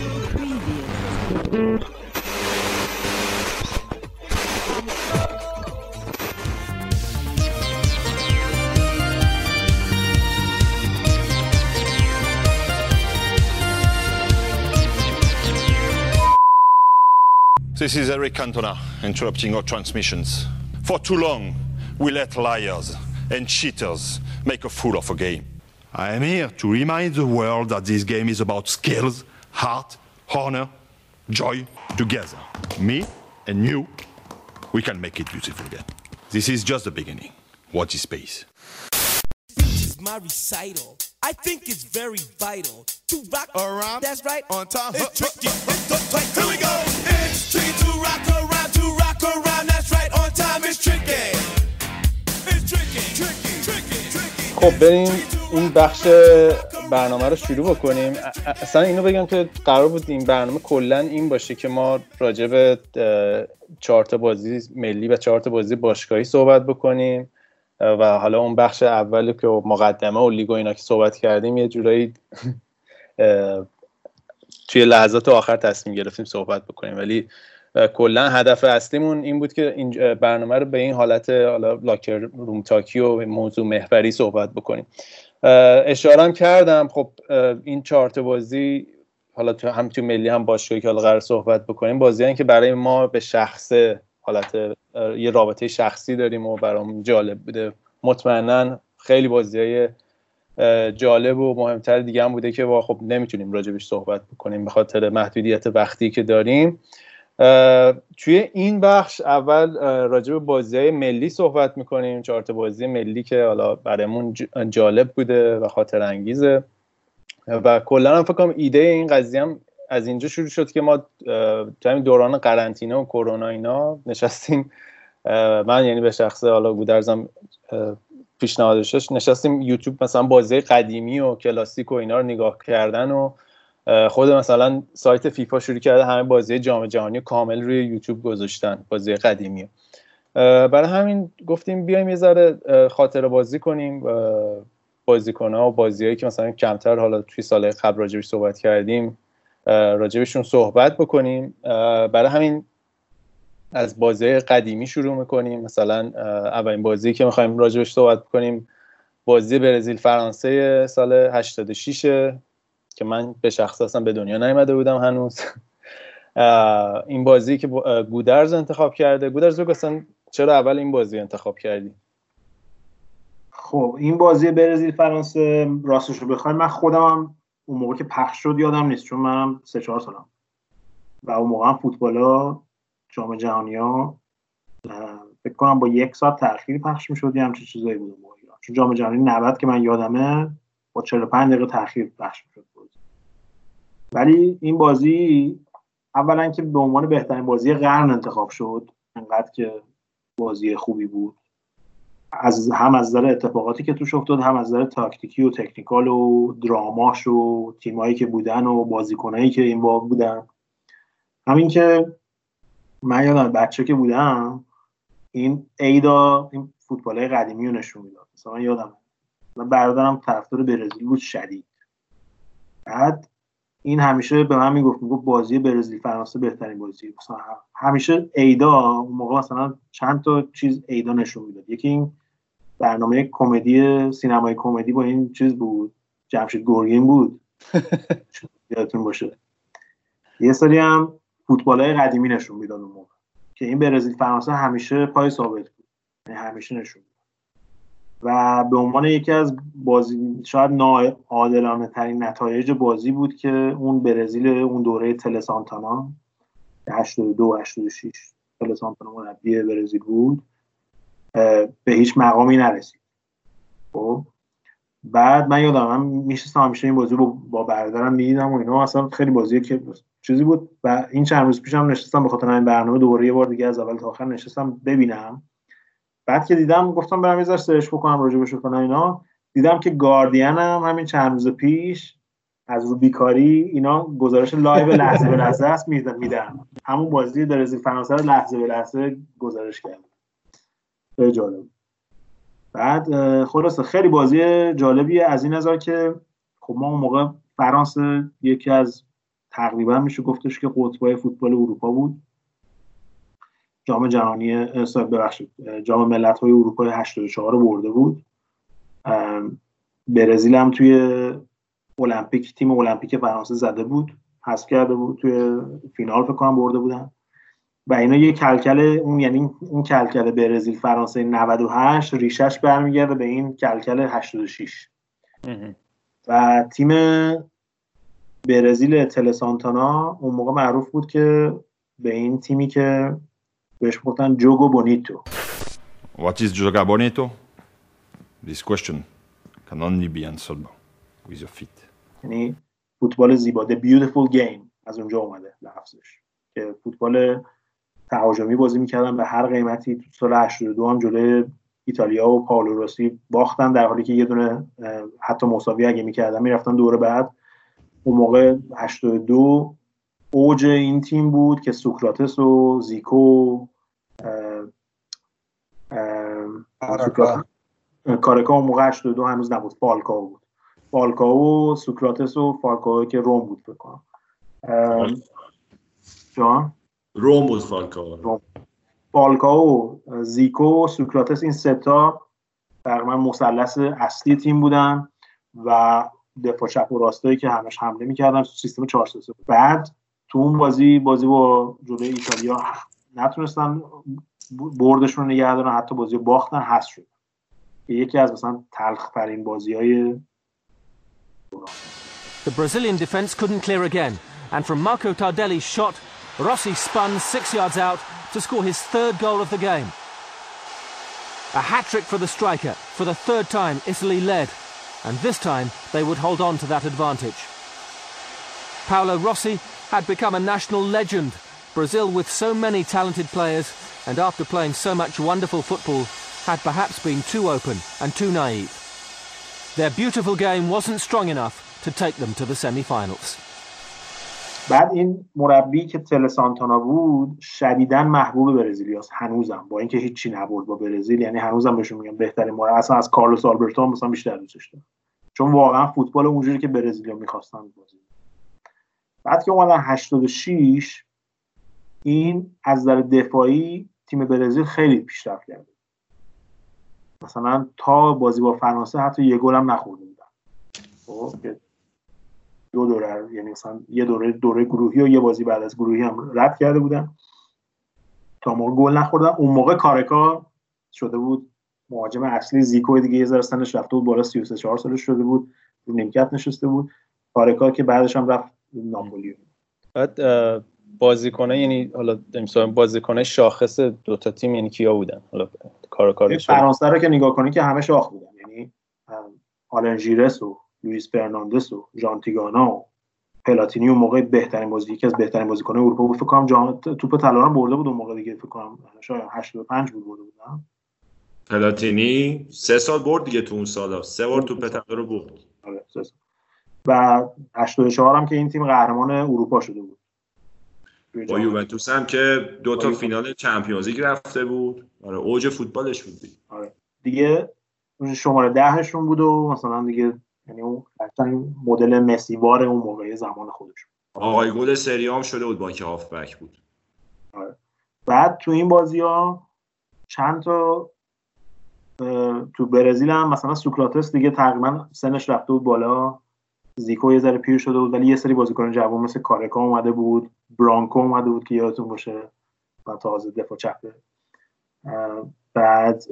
Previous. This is Eric Cantona interrupting our transmissions. For too long, we let liars and cheaters make a fool of a game. I am here to remind the world that this game is about skills, heart, honor, joy, together. Me and you, we can make it beautiful again. This is just the beginning. Watch this space. This is my recital. I think it's very vital to rock around. That's right. On time. It's tricky. Here we go. It's tricky to rock around, that's right, on time is tricky. It's tricky, tricky, tricky, tricky. خب بریم این بخش برنامه رو شروع بکنیم. اصلا اینو بگم که قرار بود این برنامه کلا این باشه که ما راجع به 4 تا بازی ملی و 4 تا بازی باشگاهی صحبت بکنیم و حالا اون بخش اول که مقدمه و لیگ و اینا که صحبت کردیم یه جورایی توی لحظات آخر تصمیم گرفتیم صحبت بکنیم، ولی کلا هدف اصلیمون این بود که این برنامه رو به این حالت حالا لاکر روم تاکی و موضوع محوری صحبت بکنیم. اشاره هم کردم خب این 4 تا بازی حالا تو هم تو ملی هم باشگاهی که حالا قرار صحبت بکنیم، بازیایی که برای ما به شخصه حالت یه رابطه شخصی داریم و برام جالب بوده. مطمئناً خیلی بازیای جالب و مهمتر دیگه هم بوده که واقعا خب نمیتونیم راجبش صحبت بکنیم به خاطر محدودیت وقتی که داریم. توی این بخش اول راجب بازیای ملی صحبت میکنیم، 4 تا بازی ملی که حالا برامون جالب بوده و خاطر انگیزه و کلا هم فکر کنم ایده این قضیه هم از اینجا شروع شد که ما تو همین دوران قرنطینه و کرونا اینا نشستیم، من یعنی به شخصه حالا گودرزم پیشنهادش نشستیم یوتیوب مثلا بازی قدیمی و کلاسیک و اینا رو نگاه کردن و خود مثلا سایت فیفا شروع کرده همه بازی جام جهانی کامل روی یوتیوب گذاشتن بازی قدیمی. برای همین گفتیم بیایم یه ذره خاطره بازی کنیم، بازیکن‌ها و بازیایی که مثلا کمتر حالا توی سال قبل راجعش صحبت کردیم راجبشون صحبت بکنیم. برای همین از بازی قدیمی شروع میکنیم. مثلا اولین بازی که میخوایم راجبش صحبت بکنیم بازی برزیل فرانسه سال 86 که من به شخص اصلا به دنیا نیامده بودم هنوز. این بازی که گودرز انتخاب کرده، گودرز اصلا چرا اول این بازی انتخاب کردی؟ خب این بازی برزیل فرانسه راستش رو بخواید من خودم اون موقع که پخش شد یادم نیست چون منم 3-4 سالم و اون موقع هم فوتبالا جام جهانی ها فکر کنم با 1 ساعت تأخیر پخش می‌شد یا همچین چیزایی بود اون موقع، چون جام جهانی 90 که من یادمه با 45 دقیقه تأخیر پخش می‌شد. ولی این بازی اولا که به عنوان بهترین بازی قرن انتخاب شد، انقدر که بازی خوبی بود از هم از نظر اتفاقاتی که توش افتاد، هم از نظر تاکتیکی و تکنیکال و دراماش و تیمایی که بودن و بازیکنایی که این واقع بودن. همین که من یادم بچه که بودم این عیدا این فوتبالای قدیمی رو نشون میداد، مثلا من یادم من برادرم طرفدار برزیل بود شدید، بعد این همیشه به من میگفت بازی برزیل فرانسه بهترین بازی، مثلا همیشه عیدا اون موقع مثلا چند تا چیز عیدا نشون میداد، یکی این برنامه کمدی سینمای کمدی با این چیز بود جمشید گرگین بود یادتون باشه، یه سری هم فوتبالای قدیمی نشون میداد اون موقع که این برزیل فرانسه همیشه پای ثابت بود، یعنی همیشه نشون میداد و به عنوان یکی از بازی شاید ناعادلانه ترین نتایج بازی بود که اون برزیل اون دوره تلسانتانا 82 86 تلسانتانا مربی برزیل بود به هیچ مقامی نرسید. خب بعد من یادم من میشستم همیشه این بازی با برادرم میدیدم و اینا، اصلا خیلی بازی که چیزی بود و این چند روز پیشم نشستم به خاطر این برنامه دوباره یه بار دیگه از اول تا آخر نشستم ببینم. بعد که دیدم گفتم برم یه ذره سرچ بکنم راجبش کنم اینا، دیدم که گاردین هم همین چند روز پیش از رو بیکاری اینا گزارش لایو لحظه به لحظه است میدن، همون بازی برزیل فرانسه رو لحظه به لحظه گزارش کردن. خیلی جالب. بعد خلاصه خیلی بازی جالبیه از این نظر که خب ما اون موقع فرانسه یکی از تقریبا میشه گفتش که قطبای فوتبال اروپا بود. جام جهانی جام ملت‌های اروپای 84 رو برده بود. برزیل هم توی المپیک تیم المپیک فرانسه زده بود، حذف کرده بود، توی فینال فکر کنم برده بودن. و اینا یه کلکل اون، یعنی اون کلکل برزیل فرانسه 98 ریشش برمیگرده به این کلکل 86 و تیم برزیل تلسانتانا اون موقع معروف بود که به این تیمی که بهش میگفتن جوگو بونیتو. What is Joga Bonito? This question can only be answered with your feet. یعنی فوتبال زیبا، the beautiful game از اونجا اومده لفظش، که فوتبال تهاجمی بازی میکردن به هر قیمتی. تو سال 82 هم جلوی ایتالیا و پائولو روسی باختن، در حالی که یه دونه حتی مساوی اگه میکردن میرفتن دوره بعد. اون موقع 82 اوج این تیم بود که سوکراتس و زیکو کارکا اون موقع 82 هنوز نبود، فالکاو بود، فالکاو، سوکراتس و فالکاو که روم بود فکر کنم. جان روم بود، فالکاو، فالکاو، زیکو، سوکراتس، این سه تا تقریبا مثلث اصلی تیم بودن و دفاع چپ و راستایی که همش حمله می‌کردن، سیستم 4-3-3. بعد تو اون بازی با جلوی ایتالیا نتونستن بردشون رو نگه دارن، حتی بازی باختن، حذف شد. یکی از مثلا تلخ‌ترین بازی‌های The Brazilian defense couldn't clear again and from Marco Tardelli's shot Rossi spun 6 yards out to score his third goal of the game. A hat-trick for the striker. For the third time Italy led. And this time they would hold on to that advantage. Paolo Rossi had become a national legend. Brazil, with so many talented players and after playing so much wonderful football, had perhaps been too open and too naive. Their beautiful game wasn't strong enough to take them to the semi-finals. بعد این مربی که تلسانتانا بود شدیداً محبوب برزیلیاس هنوزم، با اینکه هیچی نبرد با برزیل، یعنی هنوزم بهشون میگم بهترین مربی، اصلا از کارلوس آلبرتو مثلا بیشتر دوستش دارم، چون واقعا فوتبال اونجوری که برزیلیا می‌خواستن بازی. بعد که اومدن 86 این از نظر دفاعی تیم برزیل خیلی پیشرفت کرد، مثلا تا بازی با فرانسه حتی یه گل هم نخورده بودن. خب دو دوره، یعنی مثلا یه دوره گروهی و یه بازی بعد از گروهی هم رد کرده بودن تا موقع گل نخوردن. اون موقع کارکا شده بود مهاجم اصلی، زیکو دیگه یه ذره سنش رفته بود بالا، 34 سالش شده بود، رو نیمکت نشسته بود کارکا که بعدش هم رفت ناپولی. بعد بازیکن‌ها، یعنی حالا امسال بازیکن‌های شاخص دو تا تیم یعنی کیا بودن؟ حالا کارکا فرانسه رو که نگاه کنی که همه شاخ بودن، یعنی آلن ژیرس و لوئیس فرناندس و ژان تیگانا و پلاتینی اون موقع بهترین بازیکن، یکی از بهترین بازیکن‌های اروپا بود. فکر کنم توپ طلا رو برده بود اون موقع دیگه، فکر کنم شاید 85 بود برده بودن. پلاتینی 3 سال برد دیگه، تو اون سالا 3 بار توپ طلا رو برد. آره 3 سال. و 84 هم که این تیم قهرمان اروپا شده بود. با یوونتوس هم که دو تا فینال چمپیونز لیگ رفته بود. آره اوج فوتبالش بود دیگه. آره دیگه شماره 10شون بود و مثلا دیگه، یعنی اون اصلا مدل مسی وار اون موقع زمان خودش. آقای گل سریام شده بود با که هافبک بود. آره. بعد تو این بازی‌ها چند تا تو برزیل هم مثلا سوکراتس دیگه تقریبا سنش رفته بود بالا، زیکو یه ذره پیر شده بود، ولی یه سری بازیکن جوان مثل کارکا اومده بود، برانکو اومده بود که یادتون باشه و تازه دفاع چپه. بعد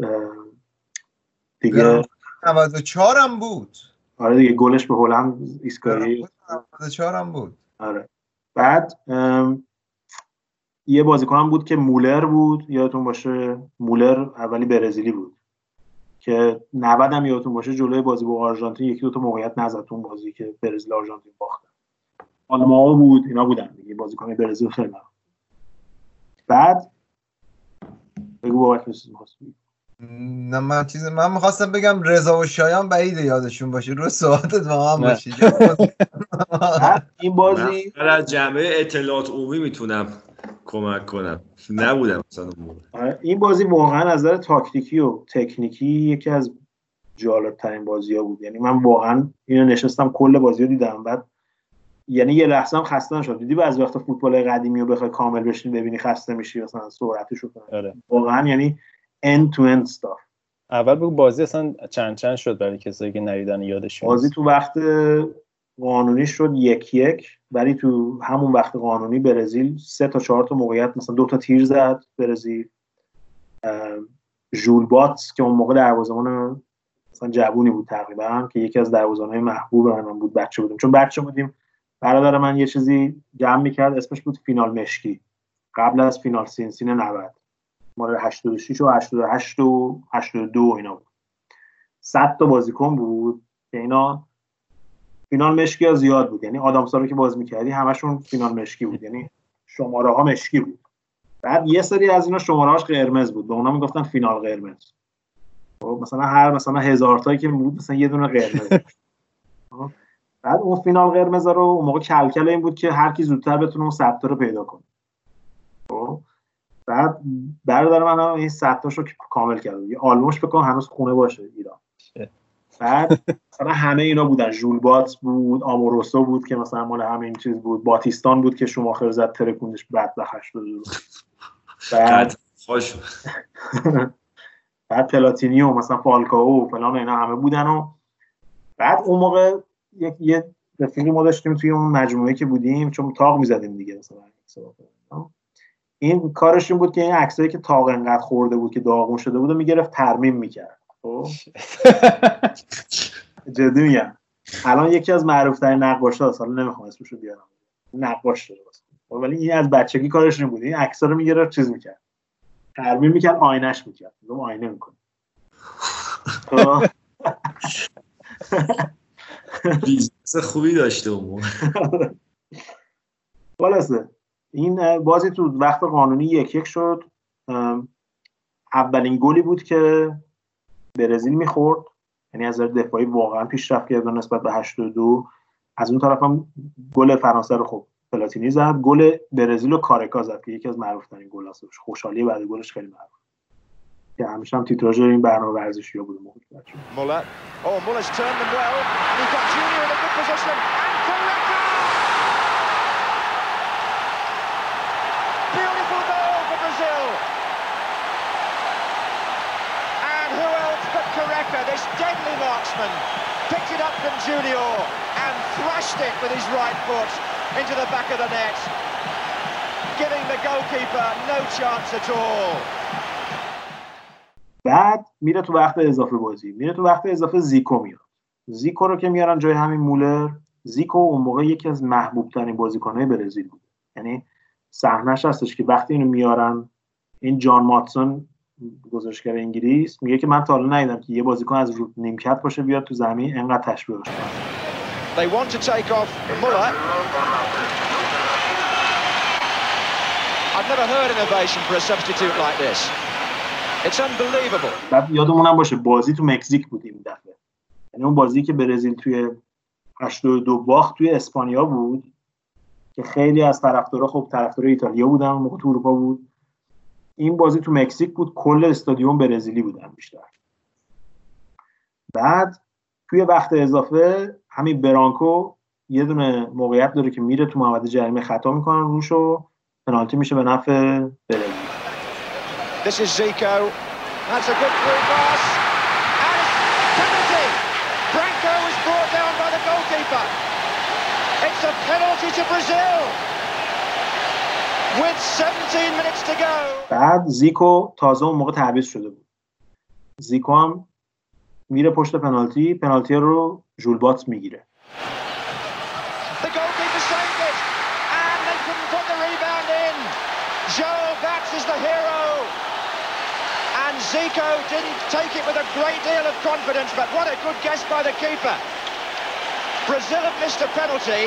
دیگه 94 هم بود. آره دیگه گلش به هلند ایسکاری 94 هم بود. آره. بعد یه بازیکن هم بود که مولر بود، یادتون باشه مولر اولی برزیلی بود که 90 هم یادتون باشه جلوی بازی با آرژانتین یکی دو تا موقعیت نزد تو بازی که برزیل آرژانتین باختن. آلماو بود، اینا بودن دیگه بازیکن برزیل خیلی. بعد بگو واقعا چیزی می‌خواستم. نه من چیزی من می‌خواستم بگم رضا و شایان بعید یادشون باشه رو ساعتت ما هم باشی. این بازی برای جمعه اطلاعات عمومی میتونم کمک کنم، نبودم مثلا موقع. این بازی واقعا از نظر تاکتیکی و تکنیکی یکی از جالب‌ترین بازی‌ها بود، یعنی من واقعا اینو نشستم کل بازیو دیدم. بعد یعنی یه لحظه هم خسته نشد. دیدی بعضی وقتا فوتبال قدیمی رو بخوای کامل بشینی ببینی خسته میشی مثلا سرعتشو کنه. واقعا یعنی end to end stuff. اول بگو بازی اصلا چند شد برای کسایی که ندیدن یادشون. بازی تو وقت قانونی شد 1-1، ولی تو همون وقت قانونی برزیل 3 تا 4 تا موقعیت، مثلا 2 تا تیر زد برزیل. ژول باتس که اون موقع دروازه‌بان مثلا جوونی بود تقریبا، که یکی از دروازه‌بان‌های محبوب من بود، بچه بودیم، چون بچه بودیم برادر من یه چیزی جمع می‌کرد اسمش بود فینال مشکی، قبل از فینال سینسین 90 مال 86 و 88 و 82 اینا بود. 100 تا بازیکن بود که اینا فینال مشکی ها زیاد بود، یعنی آدامسا رو که باز می‌کردی همشون فینال مشکی بود، یعنی شماره‌ها مشکی بود. بعد یه سری از اینا شماره‌هاش قرمز بود، به اونا میگفتن فینال قرمز. مثلا هر مثلا 1000 تایی که بود مثلا یه دونه قرمز. بعد اون فینال قرمز رو اون موقع کلکل این بود که هر کی زودتر بتونه اون 100 تا رو پیدا کنه. بعد برادر من هم این 100 تاشو کامل کرد. یه آلموش بکنم هنوز خونه باشه ایران. بعد مثلا همه اینا بودن، ژولبات بود، آموروسو بود که مثلا مال همین چیز بود، باتیستان بود که شوماخر زد ترکوندش بعد به 82. بعد خوش بعد پلاتینیو مثلا فالکاو و فلان اینا همه بودن. و بعد اون موقع یه رفیقی ما داشتیم توی اون مجموعه که بودیم، چون تاق می‌زدیم دیگه، مثلا این کارش این بود که این عکسایی که تاق انقدر خورده بود که داغون شده بود و میگرفت ترمیم میکرد. جدی میگم الان یکی از معروف‌ترین نقاش‌هاست، حالا نمیخوام اسمش رو بیارم، نقاش شده بود، ولی این از بچگی کارش این بود، این عکس‌ها رو میگرفت چیز میکرد، ترمیم میکرد، آینه‌اش میکرد، میگم آینه میکنه. بیزنس خوبی داشته اون. خلاصه این بازی تو وقت قانونی 1-1 شد. اولین گلی بود که برزیل میخورد، یعنی از نظر دفاعی واقعا پیشرفت کرد نسبت به 82. از اون طرف هم گل فرانسه رو خب پلاتینی زد، گل برزیل رو کارکا زد که یکی از معروف‌ترین گل‌هاش، خوشحالی بعد گلش خیلی معروف، که همیشه هم تیتراژ این برنامه ورزشی‌ها بوده. مولر this deadly marksman picked it up from Junior and thrashed it with his right foot into the back of the net, giving the goalkeeper no chance at all. بعد میره تو وقت اضافه بازی، میره تو وقت اضافه زیکو میاد. زیکو رو که میارن جای همین مولر، زیکو اون موقع یکی از محبوب ترین بازیکن‌های برزیل بود. یعنی صحنه‌اش هستش که وقتی اینو میارن، این جان ماتسون گزارشگر انگلیس میگه که من تا حالا ندیدم که یه بازیکن از رو نیمکت باشه بیاد تو زمین اینقدر تشویقش کنه. They want to take off Muller. I've never heard an ovation for a substitute like this. It's unbelievable. بعد یادمونم باشه بازی تو مکزیک بود این دفعه. یعنی اون بازی که برزیل توی 82 باخت توی اسپانیا بود که خیلی از طرفدارا، خب طرفدارای ایتالیا بودن، موقع تو اروپا بود. این بازی تو مکزیک بود، کل استادیوم برزیلی بودن بیشتر. بعد توی وقت اضافه همین برانکو یه دونه موقعیت داره که میره تو محوطه جریمه، خطا میکنن روش و پنالتی میشه به نفع برزیل. This is Zico. That's a good through pass. And penalty. Branco was brought down by the goalkeeper. It's a penalty to Brazil. With 17 minutes to go. بعد زیکو تازه اون موقع تعویض شده بود. زیکو هم میره پشت پنالتی، پنالتی رو ژولبات میگیره. The goalkeeper saved it and they couldn't put the rebound in. Joel Batts is the hero. And Zico didn't take it with a great deal of confidence, but what a good guess by the keeper. Brazil have missed a penalty.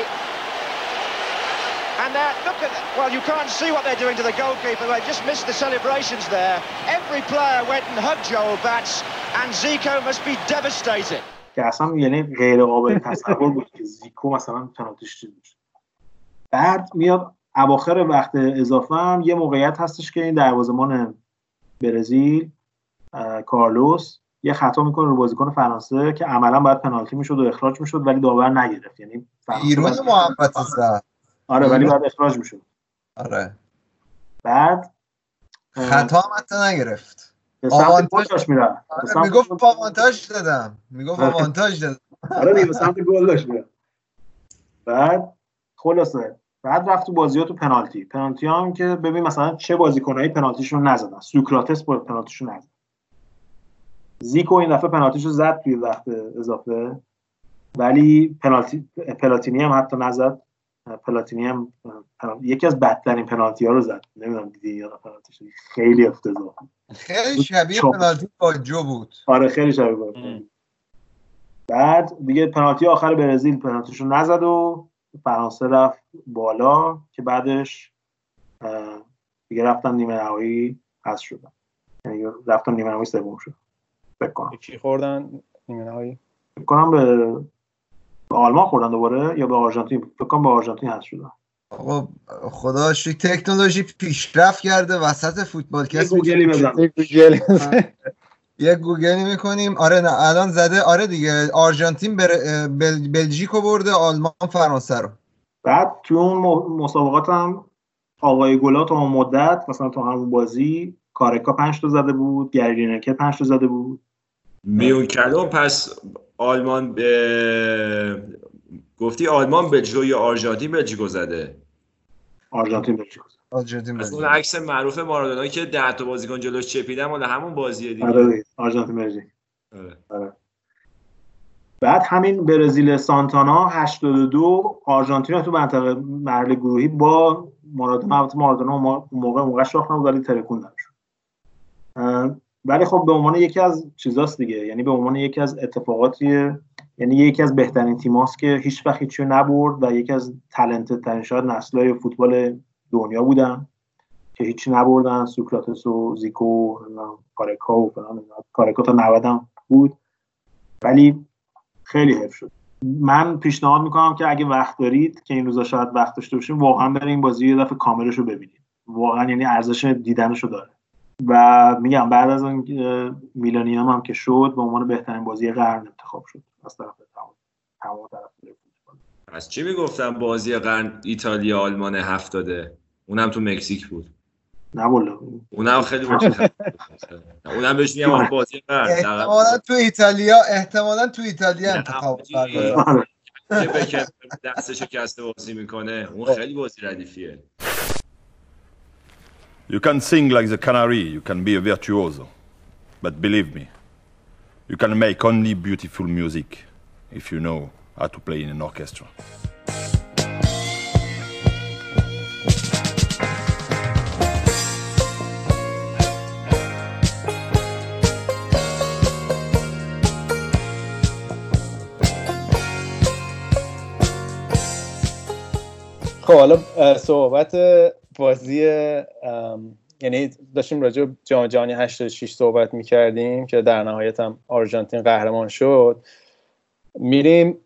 And that, look at that. Well, you can't see what they're doing to the goalkeeper. They just missed the celebrations there. Every player went and hugged Joel Batts, and Zico must be devastated. که اصلا یعنی غیر قابل تصور بود که زیکو مثلا پنالتیش چیز بشه. بعد میاد اواخر وقت اضافه هم یه موقعیت هستش که این دروازه‌بان برزیل کارلوس یه خطا میکنه رو بازیکن فرانسه که عملا باید پنالتی میشد و اخراج میشد ولی داور نگرفت، یعنی ایراد محبت زد. آره ولی باید اخراج میشد. آره بعد خطا هم نگرفت، آوانتاژش میره، میگفت آوانتاژ دادم، میگفت آوانتاژ دادم. آره دیگه به سمت گل داشت میره. بعد خلاصه بعد رفت تو بازی‌ها تو پنالتی، پنالتی هم که ببین مثلا چه بازیکنایی پنالتیشون نزدن. سوکراتس بود پنالتیشون نزد. زیکو این دفعه پنالتیشو زد توی وقت اضافه ولی پنالتی پلاتینی هم حتی نزد. پلاتینی هم یکی از بدترین پنالتی‌ها رو زد. نمیدونم دیدی یا نه پنالتیش خیلی افتضاح. خیلی شبیه پنالتی با جو بود. آره خیلی شبیه بود. بعد دیگه پنالتی آخر برزیل پنالتیشو نزد و فرانسه رفت بالا که بعدش دیگه رفتن نیمه نهایی حذف شدن، یعنی رفتن نیمه نهایی سوم شد فکر کنم. چی خوردن نیمه نهایی؟ فکر کنم به آلمان خوردن دوباره یا به آرژانتین، فکر کنم به آرژانتین حذف شدن. آقا خدا شکر تکنولوژی پیشرفت کرده وسط فوتبال که گوگلی بزنم. یک گوگلی میکنیم. آره نه الان زده. آره دیگه آرژانتین بلژیکو برده، آلمان فرانسه رو. بعد تو اون مسابقات هم آقای گلات تا مدت مثلا تو همون بازی کارکا 5 تا زده بود، گرینکه 5 تا زده بود، میونکلو. پس آلمان گفتی آلمان به جوی آرژانتین بلژیکو زده. آرژانتین بلژیکو از اون عکس معروف مارادونا که 10 تا بازیکن جلوش چپیدن مال همون بازیه دیگه. آره آرژانتین بلژیک. آره. بعد همین برزیل سانتانا 82 آرژانتین تو منطقه مرحله گروهی با مارادونا موقع شاخ نبود ولی ترکوندن شد. ولی خب به عنوان یکی از چیزاست دیگه، یعنی به عنوان یکی از اتفاقاتیه، یعنی یکی از بهترین تیماست که هیچ وقت چیو نبرد و یکی از تالنتد ترین شاید نسل‌های فوتبال دنیا بودن که هیچی نبردن. سوکراتس و زیکو و کارکا و فلان، کارکا تا 90 هم بود ولی خیلی حیف شد. من پیشنهاد میکنم که اگه وقت دارید که این روزا شاید وقت داشته باشین واقعا برید این بازی یه دفعه کاملش رو ببینید، واقعا یعنی ارزش دیدنش رو داره. و میگم بعد از اون میلانیوم هم که شد به عنوان بهترین بازی قرن انتخاب شد از طرف تمام طرفدارای فوتبال. از چی میگفتم بازی قرن ایتالیا آلمان 70 اونم تو مکزیک بود. نه والله اونم خیلی مشخص. اونم بهش میگم بازی قرن. احتمالاً تو ایتالیا انتخاب کرده. چه بکر دستش شکسته بازی میکنه. اون خیلی بازی ردیفیه. You can sing like the canary, you can be a virtuoso. But believe me, you can make only beautiful music if you know how to play in an orchestra. خب حالا صحبت بازی یعنی داشتیم راجع به جام جهانی 86 صحبت می‌کردیم که در نهایت هم آرژانتین قهرمان شد. میریم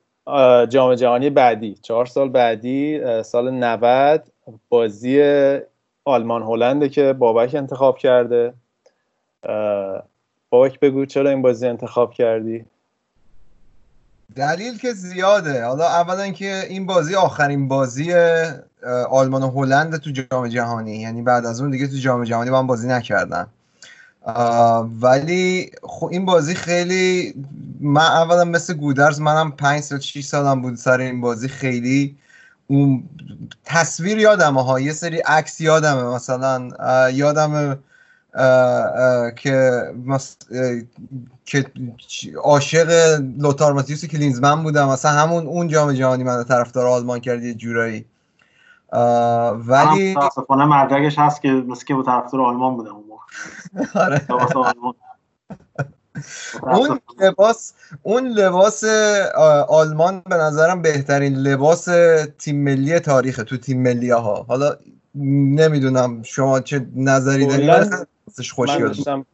جام جهانی بعدی، 4 سال بعدی، سال 90 بازی آلمان هلند که بابک انتخاب کرده. بابک بگو چرا این بازی انتخاب کردی؟ دلیل که زیاده. حالا اولا که این بازی آخرین بازی آلمان و هلند تو جام جهانی، یعنی بعد از اون دیگه تو جام جهانی با هم بازی نکردن. ولی خب این بازی خیلی، من اولا مثل گودرز منم 5 تا 6 سالم بود سر این بازی. خیلی اون تصویر یادمه ها، یه سری عکس یادمه، مثلا یادمه که عاشق لوتار ماتیوس کلینزمن بودم، مثلا همون اون جام جهانی من طرفدار آلمان کرد یه جورایی. ولی متاسفانه مدرکش هست که مثلا که طرفدار آلمان بودم اون موقع. آره اون لباس آلمان به نظرم بهترین لباس تیم ملی تاریخ تو تیم ملی‌ها. حالا نمیدونم شما چه نظری دارید. من داشتم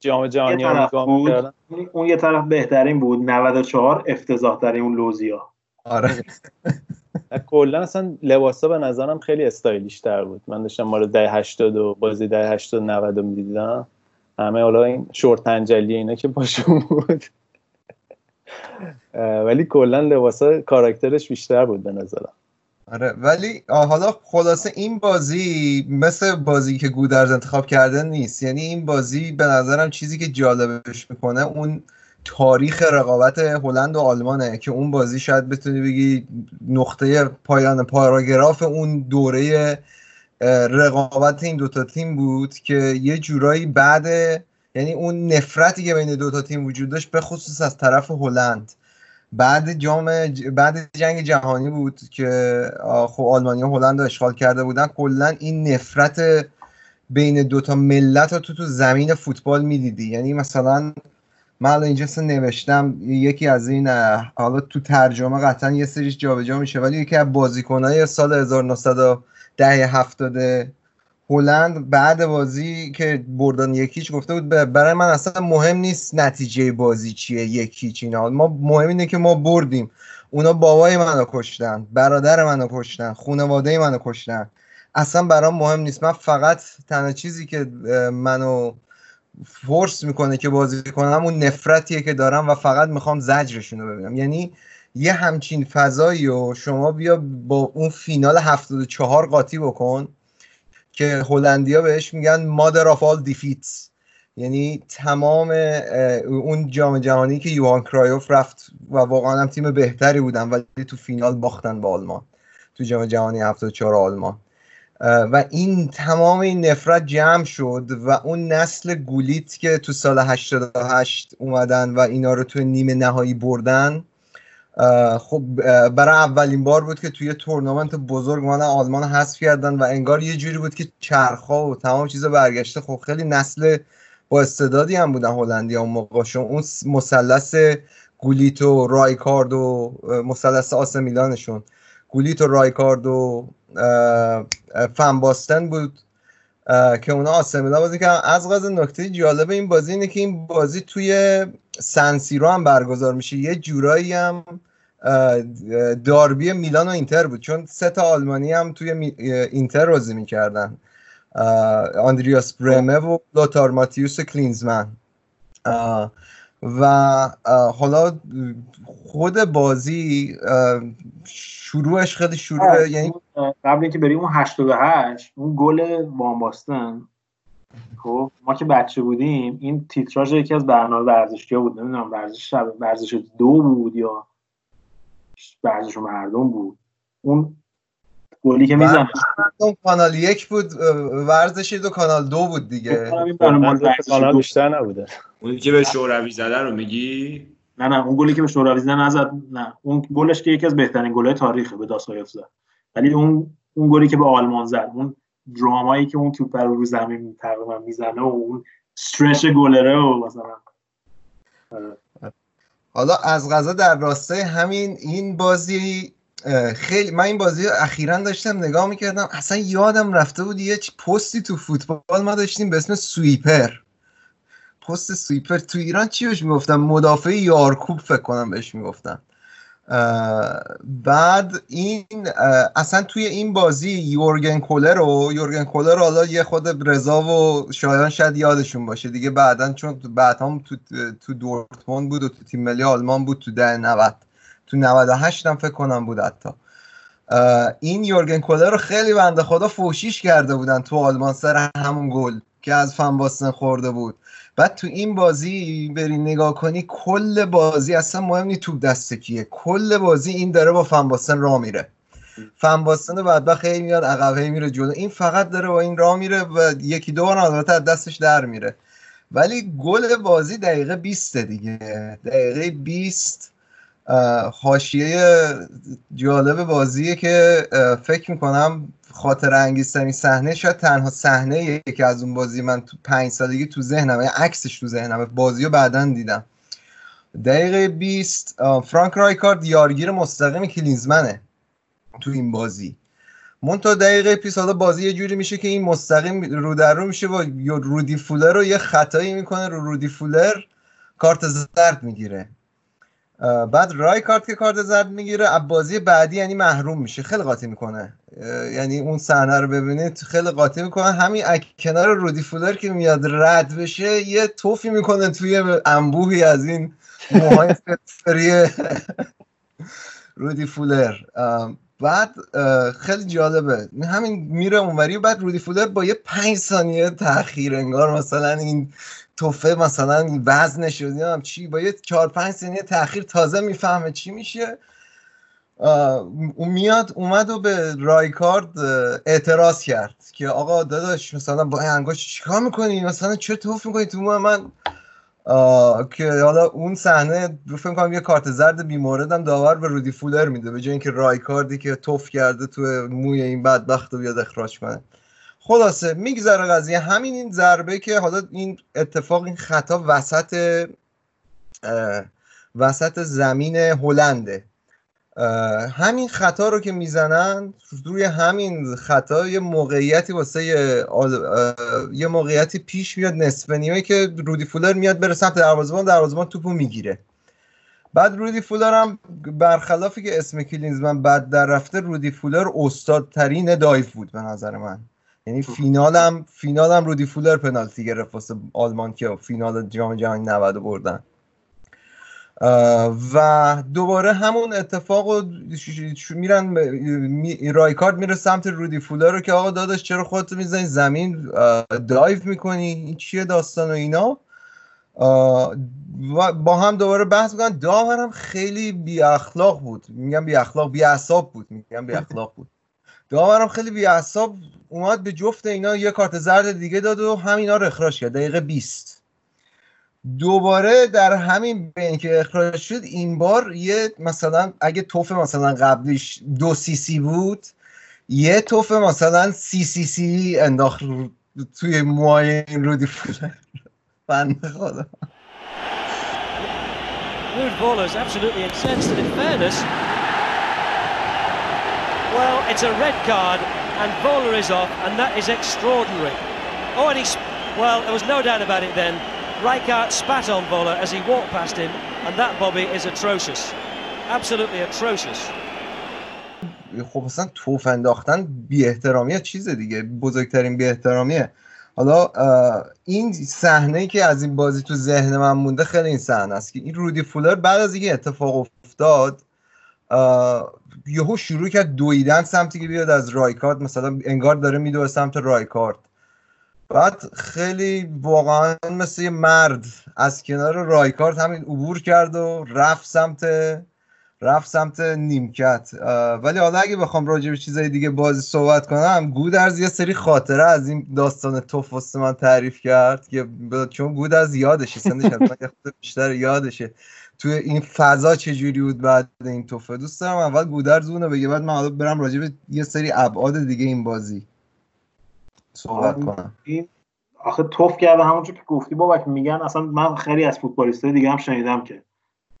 جام جهانی ها نگاه می‌کردم، اون یه طرف بهترین بود، 94 افتضاح ترین اون لوزیا. آره کلا اصلا لباسا به نظرم خیلی استایلیش تر بود. من داشتم مال 80 و بازی 80 90 رو می‌دیدم، همه حالا این شورت پنجلی اینا که باشون بود ولی کلا لباسا کاراکترش بیشتر بود به نظرم. آره ولی حالا خلاصه این بازی مثل بازی که گودرز انتخاب کرده نیست، یعنی این بازی به نظرم چیزی که جالبش میکنه اون تاریخ رقابت هلند و آلمانه که اون بازی شاید بتونی بگی نقطه پایان پاراگراف اون دوره رقابت این دوتا تیم بود که یه جورایی بعد، یعنی اون نفرتی که بین دوتا تیم وجود داشت به خصوص از طرف هلند بعد جنگ جهانی بود که خب آلمانیا هلند رو اشغال کرده بودن. کلا این نفرت بین دوتا ملت رو تو زمین فوتبال میدیدی. یعنی مثلا من الان اینجا نوشتم یکی از این، حالا تو ترجمه قطعا یه سریش جابجا میشه، ولی یکی از بازیکن‌های سال 1970 هلند بعد بازی که بردن 1-0 گفته بود برای من اصلا مهم نیست نتیجه بازی چیه، 1-0 اینا، ما مهم اینه که ما بردیم. اونا بابای منو کشتن، برادر منو کشتن، خانواده منو کشتن، اصلا برام مهم نیست. من فقط تنها چیزی که منو فورس میکنه که بازی کنم اون نفرتیه که دارم و فقط میخوام زجرشون رو ببینم. یعنی یه همچین فضایی و شما بیا با اون فینال 74 قاطی بکن که هلندیا بهش میگن مادر آف آل دیفیت، یعنی تمام اون جام جهانی که یوهان کرایوف رفت و واقعا هم تیم بهتری بودن ولی تو فینال باختن به آلمان تو جام جهانی 74 آلمان. و این تمام این نفرت جمع شد و اون نسل گولیت که تو سال 88 اومدن و اینا رو تو نیمه نهایی بردن، خب برای اولین بار بود که توی تورنمنت بزرگ من آلمان حذف کردن و انگار یه جوری بود که چرخا و تمام چیزا برگشته. خب خیلی نسل با استعدادی هم بودن هلندی اون موقعشون، اون مثلث گولیت و رایکارد و مثلث آس میلانشون، گولیت و رایکارد و فن باستن بود که اونا آسمیلا بازی کردن. از قضا نکته جالب این بازی اینه که این بازی توی سنسیرو هم برگزار میشه، یه جورایی هم داربی میلان و اینتر بود چون 3 تا آلمانی هم توی اینتر بازی میکردن، آندریاس برمه و لوتار ماتیوس و کلینزمن. و حالا خود بازی شروعش خیلی شروع، یعنی قبل اینکه بریم اون 88 اون گل وان باستن، خب ما که بچه بودیم این تیتراژ یکی از برنامه ورزشی‌ها بود، نمیدونم ورزش 2 بود یا ورزش مردم بود، اون گلی که میزنه کانال 1 بود، ورزش 2 کانال 2 بود دیگه، کانال بیشتر نبوده. اون که به شوروی زده رو میگی؟ نه اون گلی که به شوروی زده نزد، نه اون گلش که یکی از بهترین گل‌های تاریخه به داسایف زد، ولی اون گلی که به آلمان زد، اون درامایی که اون توپ رو زمین تقریبا میزنه و اون استرچ گلره و مثلا. حالا از قضا در راستای همین این بازی خیلی، من این بازی اخیراً داشتم نگاه میکردم، اصلا یادم رفته بود یه پستی تو فوتبال ما داشتیم به اسم سویپر، پست سویپر. تو ایران چی بهش میگفتن؟ مدافع یارکوب فکر کنم بهش میگفتن. بعد این اصلا توی این بازی یورگن کولر حالا یه خود رضا و شایان شاید یادشون باشه دیگه بعدن، چون بعد هم تو دورتموند بود و تو تیم ملی آلمان بود تو دهه 90، تو 98 هم فکر کنم بود حتی. این یورگن کولر رو خیلی بنده خدا فوشیش کرده بودن تو آلمان سر همون گل که از فن باستن خورده بود. بعد تو این بازی بری نگاه کنی کل بازی اصلا مهم نی توپ دست کیه، کل بازی این داره با فن باستن راه میره، فن باستن بعد خیلی میاد عقب میره جلو، این فقط داره با این راه میره و یکی دو بار البته دستش در میره. ولی گل بازی دقیقه 20 دیگه، دقیقه 20 حاشیه جالب بازیه که فکر میکنم خاطر انگیزترین صحنه، شاید تنها صحنه که از اون بازی من تو 5 سالگی تو ذهنمه، یا عکسش تو ذهنمه، بازیو بعدن دیدم. دقیقه 20 فرانک رایکارد یارگیر مستقیم کلینزمنه تو این بازی، منتها دقیقه 20 حالا بازی یه جوری میشه که این مستقیم رو در رو میشه با رودی فولر، رو یه خطایی میکنه، رودی فولر کارت زرد میگیره بعد رای کارت که کارت زرد میگیره، بازی بعدی یعنی محروم میشه، خیلی قاطی میکنه. یعنی اون صحنه رو ببینید خیلی قاطی میکنه. همین کنار رودی فولر که میاد رد بشه یه توفی میکنه توی انبوهی از این موهای فرفری رودی فولر. بعد خیلی جالبه، همین میره اونوری، بعد رودی فولر با یه 5 ثانیه تاخیر انگار مثلا این توفه مثلا وزنش نمیدونم چی، با یه 4-5 ثانیه تاخیر تازه میفهمه چی میشه. اون میاد اومد و به رایکارد اعتراض کرد که آقا داداش مثلا با این انگشت چیکار میکنی، مثلا چرا توف میکنی تو من؟ که حالا اون صحنه فکر می‌کنم یه کارت زرد بیمورد هم داور به رودی فولر میده به جای اینکه رایکاردی که توف کرده تو موی این بدبخت رو بیاد اخراج کنه. خلاصه میگذره قضیه، همین این ضربه که حالا این اتفاق، این خطا وسط زمین هلنده، همین خطا رو که میزنن، روی همین خطا یه موقعیتی واسه یه موقعیتی پیش میاد نصف نیمه که رودی فولر میاد بره سمت دروازه‌بان توپو میگیره. بعد رودی فولر هم برخلافی که اسم کلینزمن بعد در رفته، رودی فولر استادترین دایف بود به نظر من. یعنی فینالم رودی فولر پنالتی گرفت واسه آلمان که فینال جام جهانی 90 بردن. و دوباره همون اتفاقو میرن، رایکارد میره سمت رودی فولر رو که آقا داداش چرا خودت میزنی زمین، دایو میکنی، این چیه داستان و اینا. و با هم دوباره بحث میکنن. داورم خیلی بی اخلاق بود، بی اعصاب بود. داورم خیلی بی اعصاب اومد به جفت اینا یه کارت زرد دیگه داد و همینا رو اخراج کرد. دقیقه 20 دوباره در همین بین که اخراج شد، این بار یه مثلا اگه توف مثلا قبلیش 2 cc بود، یه توف مثلا 3 cc انداخت توی موهای این رودی فولر. بنده خدا. Rude ballers absolutely incensed in fairness. Well, it's a red card and Bowler is off and that is extraordinary. Oh, and well, there was no doubt about it then. Rijkaard spat on Bowler as he walked past him, and that, Bobby, is atrocious. Absolutely atrocious. خب اصلا توف انداختن بی احترامیه، چیز دیگه، بزرگترین بی احترامیه. حالا این صحنه‌ای که از این بازی تو ذهن من مونده خیلی این صحنه است که این رودی فولر بعد از اینکه اتفاق افتاد یهو شروع کرد دویدن سمتی که بیاد از رایکارد، مثلا انگار داره میدوه سمت رایکارد. بعد خیلی واقعا مثل یه مرد از کنار رایکارد همین عبور کرد و رفت سمت نیمکت. ولی حالا اگه بخوام راجع به چیزای دیگه بازی صحبت کنم، گودرز یه سری خاطره از این داستان توفست من تعریف کرد که چون گودرز یادشه سندش خود بیشتر یادشه توی این فضا چجوری بود بعد این توفه. دوست دارم اول گودرز اونو بگه، بعد من حالا برم راجع به یه سری ابعاد دیگه این بازی صحبت کنم. آخه توف کرده همونجور که گفتی بابک. میگن اصلا من خیلی از فوتبالیستای دیگه هم شنیدم که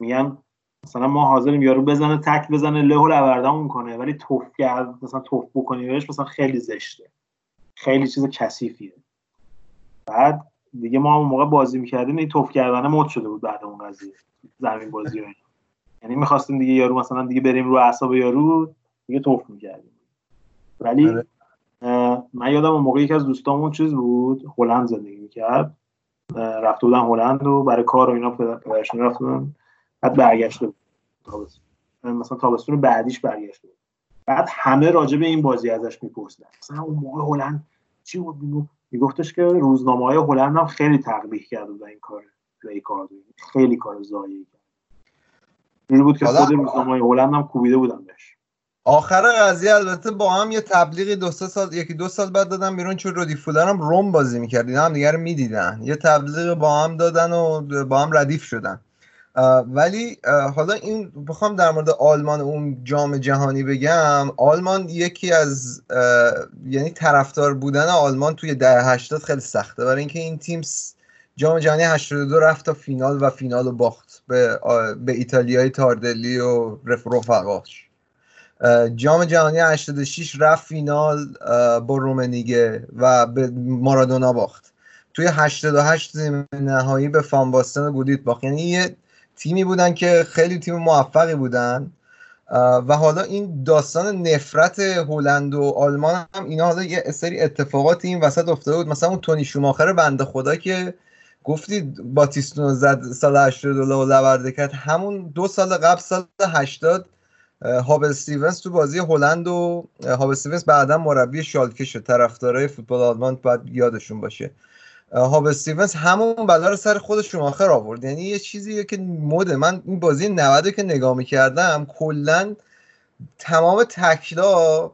میگن مثلا ما حاضریم یارو بزنه تک بزنه له و لوردمون کنه، ولی توف کرده مثلا توف بکنی بهش مثلا خیلی زشته، خیلی چیز کثیفیه. بعد دیگه ما اون موقع بازی می‌کردیم این توف کردن مد شده بود بعد اون قضیه زمین بازی و یعنی می‌خواستیم دیگه یارو مثلا دیگه بریم رو اعصاب یارو دیگه توف می‌کردیم. ولی من یادم اون موقع یکی از دوستامون چیز بود، هلند زندگی میکرد، رفته بودن هلند و برای کار و اینا، پدرشون رفته بودن، بعد برگشته بود مثلا تابستون بعدیش برگشته بود. بعد همه راجع به این بازی ازش میپرسیدن. مثلا اون موقع هلند چی بود؟ میگفتش که روزنامه‌های هلند هم خیلی تقبیح کرده بودن این کار ریکاردو، خیلی کار ضایعی کرد. اینجوری بود که خود روزنامه‌های هلند هم کوبیده بودن بهش. آخر قضیه البته با هم یه تبلیغی 2 سال یکی 2 سال بعد دادن بیرون، چون رودی فولر هم روم بازی می‌کرد، اینا هم دیگه رو می‌دیدن، یه تبلیغ با هم دادن و با هم ردیف شدن. ولی حالا این بخوام در مورد آلمان اون جام جهانی بگم، آلمان یکی از یعنی طرفدار بودن آلمان توی دهه 80 خیلی سخته، برای اینکه این تیم جام جهانی 82 رفت تا فینال و فینالو باخت به ایتالیای تاردلی و رفقاش. جام جهانی 86 رفت فینال با رومنیگه و به مارادونا باخت. توی 88 نهایی به فان باستن و گودیت باخت. یعنی یه تیمی بودن که خیلی تیم موفقی بودن و حالا این داستان نفرت هلند و آلمان هم اینا حالا یه سری اتفاقاتی این وسط افتاده بود. مثلا اون تونی شوماخر بنده خدا که گفتی باتیستونو زد سال 80 و لورده کرد، همون دو سال قبل سال 80 هابل استیونز تو بازی هلند و هابل استیونز بعداً مربی شالکه شد، طرفدارای فوتبال آلمان باید یادشون باشه، هابل استیونز همون بلا رو سر خود شوماخر آورد. یعنی یه چیزیه که موده. من این بازی 90 که نگاه می‌کردم کلاً تمام تکلا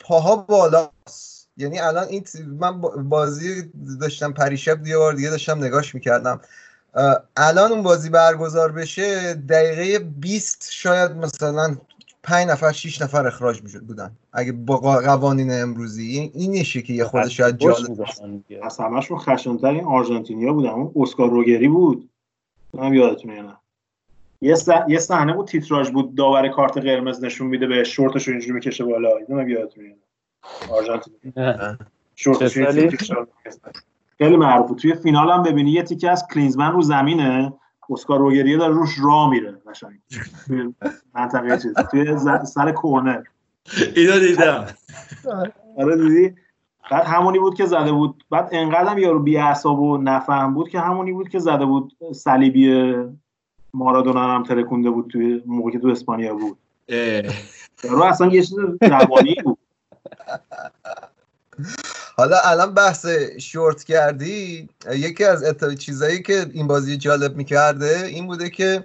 پاها بالاست. یعنی الان این من بازی داشتم پریشب یه بار دیگه داشتم نگاش می‌کردم، الان اون بازی برگزار بشه دقیقه 20 شاید مثلا 5 نفر 6 نفر اخراج میشد بودن اگه با قوانین امروزی. اینشه که یه خود شاید جالب از همشون خشن‌تر این آرژانتینیا بودن. اون اسکار روگری بود، من یادتونه یا نه، یه صحنه بود تیتراژ بود، داور کارت قرمز نشون میده به شورتش اینجوری میکشه بالا، من یادتونه یا نه آرژانتینیا شورتش اینجوری خیلی معروفه. توی فینال هم ببینی یه تیکه از کلینزمن رو زمینه، اسکار روگریه داره روش راه میره قشنگ توی منطقه چیز توی سر کورنر اینا دیدم. آره دیدی؟ بعد همونی بود که زده بود، بعد انقدرم یارو بی اعصاب و نفهم بود که همونی بود که زده بود صلیبی مارادونا هم ترکونده بود توی موقعی که تو اسپانیا بود. یارو اصلا یه چیز روانی بود. حالا الان بحث شورت کردی، یکی از چیزایی که این بازی جالب میکرده این بوده که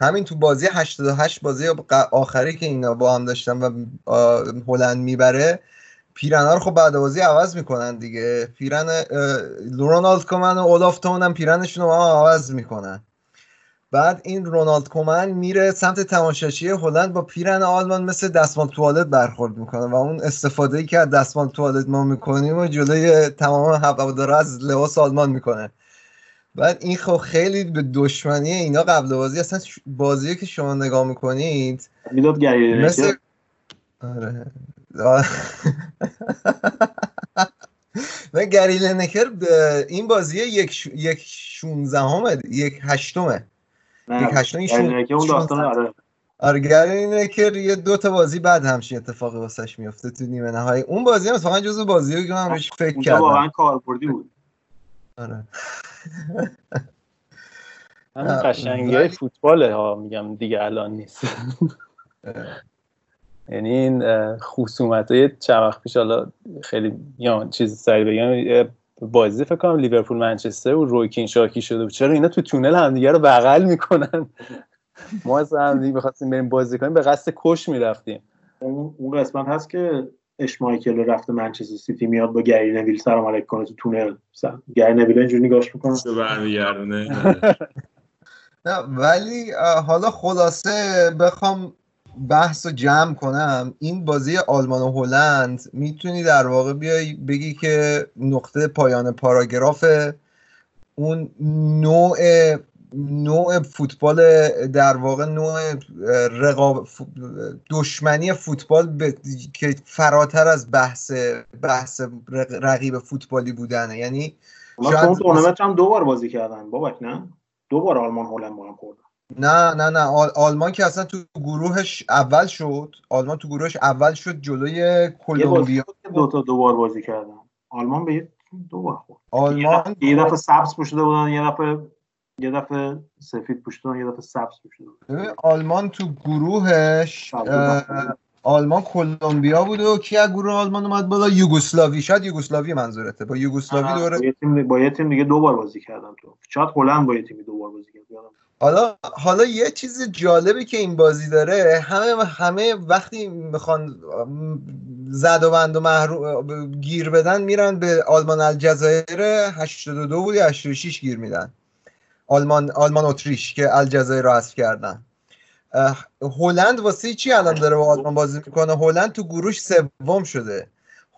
همین تو بازی 88 بازی آخری که اینا با هم داشتن و هلند میبره، پیرن‌ها رو خب بعد بازی عوض میکنن دیگه، پیرن رونالد کومن و اولاف تون هم پیرنشون رو عوض میکنن. بعد این رونالد کومن میره سمت تماشاچی هلند با پیرن آلمان مثل دستمال توالت برخورد میکنه و اون استفاده‌ای که از دستمال توالت ما میکنیم و جلوی تمام هوادارا از لباس آلمان میکنه. بعد این خب خیلی به دشمنی اینا قبل بازی، اصلا بازی که شما نگاه میکنید مثل و گری لینکر این بازی 1/16 1/8 1/8 اون داستان. آره اینه که یه دو تا بازی بعد همش اتفاقی واسش میفته تو نیمه نهایی. اون بازی هم واقعا جزو بازیه که من بهش فکر کردم، واقعا کاربردی بود. آره همین قشنگیای فوتباله ها، میگم دیگه الان نیست، یعنی این خصومتای چند وقت پیش، حالا خیلی یا چیز سری بگم بازی فکر کنم لیورپول منچستر و رویکین شاکی شده بود، چرا اینا تو تونل همدیگه رو بغل میکنن؟ ما از همدیگه میخواستیم بریم بازی کنیم به قصد کش میرفتیم. اون قسمت هست که اشمایکل رفته منچستر سیتی میاد با گری نویل سلام علیک کنه تو تونل، گری نویل اینجوری نگاش میکنه چه برمیگردونه. نه ولی حالا خلاصه بخوام بحث رو جمع کنم، این بازی آلمان و هلند میتونی در واقع بیای بگی که نقطه پایان پاراگراف اون نوع فوتبال، در واقع نوع دشمنی فوتبال که فراتر از بحث رقیب فوتبالی بودنه. یعنی اون تورنمنت هم دوبار بازی کردن بابک، نه دوبار آلمان هلند با هم خوردن. نه آلمان که اصلا تو گروهش اول شد، آلمان تو گروهش اول شد جلوی کلمبیا، دوبار بازی کردن آلمان به دوبار خورد. آلمان یه دفعه سبز پوشیده بودن، یه دفعه سفید پوشیدن، یه دفعه سبز پوشیده بودن. آلمان تو گروهش آلمان کلمبیا بود و کی از گروه آلمان اومد بالا؟ یوگسلاوی، شاید یوگسلاوی منظورته، با یوگسلاوی دوباره با یه تیم دیگه دوبار بازی کردن تو، شاید هلند با یه تیم دوبار بازی کردن. حالا یه چیز جالبی که این بازی داره، همه وقتی میخوان زد و بند و محروم گیر بدن میرن به آلمان الجزایر 82 بود یا 86 گیر میدن، آلمان اتریش که الجزایر رو حذف کردن. هلند واسه چی الان داره با آلمان بازی میکنه؟ هلند تو گروش سوم شده،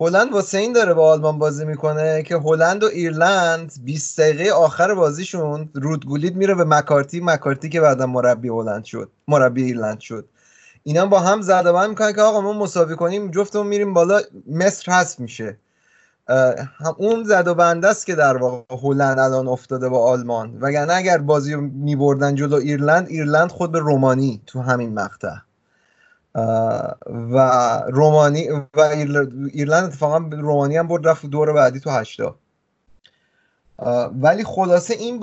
هلند واسه این داره با آلمان بازی میکنه که هلند و ایرلند 20 دقیقه آخر بازیشون رودگولید میره به مکارتی که بعدا مربی هلند شد، مربی ایرلند شد، اینا با هم زدبند میکنن که آقا ما مساوی کنیم جفتمون میریم بالا، مصر حذف میشه. اون زد و بنده است که در واقع هلند الان افتاده با آلمان، وگرنه اگر بازی رو می‌بردن جلو ایرلند، ایرلند خود به رومانی تو همین مقطع و رومانی و ایرلند اتفاقا رومانی هم برد رفت دور بعدی تو 80. ولی خلاصه این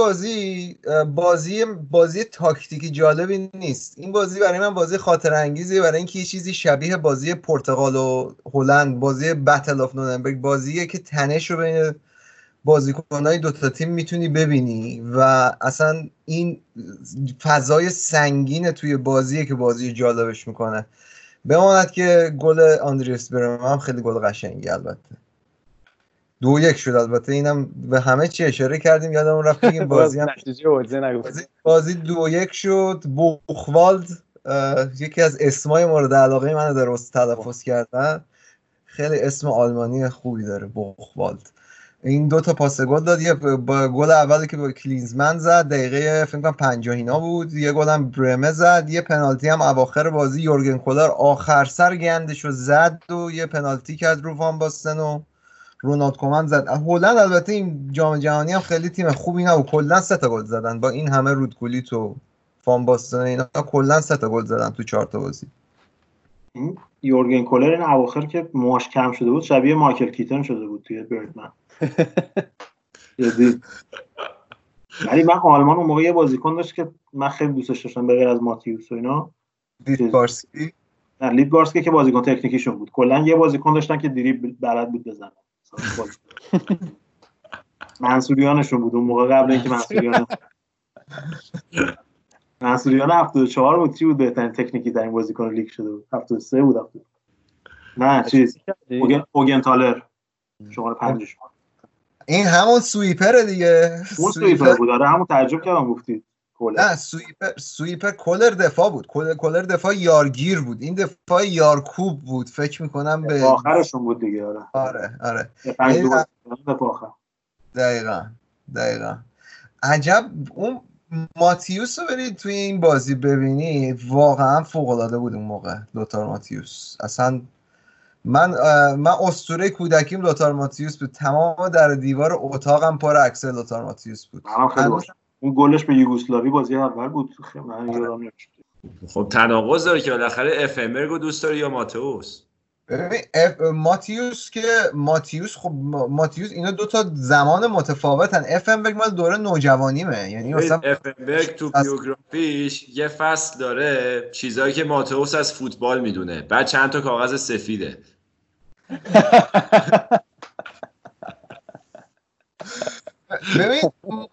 بازی تاکتیکی جالبی نیست. این بازی برای من بازی خاطر انگیزه، برای اینکه یه چیزی شبیه بازی پرتغال و هلند، بازی بتل آف نورنبرگ، بازیه که تنش رو بین بازیکن‌های دو تا تیم میتونی ببینی و اصلا این فضای سنگینه توی بازیه که بازی جالبش میکنه. بماند که گل آندریس برمم خیلی گل قشنگی، البته 2-1 شد، البته اینم به همه چی اشاره کردیم، یادمون رفت بگیم بازی هم بازی 2-1 شد. بوخوالد یکی از اسمای مورد علاقه منو درست تلفظ کردن، خیلی اسم آلمانی خوبی داره بوخوالد. این دو تا پاس گل داد، یه گل اولی که با کلینزمن زد دقیقه فکر کنم 50 اینا بود، یه گلم برمه زد، یه پنالتی هم اواخر بازی یورگن کولر آخر سر گندشو زد و یه پنالتی کرد رو وان باستن و رونالد کومن زد. هلند البته این جام جهانی هم خیلی تیم خوبی نبود، کلا 3 تا گل زدن با این همه رودکولی تو فان باستن اینا، کلا 3 تا گل زدن تو 4 تا بازی. یورگن کولر این اواخر که موهاش کم شده بود شبیه مایکل کیتون شده بود توی بردمن جدی. ولی من آلمان اون موقع یه بازیکن داشت که من خیلی دوستش داشتم به غیر از ماتیوس و اینا، لیدگارسکی. نه لیدگارسکی که بازیکن تکنیکیشون بود، کلا یه بازیکن داشتن که دریبل بلد بود بزنه، منصوریانشون بود اون موقع، قبل اینکه منصوریان 74 بود، چی بود بهترین تکنیکی در این بازیکن لیگ شده بود، 73 بود، نه چیز اوگنتالر شماره 5. این همون سویپره دیگه، اون سویپر بود، آره همون تعجب کردم گفتید کولر. نه سویپر کولر دفاع بود، کولر دفاع یارگیر بود، این دفاع یارکوب بود فکر میکنم به آخرشون بود دیگه. آره دقیقا. عجب اون ماتیوس رو برید توی این بازی ببینی، واقعا فوق العاده بود اون موقع لوتار ماتیوس. اصلا من اسطوره کودکیم لوتار ماتیوس بود، تمام در دیوار اتاقم پر عکس لوتار ماتیوس بود. اون گلش به یوگسلاوی بازی اول بود، من یادم نمیاد. خب تناقض داره که بالاخره افمرگو دوست داره یا ماتئوس. ببین ماتیوس خب ماتیوس اینا دو تا زمان متفاوتن. افمبرگ مال دوره نوجوانیمه، یعنی مثلا افمبرگ تو بیوگرافیش یه فصل داره چیزایی که ماتئوس از فوتبال میدونه، بعد چند تا کاغذ سفیده. ببین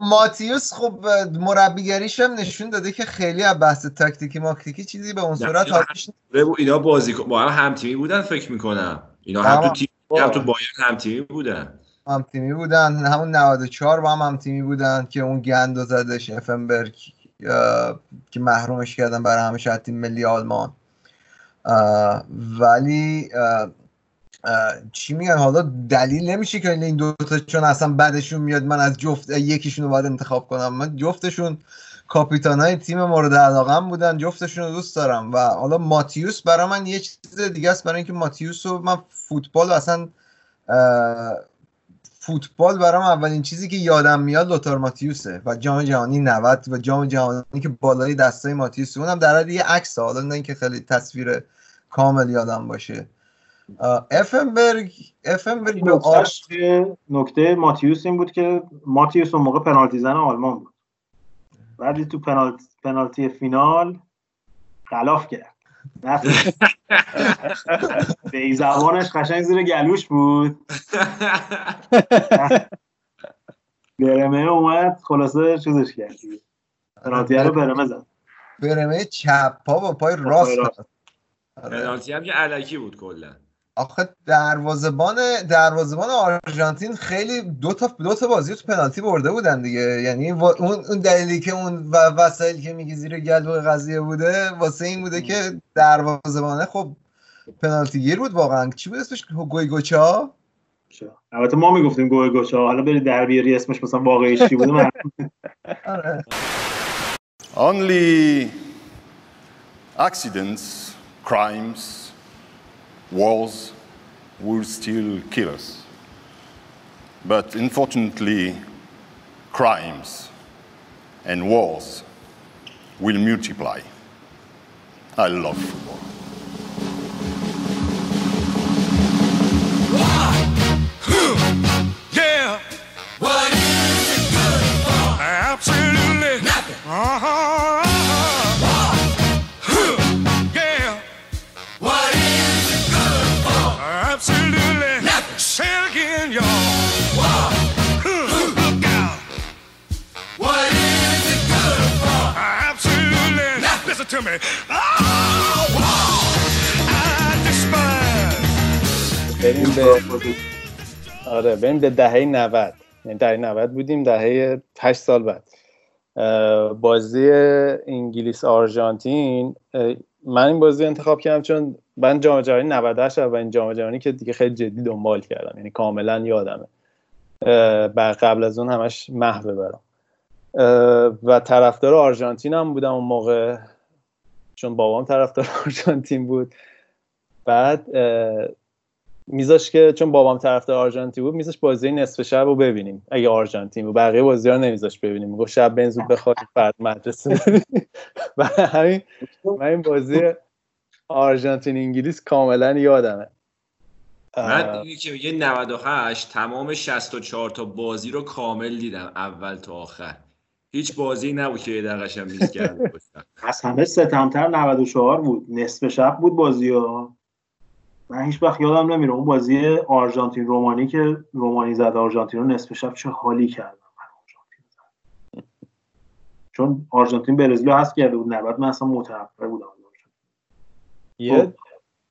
ماتیوس خب مربیگریش هم نشون داده که خیلی از بحث تاکتیکی ماکتیکی چیزی به اون صورت حالیش اینا بازیکن با هم تیمی بودن فکر میکنم، اینا هم تو تیم هم تو بایرن هم تیمی بودن همون 94 با هم تیمی بودن که اون گندو زدش افنبرگ که محرومش کردن برای همیشه از تیم ملی آلمان. ولی چی میگن حالا دلیل نمیشه که این دوتا چون اصلا بعدشون میاد من از جفت یکیشون رو باید انتخاب کنم. من جفتشون کاپیتانای تیم مورد علاقم بودن، جفتشون رو دوست دارم. و حالا ماتیوس برای من یه چیز دیگه است، برای اینکه ماتیوس رو من فوتبال برام اولین چیزی که یادم میاد لوتار ماتیوسه و جام جهانی 90 و جام جهانی که بالای دستای ماتیوس، اونم در حد یه عکس، حالا نه اینکه خیلی تصویر کامل یادم باشه. افنبرگ به نکته ماتیوس این بود که ماتیوس اون موقع پنالتی زن آلمان بود، بعدی تو پنالتی فینال خلاف کرد به این زبانش قشنگ زیر گلوش بود، برمه اومد خلاصه چیزش کرد، پنالتی رو برمه زد، برمه چپ پا با پای راست، پنالتی هم که الکی بود کلا. آخه دروازه‌بان آرژانتین خیلی دو تا بازی تو پنالتی برده بودن دیگه، یعنی اون دلیلی که اون وسایل که میگی زیر گلو قضیه بوده واسه این بوده که دروازه‌بانه خب پنالتی گیر بود واقعا. چی بود اسمش؟ گویگوچا. البته ما میگفتیم گویگوچا، حالا برید در بیاری اسمش مثلا واقعیش چی بوده من. آره. Only accidents, crimes, wars will still kill us. but unfortunately, crimes and wars will multiply. I love football. Yeah. What is it good for? Absolutely nothing. Yeah. What is it good for? Absolutely nothing. Say it again, y'all. Look out. What is it good for? Absolutely nothing. Listen to me. بریم به دهه 90. یعنی دهه 90 بودیم، دهه 8 سال بعد. بازی انگلیس آرژانتین، من این بازی انتخاب کردم چون من جام جهانی 98 و این جام جهانی که دیگه خیلی جدی دنبال کردم، یعنی کاملا یادمه. قبل از اون همش محو برام. و طرفدار آرژانتین هم بودم اون موقع، چون بابام طرفدار آرژانتین بود. بعد میذاش که چون بابام طرفدار آرژانتین بود میذاش بازی نصف شب رو ببینیم اگه آرژانتین بود، بقیه بازی رو نمیذاش ببینیم، میگفت شب بریم زود بخوابیم فردا مدرسه. و همین من این بازی آرژانتین انگلیس کاملا یادمه. من دیگه که میگه 98 تمام 64 تا بازی رو کامل دیدم اول تا آخر، هیچ بازی نبود که یه دقیقه‌ش هم میس کرده باشم. از همه ستمتر 94 بود، نصف شب بود بازی‌ها. من هیچ وقت یادم نمیره اون بازی آرژانتین رومانی که رومانی زد آرژانتین رو نصف شب چه حالی کردم من آرژانتین زد. چون آرژانتین برزیل رو حذف کرده بود 90، من اصلا متعفر بودم. یه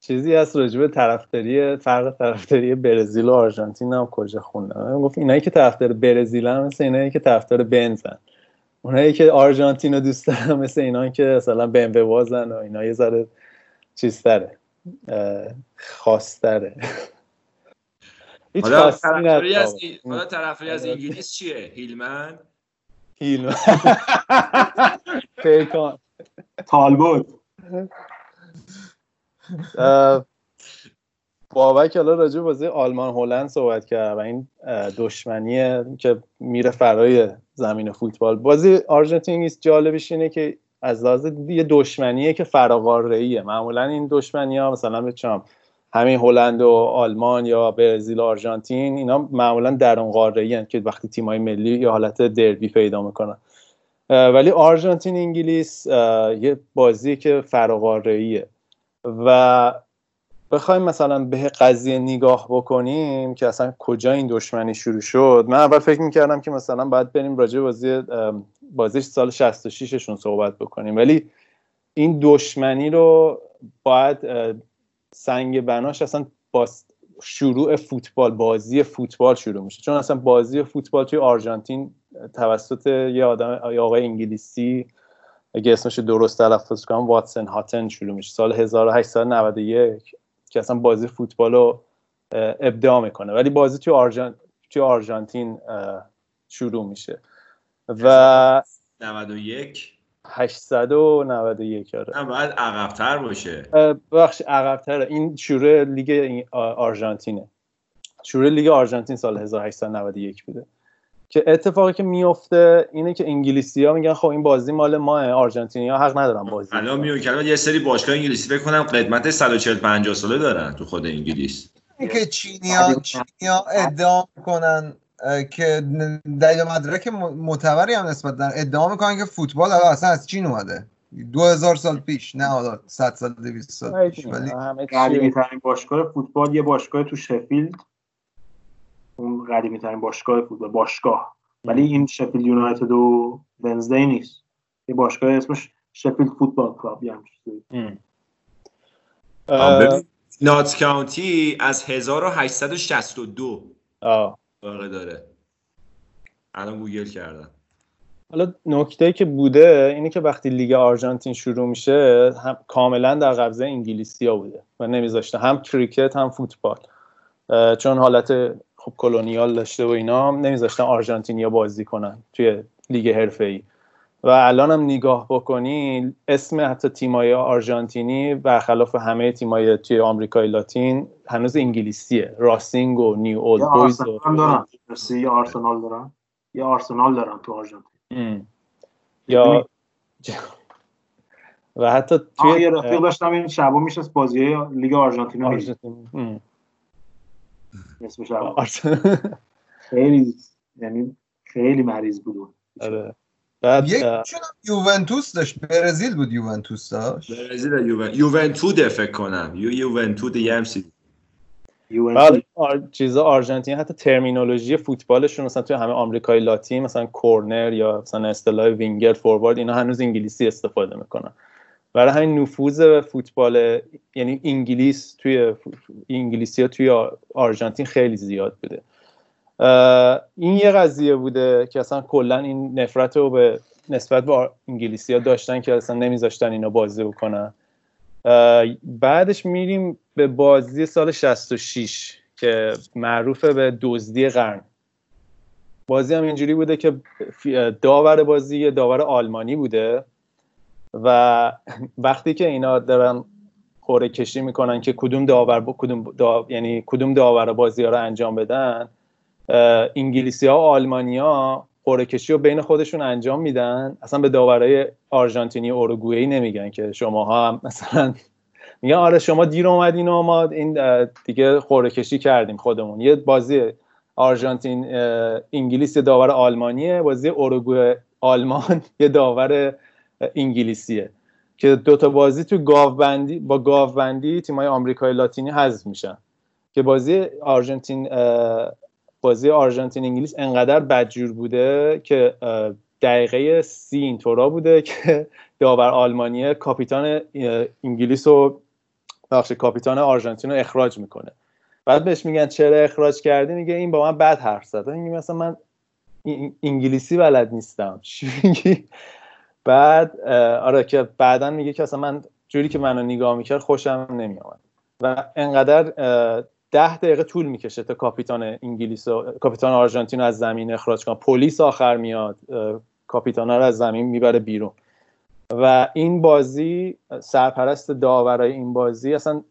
چیزی هست راجبه طرفداری، فرق طرفداری برزیل و آرژانتین هم کجا خوندم. من گفت اینایی که طرفدار برزیلن مثل اینایی که طرفدار بنزن، اونایی که آرژانتین رو دوست دارن مثل اینایی که مثلا بنو وازن، و اینا یه ذره چیزتره، خواستره. حالا طرفداری از انگلیس چیه؟ هیلمن؟ هیلمن پیکان تالبوت. بابک الان راجع به بازی آلمان هلند صحبت کرد و این دشمنی که میره فرای زمین فوتبال. بازی آرژانتین جالبش اینه که از لحاظ یه دشمنیه که فراقاره‌ایه. معمولا این دشمنی‌ها مثلا بچم همین هلند و آلمان یا برزیل و آرژانتین، اینا معمولا درون قاره‌این که وقتی تیم‌های ملی یا حالت دربی پیدا میکنن. ولی آرژانتین انگلیس یه بازی که فراقاره‌ایه و بخوایم مثلا به قضیه نگاه بکنیم که اصلا کجا این دشمنی شروع شد. من اول فکر میکردم که مثلا باید بریم راجع بازی سال 66شون صحبت بکنیم، ولی این دشمنی رو باید سنگ بناش اصلا با شروع فوتبال، بازی فوتبال شروع میشه. چون اصلا بازی فوتبال توی آرژانتین توسط یه آقای انگلیسی اگه اسمش درست تلفظ کنم واتسون هاتن شروع میشه سال 1891 که اصلا بازی فوتبال رو ابداع میکنه، ولی بازی توی آرژانتین شروع میشه و 91 891 آره. نه بعد عقب‌تر باشه. بخش عقب‌تر، این شروع لیگ آرژانتینه. شروع لیگ آرژانتین سال 1891 بوده. که اتفاقی که میفته اینه که انگلیسی‌ها میگن خب این بازی مال ماه، آرژانتینی‌ها حق ندارن بازی. الان میگن که یه سری باشگاه انگلیسی فکر کنم قدمت 140 50 ساله دارن تو خود انگلیس. اینکه چینی‌ها ادعا می‌کنن که دلیل مدرک معتبری هم نسبت دارن، ادعا می‌کنن که فوتبال اصلا از چین اومده 2000 سال پیش، نه حالا 100 سال 200 سال پیش. ولی قدیمی‌ترین باشگاه فوتبال یه باشگاه تو شفیلد، اون قدیمی‌ترین باشگاه فوتبال باشگاه، ولی این شفیلد یونایتد و ونزدی نیست، یه باشگاه اسمش شفیلد فوتبال کلاب یا همچین چیزی. ناتس کانتی از 1862 فرق داره. الان گوگل کردم. حالا نکته‌ای که بوده اینه که وقتی لیگ آرژانتین شروع میشه هم کاملا در قبضه انگلیسی‌ها بوده و نمیذاشته هم کریکت هم فوتبال، چون حالت خب کلونیال داشته و اینا، نمیذاشتن آرژانتینیا بازی کنن توی لیگ حرفه‌ای و الان هم نگاه بکنی اسم حتی تیمای آرژانتینی برخلاف همه تیمای توی آمریکای لاتین هنوز انگلیسیه. راسینگ و نیو اولد بویز و یا آرسنال دارن، یا آرسنال دارن تو آرژانتین، یا و حتی توی یه رفیق داشتم این شبا میشست بازیه لیگ آرژانتینی اسم شبا خیلی یعنی خیلی مریض بودون. یک چون یوونتوس داشت، برزیل بود یوونتوس داشت، برزیل یوونتوده فکر کنم یوونتوده یه همسی بعد چیزا آرژانتین حتی ترمینولوژی فوتبالشون مثلا توی همه آمریکای لاتین مثلا کورنر یا مثلا اصطلاح وینگر فوروارد اینا هنوز انگلیسی استفاده میکنن. برای همین نفوذ فوتبال یعنی انگلیس توی انگلیسی‌ها توی آرژانتین خیلی زیاد بوده. این یه قضیه بوده که اصلا کلا این نفرت رو به نسبت به انگلیسی‌ها داشتن که اصلا نمیذاشتن اینا بازی بکنن. بعدش میریم به بازی سال 66 که معروفه به دزدی قرن. بازی هم اینجوری بوده که داور بازی داور آلمانی بوده و وقتی که اینا دارن قرعه کشی میکنن که کدوم داور یعنی کدوم داور بازی ها رو انجام بدن، انگلیسی ها و آلمانی ها قرعه کشی رو بین خودشون انجام میدن. اصلا به داورای آرژانتینی و اوروگوئه‌ای نمیگن که شماها هم مثلا میگن آره شما دیر اومدین و ما این دیگه قرعه کشی کردیم خودمون. یه بازی آرژانتین انگلیس یه داور آلمانیه، بازی اوروگوئه آلمان یه داور انگلیسیه که دوتا بازی تو گاوبندی با گاوبندی تیمای آمریکای لاتینی حذف میشن. که بازی آرژانتین انگلیس انقدر بدجور بوده که دقیقه 30 اینطورا بوده که داور آلمانیه کاپیتان انگلیس رو کاپیتان آرژانتین رو اخراج میکنه. بعد بهش میگن چرا اخراج کردی؟ میگه این با من بد حرف زد. میگه مثلا من انگلیسی بلد نیستم. بعد آره که بعدن میگه که اصلا من جوری که منو نگاه میکرد خوشم نمیاد و انقدر 10 دقیقه طول میکشه تا کاپیتان آرژانتین رو از زمین اخراج کنه. پلیس آخر میاد کاپیتانا رو از زمین میبره بیرون. و این بازی سرپرست داورای این بازی اصلا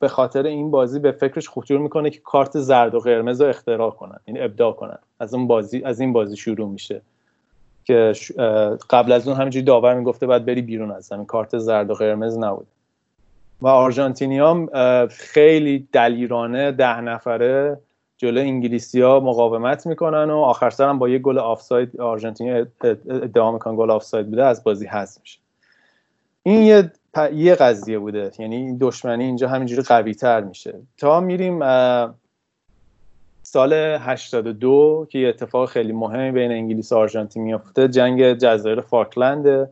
به خاطر این بازی به فکرش خطور میکنه که کارت زرد و قرمز رو اختراع کنن، این ابداع کنن. از این بازی شروع میشه که قبل از اون همینجوری داور میگفته باید بری بیرون از زمین، کارت زرد و قرمز نبود. و آرژانتینیام خیلی دلیرانه 10 نفره جلو انگلیسی‌ها مقاومت میکنن و آخر سر هم با یک گل آفساید آرژانتینی ادعا میکنن گل آفساید بوده، از بازی حذف میشه. این یه قضیه بوده، یعنی دشمنی اینجا همینجوری قوی‌تر میشه تا میریم سال 82 که یه اتفاق خیلی مهمی بین انگلیس و آرژانتین میفته. جنگ جزایر فاکلند.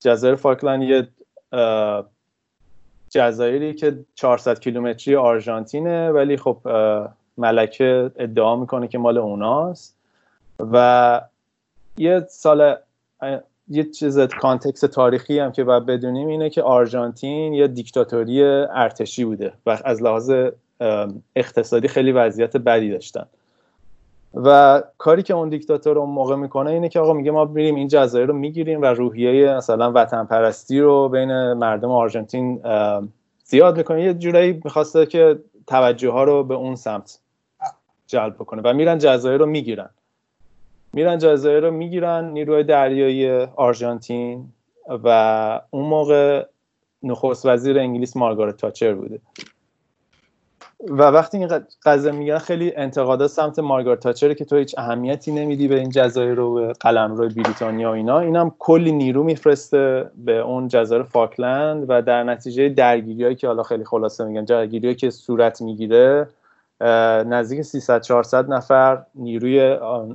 جزایر فاکلند یه جزایری که 400 کیلومتری آرژانتینه ولی خب ملکه ادعا میکنه که مال اوناست. و یه چیز کانتکست تاریخی هم که باید بدونیم اینه که آرژانتین یه دیکتاتوری ارتشی بوده و از لحاظ اقتصادی خیلی وضعیت بدی داشتن و کاری که اون دیکتاتور اون موقع میکنه اینه که آقا میگه ما میریم این جزایر رو میگیریم و روحیه مثلا وطن پرستی رو بین مردم آرژانتین زیاد میکنه. یه جورایی میخواسته که توجه ها رو به اون سمت جلب کنه و میرن جزایر رو میگیرن نیروی دریایی آرژانتین. و اون موقع نخست وزیر انگلیس مارگارت تاچر بوده و وقتی این قضیه میگن خیلی انتقادات سمت مارگارت تاچر که تو هیچ اهمیتی نمیدی به این جزایر و قلمرو بریتانیا اینا. اینم کلی نیرو میفرسته به اون جزایر فاکلند و در نتیجه درگیریایی که حالا خیلی خلاصه میگن درگیریایی که صورت میگیره نزدیک 300 400 نفر نیروی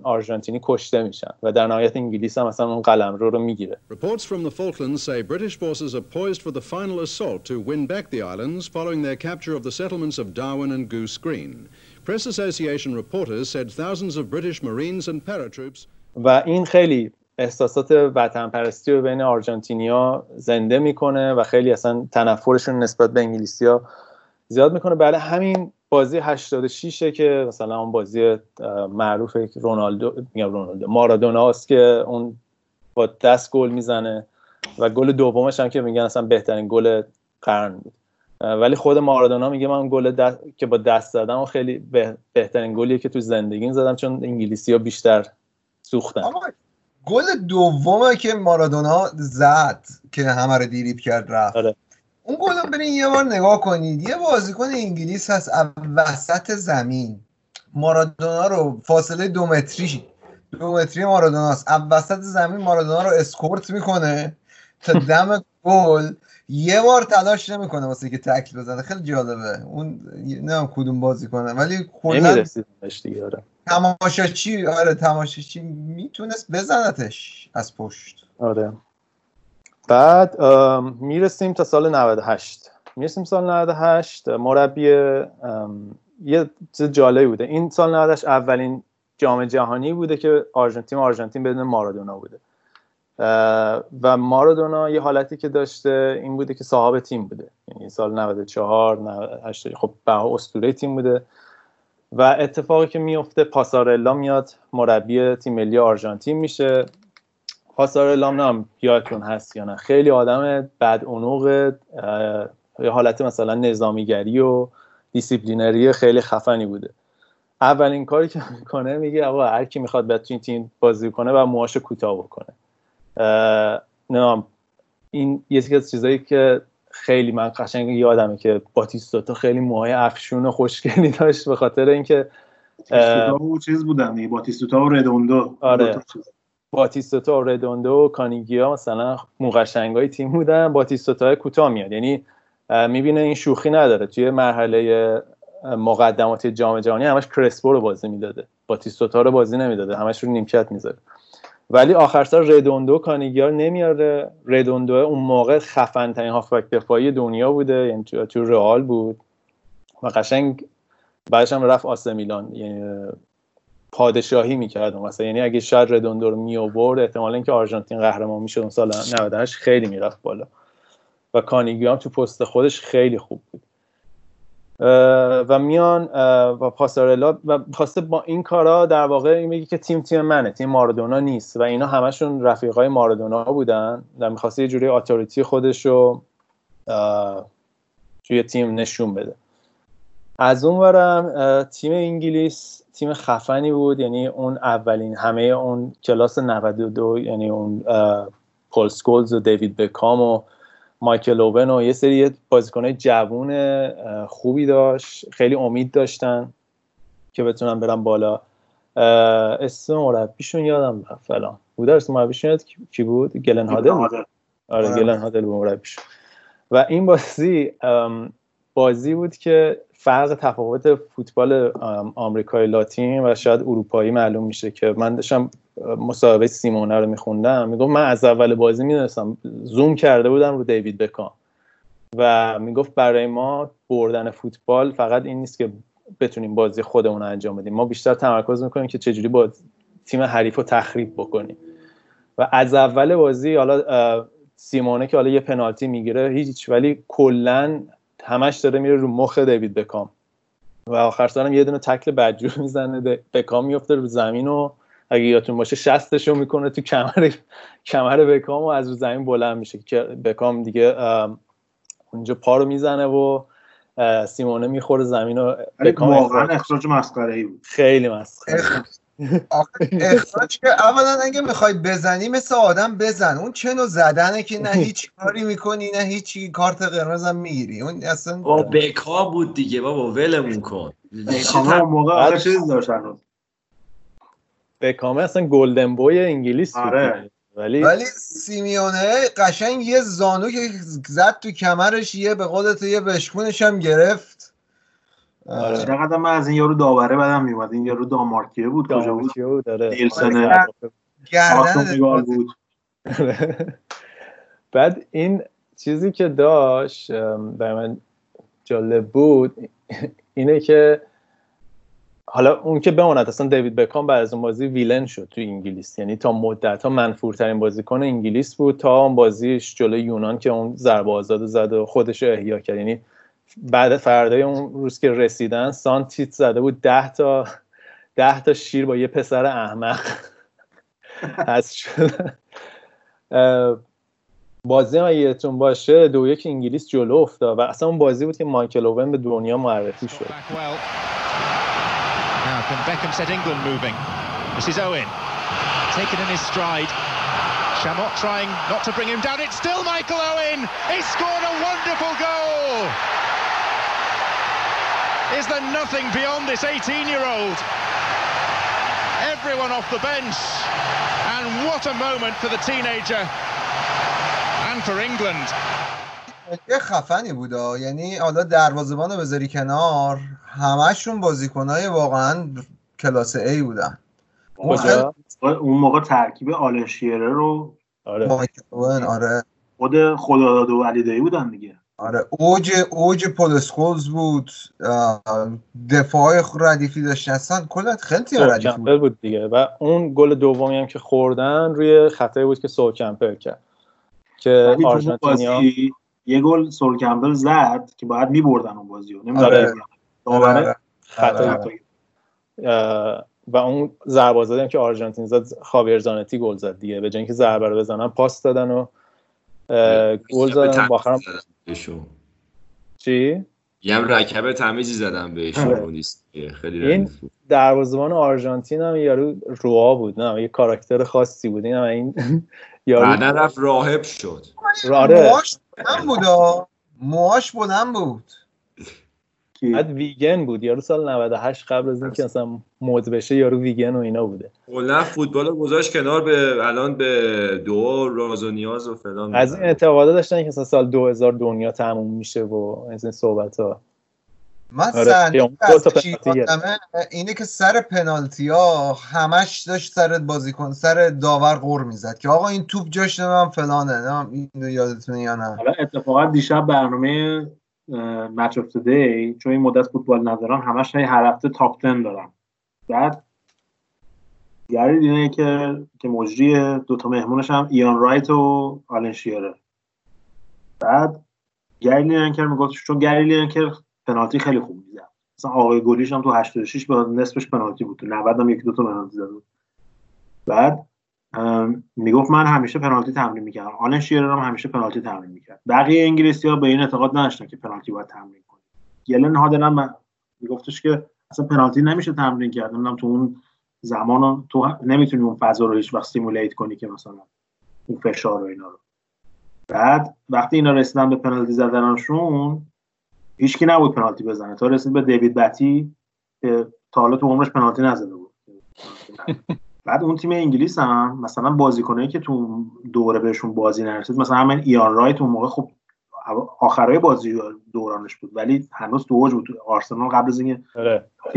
آرژانتینی کشته میشن و در نهایت انگلیس هم مثلا اون قلمرو رو میگیره. Reports from the Falklands say British forces are poised for the final assault to win back the islands following their capture of the settlements of Darwin and Goose Green. Press Association reporters said thousands of British Marines and paratroops. و این خیلی احساسات وطن پرستی رو بین آرژانتینیا زنده میکنه و خیلی اصلا تنفرشون نسبت به انگلیسیا زیاد میکنه. بله همین بازی 86 که مثلا اون بازی معروف رونالدو مارادوناست که اون با دست گل میزنه و گل دومش هم که میگن اصلا بهترین گل قرن بود. ولی خود مارادونا میگه من گل که با دست زدم خیلی بهترین گلیه که تو زندگیم زدم، چون انگلیسی‌ها بیشتر سوختن. گل دومه که مارادونا زد که همه رو دیریب کرد رفت. آره. اون گلم برین یه بار نگاه کنید، یه بازیکن انگلیس هست وسط زمین، مارادونا رو فاصله 2 متری مارادونا است، وسط زمین مارادونا رو اسکورت میکنه تا دم گل، یه بار تلاش نمیکنه واسه که تکل بزنه. خیلی جالبه اون، نمیدونم کدوم بازیکنه ولی کلا تماشاچی میتونست بزنتش از پشت. آره. بعد میرسیم تا سال 98. مربی یه چیز جالبی بوده. این سال 98 اولین جام جهانی بوده که آرژانتین بدون مارادونا بوده. و مارادونا یه حالتی که داشته این بوده که صاحب تیم بوده. یعنی سال 94 98، خب به اسطوره تیم بوده. و اتفاقی که میفته پاسارلا میاد مربی تیم ملی آرژانتین میشه. پاسارلا نام یادتون هست یا نه؟ خیلی آدم بدعنق، یه حالت مثلا نظامیگری و دیسیپلینری خیلی خفنی بوده. اولین کاری که میکنه میگه آقا هر کی میخواد بعد تو این تیم بازی کنه و موهاشو کوتاه بکنه. نه این یکی از چیزایی که خیلی من قشنگ یادمه که باتیستوتا خیلی موهای افشون و خوشگلی داشت به خاطر اینکه باتیستوتا و چیز بودن دیگه، باتیستوتا و ردوندو. آره. باتیستوتا و ردوندو و کانیگیا مثلا مو قشنگای تیم بودن. باتیستوتا کوتاه میاد، یعنی میبینه این شوخی نداره. توی مرحله مقدماتی جام جهانی همش کرسپو رو بازی میداده، باتیستوتا رو بازی نمیداده، همش رو نیمکت میذاره. ولی آخر سر ردوندو کانیگیا نمیاره. ردوندو اون موقع خفن ترین هافبک دفاعی دنیا بوده، یعنی تو رئال بود و قشنگ بعدش هم رفت آسه میلان، یعنی پادشاهی میکرد مثلا. یعنی اگه شاید ردوندو رو می آورد احتمال اینکه آرژانتین قهرمان میشد اون سال 98 خیلی میرفت بالا. و کانیگیا هم تو پست خودش خیلی خوب بود. و میان و پاسارلا و خواسته با این کارا در واقع این میگه که تیم منه، تیم مارادونا نیست. و اینا همشون رفیقای مارادونا بودن و میخواسته یه جوری اتوریتی خودشو توی تیم نشون بده. از اون ورم تیم انگلیس تیم خفنی بود، یعنی اون اولین همه اون کلاس 92، یعنی اون پول سکولز و دیوید بکام و مایکل اوون و یه سری بازیکنای جوون خوبی داشت. خیلی امید داشتن که بتونن برن بالا. اسم مربیشون یادم رفت فلان بود. اسم مربیشون کی بود؟ گلن هادل. آره گلن هادل بود مربیشون. و این بازی بود که فرق تفاوت فوتبال آمریکای لاتین و شاید اروپایی معلوم میشه. که من داشتم مصاحبه سیمونه رو میخوندم، میگفت من از اول بازی میدونستم، زوم کرده بودم رو دیوید بکام و میگفت برای ما بردن فوتبال فقط این نیست که بتونیم بازی خودمون انجام بدیم، ما بیشتر تمرکز میکنیم که چجوری با تیم حریف رو تخریب بکنیم. و از اول بازی حالا سیمونه که حالا یه پنالتی میگیره هیچ، ولی کلا همش داره میره رو مخ دیوید بکام و آخر سرم یه دونه تکل بدجور میزنه، بکام میفته رو زمین و اگه یادتون باشه شستشو میکنه تو کمر بکام و از رو زمین بلند میشه که بکام دیگه اونجا پا رو میزنه و سیمونه میخوره زمین و بکام. واقعا اخراج مسخره‌ای بود، خیلی مسخره. اخراج که اولا اگه میخوای بزنی مثل آدم بزن، اون چنو زدنه که نه هیچ کاری میکنی نه هیچی، کارت قرمز هم میگیری. اون اصلا بکا بود دیگه بابا، ولمون کن. اون موقع آخه چیز داشتن بکامه اصلا گلدن بوی انگلیس بود. آره. ولی سیمیونه قشنگ یه زانو که زد تو کمرش، یه به قولت یه بشکونش هم گرفت. آره. چقدر من از این یارو داوره بدم میومد. این یارو دانمارکیه بود، کجا بود؟ نیلسن گردن بود. بعد این چیزی که داشت برای من جالب بود اینه که حالا اون که بماند اصلا دیوید بکام بعد از اون بازی ویلن شد تو انگلیس، یعنی تا مدت‌ها منفورترین بازیکن انگلیس بود تا اون بازیش جلوی یونان که اون ضربه آزاد زد و خودش رو احیا کرد. یعنی بعد فردای اون روز که رسیدن سانتیت زده بود 10 تا شیر با یه پسر احمق از شد. بازی ها یادتون باشه 2-1 انگلیس جلو افتاد و اصلا اون بازی بود که مایکل اوون به دنیا معرفی شد. Shamot trying not to bring him down. It's still Michael Owen. He scored a wonderful goal. Is there nothing beyond this 18-year-old? Everyone off the bench. And what a moment for the teenager. And for England. یه خفنی بود. یعنی حالا دروازه‌بانو بذاری کنار، همه‌شون بازیکنای واقعاً کلاس A بودن. اون موقع ترکیب آلن شیرر رو مایکل اوون خود خداداد و علی دایی بودن دیگه. اوج پولسکولز بود، دفاعی ردیفی داشتن، اصلا کلت خیلی تیم ردیفی بود دیگه. و اون گل دومی هم که خوردن روی خطایی بود که سول کمپل کرد که آرژانتینیا یه گل سول کمپل زد که باید می‌بردن اون بازیو، نمی‌دونم داور خطایی و اون ضربه زدن که آرژانتین زد، خاویر زانتی گل زد دیگه. به جای اینکه ضربه رو بزنن پاس دادن و گل زدن. باخرم بهشون چی یام رکبه تمیزی زدن بهش نیست. خیلی این دروازه‌بان آرژانتین هم یارو روا بود، نه یه کاراکتر خاصی بود. اینم این یارو بعدن رفت راهب شد. موهاش بلند بود، موهاش بلند بود، بعد ویگن بود یارو. سال 98 قبل از اینکه اصلا مود بشه یارو ویگن و اینا بوده. کلا فوتبالو گذاشت کنار، به الان به دو راز و نیاز و فلان از این اعتقاد داشتن که اصلا سال 2000 دنیا تموم میشه و از این صحبت‌ها. مثلا اینه که سر پنالتی‌ها همش داشت سر بازیکن، سر داور غر میزد که آقا این توپ جاش نمون فلانه. اینو یادتونه یا نه؟ حالا اتفاقا دیشب برنامه Match of the Day، چون این مدت فوتبال ندارن، همش هر هفته تاپ 10 دارن. بعد یاری دیدنه که مجریه، دوتا مهمونش هم ایان رایت و آلن شیرر. بعد گری لینکر میگفت، چون گری لینکر پنالتی خیلی خوب میزد، مثلا آقای گلیش هم تو 86 به نصفش پنالتی بود، تو 90 هم یکی دوتا پنالتی زد. بعد میگفت من همیشه پنالتی تمرین میکردم، آلن شیرر هم همیشه پنالتی تمرین میکرد. بقیه انگلیسی‌ها به این اعتقاد نداشتن که پنالتی باید تمرین کنه. گلن هادن هم میگفتش که اصلا پنالتی نمیشه تمرین کرد، نمیدونم تو اون زمان تو نمیتونی اون فضا رو هیچ وقت سیمولیت کنی که مثلا اون فشار و اینا رو. بعد وقتی اینا رسیدن به پنالتی زدنشون هیچکی نبود پنالتی بزنه، تا رسید به دیوید بتی که تا حالا تو عمرش پنالتی نزده بود. بعد اون تیم انگلیس هم مثلا بازیکنایی که تو دوره بهشون بازی نرسید، مثلا همین ایان رایت اون موقع خب آخرای بازی دورانش بود ولی هنوز تو اوج بود آرسنال قبل از اینکه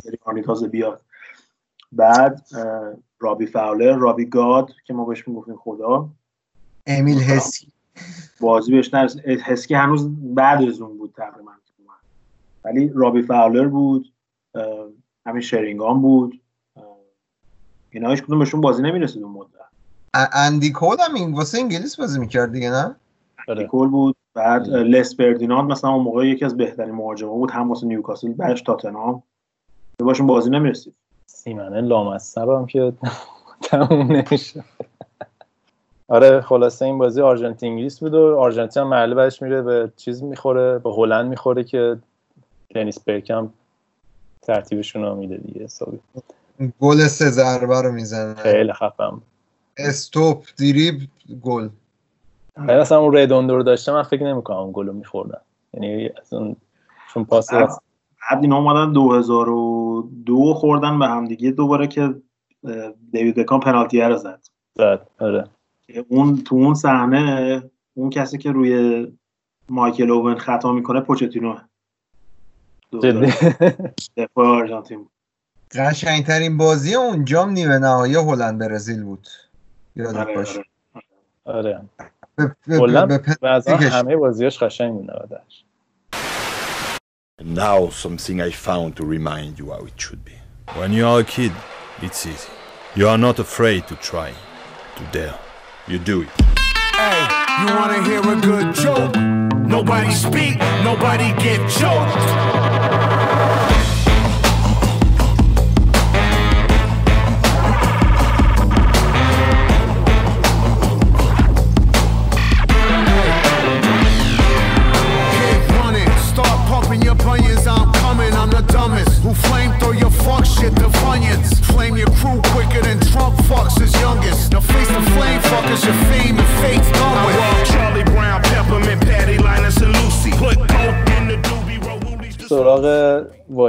کیریانی تازه بیاد. بعد رابی فاولر، رابی گاد که ما بهش میگفتیم خدا، امیل هسکی بازی بهش نرسید. هسکی هنوز بعد از اون بود تقریبا که اومد، ولی رابی فاولر بود، همین شرینگان بود، اینا هیچ کدوم بهشون بازی نمی‌رسید اون مدت. اندی کول هم این واسه انگلیس بازی می‌کرد دیگه، نه؟ اندی کول بود. بعد لس فردیناند مثلا اون موقع یکی از بهترین مهاجما بود، هم واسه نیوکاسل، بعدش تاتنهام. بهشون بازی نمی‌رسید. سیمنه لامصب هم که تموم نمیشه. آره خلاصه این بازی آرژانتین انگلیس بود و آرژانتین مرحله بعدش میره به چیز می‌خوره، به هلند می‌خوره که دنیس برکم ترتیبشون رو میده دیگه حسابی. گل سه ضربه رو میزنه، خیلی خفم. استوپ، دریبل، گل. حالا اصلا اون ردوندو رو داشتم من فکر نمی‌کنم اون گل رو می‌خوردن، یعنی اصلا چون پاس بعد اینا اومدن 2002 خوردن به هم دیگه دوباره که دیوید بکام پنالتی رو زد. آره اون تو اون صحنه اون کسی که روی مایکل اوون خطا میکنه پوچتینو جدی دفاع آرژانتین. قشنگترین بازی اونجا نیمه نهایی هلند برزیل بود، یادت باشه. آره هلند از همه بازیاش قشنگ بود. Now something I found to remind you how it should be. When you are a kid, it's easy. You are not afraid to try, to dare. You do it. Hey, you want to hear a good joke? Nobody speak, nobody get choked.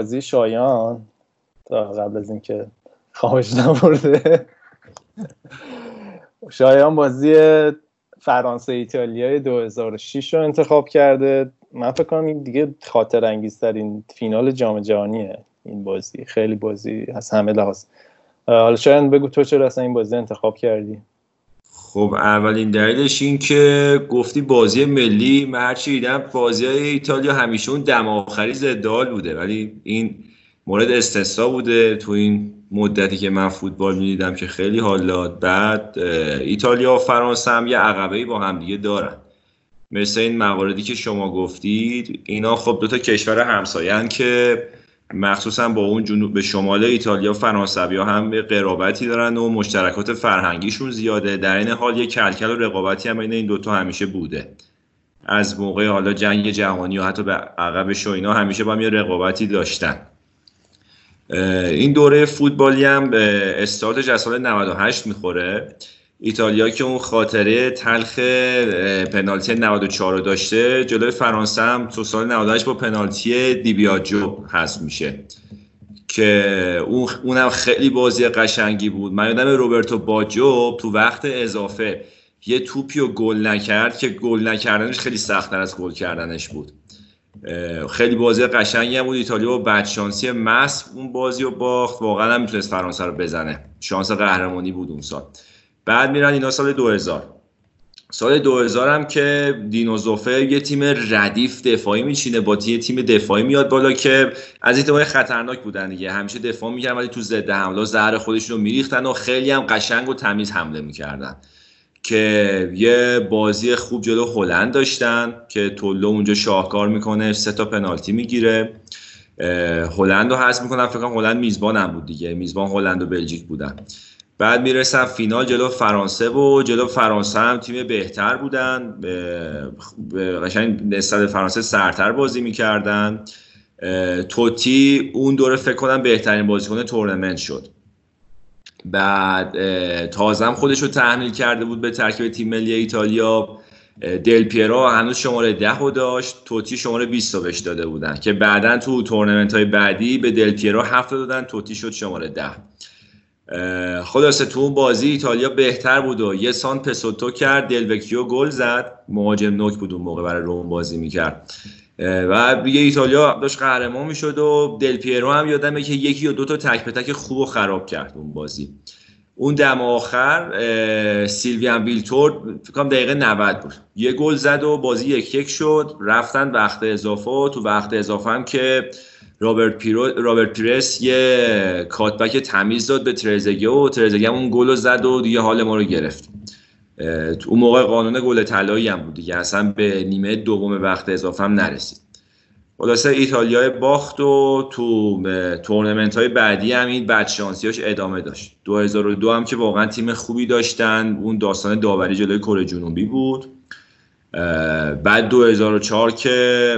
بازی شایان تا قبل از اینکه خاموش نمورده شایان بازی فرانسه ایتالیای 2006 رو انتخاب کرده. من فکر کنم این دیگه خاطر انگیزترین فینال جام جهانیه. این بازی خیلی بازی از همه لحاظ. حالا شایان بگو تو چرا اصلا این بازی انتخاب کردی؟ خب اولین دلیلش این که گفتی بازی ملی، من هرچی دیدم بازی‌های ایتالیا همیشه اون دم آخری زدال بوده، ولی این مورد استثنا بوده تو این مدتی که من فوتبال می‌دیدم که خیلی حالات بعد ایتالیا و فرانسه هم یه عقبه‌ای با هم دیگه دارن، مثل این مواردی که شما گفتید. اینا خب دوتا کشور همسایه‌ان که مخصوصا با اون جنوب به شمال ایتالیا فرانسوی‌ها هم قرابتی دارن و مشترکات فرهنگیشون زیاده. در این حال یک کلکل و رقابتی هم بین این دوتا همیشه بوده از موقع حالا جنگ جهانی و حتی به عقبش و اینا همیشه با هم یه رقابتی داشتن. این دوره فوتبالی هم استارتش از سال 98 میخوره. ایتالیا که اون خاطره تلخ پنالتی 94 رو داشته جلوی فرانسه هم تو سال 98 با پنالتی دیبیاجو حذف میشه که اونم خیلی بازی قشنگی بود. من یادم روبرتو باجو تو وقت اضافه یه توپی رو گل نکرد که گل نکردنش خیلی سخت‌تر از گل کردنش بود. خیلی بازی قشنگی هم بود. ایتالیا با بدشانسی مس اون بازی رو باخت، واقعا نمیتونست فرانسه رو بزنه، شانس قهرمانی بود اون سال. بعد میرن اینا سال 2000. سال 2000 هم که دینوزوفه یه تیم ردیف دفاعی میچینه، با یه تیم دفاعی میاد بالا که از این تیم‌های خطرناک بودن دیگه، همیشه دفاع میکردن ولی تو ضد حمله زهر خودشون رو میریختن و خیلی هم قشنگ و تمیز حمله میکردن که یه بازی خوب جلو هلند داشتن که تولو اونجا شاهکار میکنه، 3 تا پنالتی میگیره، هلند رو حذف میکنن. فکر کنم هلند میزبان هم بود دیگه، میزبان هلند و بلژیک بودن. بعد میرسن فینال جلو فرانسه و جلو فرانسه هم تیم بهتر بودن، قشنگ نسبت فرانسه سرتر بازی میکردن. توتی اون دوره فکر کنم بهترین بازیکن تورنمنت شد. بعد تازم خودش رو تحمیل کرده بود به ترکیب تیم ملی ایتالیا. دل پیرو هنوز شماره 10 رو داشت، توتی شماره 20 رو بهش داده بودن که بعدن تو تورنمنت های بعدی به دل پیرو 7 دادن، توتی شد شماره 10. خلاصه تو اون بازی ایتالیا بهتر بود و یه سان پسوتو کرد، دلوکیو گل زد، مهاجم نوک بود اون موقع برای روم بازی میکرد و یه ایتالیا داشت قهرمان میشد و دل پیرو هم یادمه که یکی یا دوتا تک به تک خوب و خراب کرد اون بازی. اون دم آخر سیلویان ویلتور فکر کنم دقیقه 90 بود یه گل زد و بازی 1-1 شد، رفتن وقت اضافه. تو وقت اضافه هم که رابرت پیرس یه کاتبک تمیز داد به ترزگیه و ترزگیه اون گل رو زد و دیگه حال ما رو گرفت. اون موقع قانون گل طلایی هم بود دیگه، اصلا به نیمه دوم وقت اضافه هم نرسید. خلاصه ایتالیا باخت و تو تورنمنت های بعدی هم این بدشانسیاش ادامه داشت. 2002 هم که واقعا تیم خوبی داشتن، اون داستان داوری جلوی کره جنوبی بود. بعد 2004 که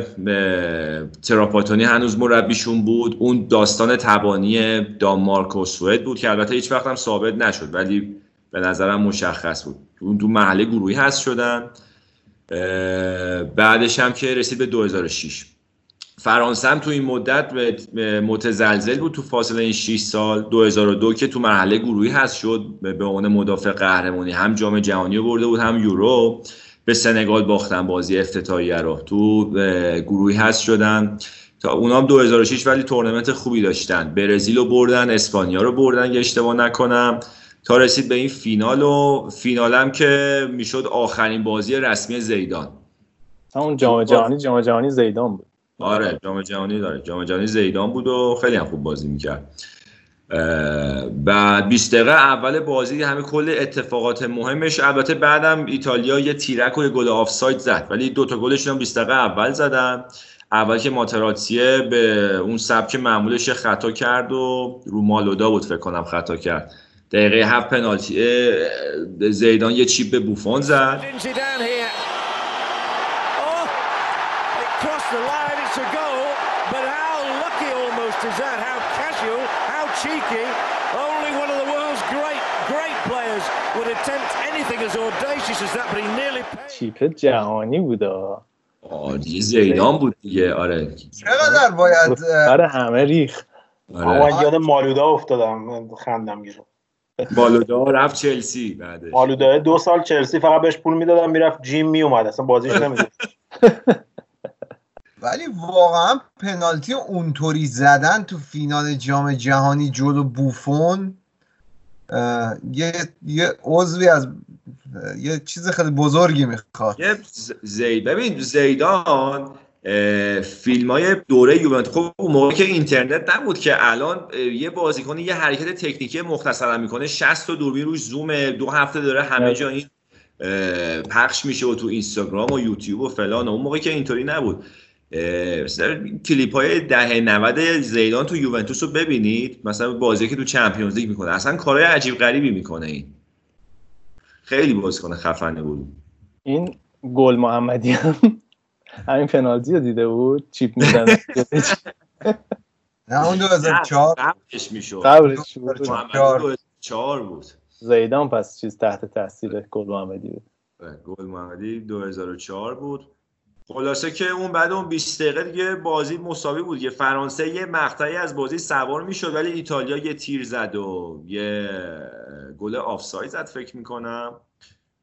تراپاتونی هنوز مربیشون بود، اون داستان تبانی دانمارک و سوئد بود که البته هیچ وقت هم ثابت نشد ولی به نظرم مشخص بود، اون دو مرحله گروهی حذف شدن. بعدش هم که رسید به 2006 فرانسه هم تو این مدت متزلزل بود تو فاصله این 6 سال. 2002 که تو مرحله گروهی حذف شد به عنوان مدافع قهرمانی، هم جام جهانی رو برده بود هم یورو، به سنگال باختن بازی افتتاحیه رو، تو گروهی حذف شدن. تا اونا هم 2006 ولی تورنمنت خوبی داشتن، برزیل رو بردن، اسپانیا رو بردن اگه اشتباه نکنم، تا رسید به این فینال. و فینال هم که میشد آخرین بازی رسمی زیدان، همون جام جهانی زیدان بود. آره جام جهانی زیدان بود و خیلی هم خوب بازی میکرد. بعد 20 دقیقه اول بازی همه کل اتفاقات مهمش، البته بعدم ایتالیا یه تیرک و یه گل آفساید زد ولی دوتا گلشون هم 20 دقیقه اول زدن. اول که ماتراتسیه به اون سبک معمولش خطا کرد و رو مالودا بود فکر کنم خطا کرد، دقیقه 7 پنالتی زیدان یه چیپ به بوفون زد. چیپ جهانی بودا دیگه زیدان بود دیگه. آره چقدر باید آره همه ریخ. من یاد مالودا افتادم، خندم گرفت. مالودا رفت چلسی، بعدش مالودا 2 سال چلسی فقط بهش پول میدادم میرفت جیم میومد، اصلا بازیش نمیدید. ولی واقعا پنالتی اونطوری زدن تو فینال جام جهانی جلو بوفون یه عضوی از یه چیز خیلی بزرگی میخواد. ببین زیدان فیلمای دوره یوونتوس، خب اون موقع که اینترنت نبود که الان یه بازیکن یه حرکت تکنیکی مختصرا میکنه 60 تا دوربین روش زومه، 2 هفته داره همه جا این پخش میشه و تو اینستاگرام و یوتیوب و فلان. اون موقع که اینطوری نبود. کلیپ‌های دهه 90 زیدان تو یوونتوس رو ببینید، مثلا بازی که تو چمپیونز لیگ میکنه، اصلا کارهای عجیب غریبی میکنه. این خیلی بازیکن خفنه بود. این گل محمدی هم همین پنالتی رو دیده بود، چیپ می‌زنه. نه اون 2004 قبلش میشد، قبلش بود 2004 بود. زیدان پس چیز تحت تاثیر گل محمدی بود. گل محمدی 2004 بود. خلاصه که اون بعد اون 20 دقیقه دیگه بازی مساوی بود دیگه. فرانسه یه مقطعی از بازی سوار میشد ولی ایتالیا یه تیر زد و یه گل آفساید زد فکر میکنم،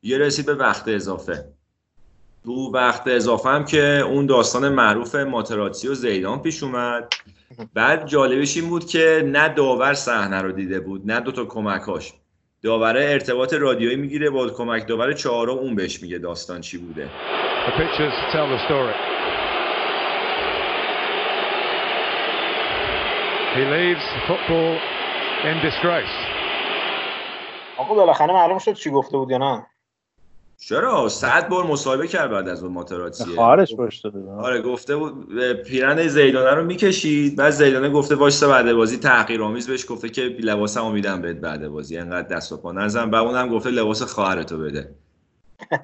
یه رسید به وقت اضافه. تو وقت اضافه هم که اون داستان معروف ماتراتزی و زیدان پیش اومد. بعد جالبش این بود که نه داور صحنه رو دیده بود نه دوتا کمکاش. داوره ارتباط رادیویی میگیره با کمک داور چهارم، اون بهش میگه داستان چی بوده. The pictures tell the story. He leaves football in disgrace. آقا بالاخره معلوم شد چی گفته بود یا نه؟ چرا 100 بار مصاحبه کرد بعد از اون ماتراتزی. خارش پشت داده. آره گفته بود پیرن زیدانه رو میکشید، بعد زیدانه گفته واسه بعد بازی تحقیرآمیز بهش گفته که لباسمو میدم بهت بعد بازی، انقدر دست و پا نزن. بعد اونم گفته لباس خواهرتو بده.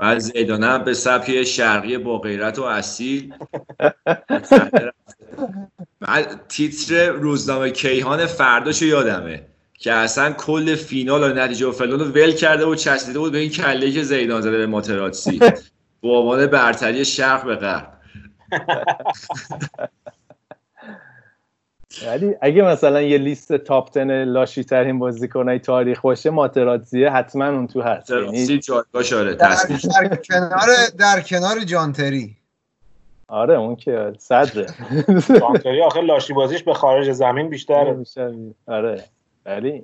بعد زیدانه هم به سبک شرقی با غیرت و اصیل. بعد تیتر روزنامه کیهان فرداشو یادمه که اصلا کل فینال و نتیجه و فلان رو ول کرده و چسبیده بود به این کله که زیدان زده به ماتراتزی با عنوان برتری شرق به غرب. ولی اگه مثلا یه لیست تاپ 10 لاشی ترین بازیکنای تاریخ باشه ماتراتزی حتما اون تو هست. ماتراتزی جایگاهش آره در کنار جانتری. آره اون که صدره. جانتری آخه لاشی بازیش به خارج زمین بیشتره. آره ولی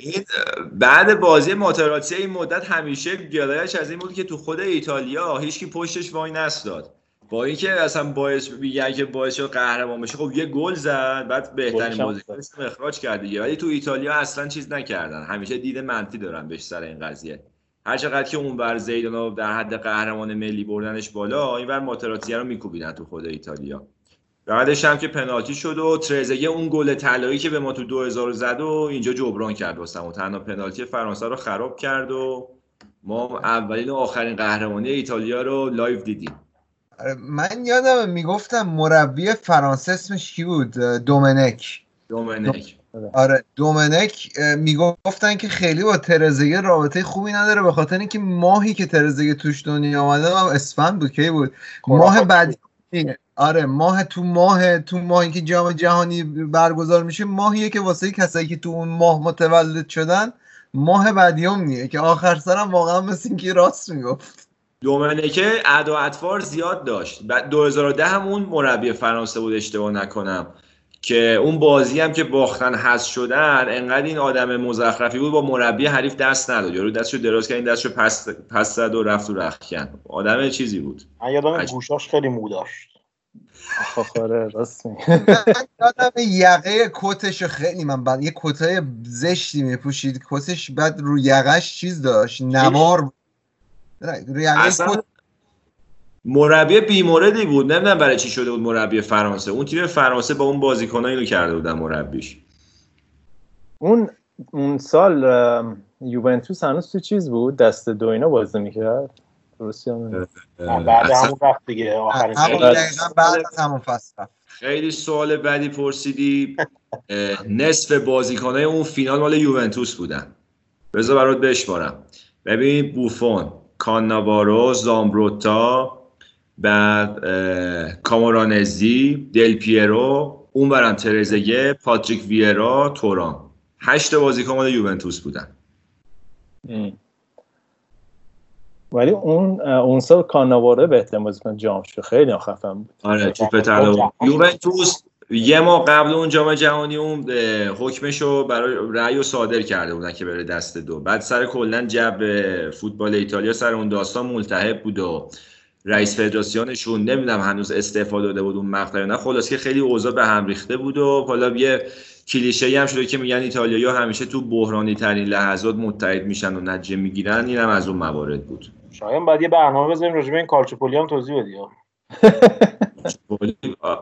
بعد بازی ماتراتزی این مدت همیشه گلایش از این بود که تو خود ایتالیا هیچکی پشتش وای نستاد. با اینکه اصلا باعث میگن که باعث شد قهرمان بشه، خب یه گل زد بعد بهترین بازیکنش رو اخراج کرد دیگه. ولی تو ایتالیا اصلا چیز نکردن، همیشه دید منفی دارن بهش سر این قضیه. هر چقدر که اونور زیدانو در حد قهرمان ملی بردنش بالا، اینور ماتراتزی رو میکوبیدن تو خود ایتالیا. بعدش هم که پنالتی شد و ترزگه اون گل طلایی که به ما تو 2000 زد و اینجا جبران کرد واسه اون، تنها پنالتی فرانسه رو خراب کرد و ما اولین و آخرین قهرمانی ایتالیا رو لایو دیدیم. من یادم میگفتم مربی فرانسه اسمش کی بود؟ دومنک. آره دومنک. میگفتن که خیلی با ترزگه رابطه خوبی نداره به خاطر اینکه ماهی که ترزگه توش دنیا اومده اسفند بود، کی بود؟ ماه بعدی. آره ماه که جام جهانی برگزار میشه، ماهیه که واسه کسایی که تو اون ماه متولد شدن ماه بعدیومیه که آخر سرم واقعا مثل اینکه راست میگفت. دومنکه ادا اطوار زیاد داشت. بعد 2010 هم اون مربی فرانسه بود اشتباه نکنم که اون بازی هم که باختن حذف شدن، انقدر این آدم مزخرفی بود با مربی حریف دست نداد، یارو دستشو دراز کرد این دستشو پس زد و رفت و رختکن. آدم چیزی بود. من یادم گوشاش خیلی مو داشت. آخه راست میگی. یادم یقه کتشو خیلی من یه کتای زشتی میپوشید کتش، بعد رو یقش چیز داشت نوار. اصلا مربی بیموردی بود، نمیدونم برای چی شده بود مربی فرانسه. اون تیم فرانسه با اون بازیکن‌ها اینو کرده بودن مربیش. اون سال یوونتوس هنوز تو چیز بود، دست دو اینا بازی میکرد روسیه. بعد همون وقت دیگه آخرین بعد از همون فصل. خیلی سوال بعدی پرسیدی. نصف بازیکن‌های اون فینال مال یوونتوس بودن. بذار برات بشمارم. ببین بوفون، کاناوارو، زامبروتا، بعد کامارانزی، دل پیرو، اونورم ترزگه، پاتریک ویرا، تورام. 8 بازیکن مال یوونتوس بودن. ولی اون سال کاناواره بهترین بازیکن جام شد، خیلی خفن بود. آره چوپه تلا. یوونتوس یه ماه قبل اون جام جهانی اون حکمشو برای رأیو صادر کرده بودن که بره دست دو. بعد سر کلا جو فوتبال ایتالیا سر اون داستان ملتهب بود و رئیس فدراسیونشون نمیدونم هنوز استعفا داده بود اون مقطع یا نه، خلاص که خیلی اوضاع به هم ریخته بود و حالا یه کلیشه‌ای هم شده که میگن ایتالیایی‌ها همیشه تو بحرانی ترین لحظات متحد میشن و نتیجه میگیرن، اینم از اون موارد بود. شاید بعد یه برنامه بزنیم راجع به این کالچوپولی هم توضیح بدی.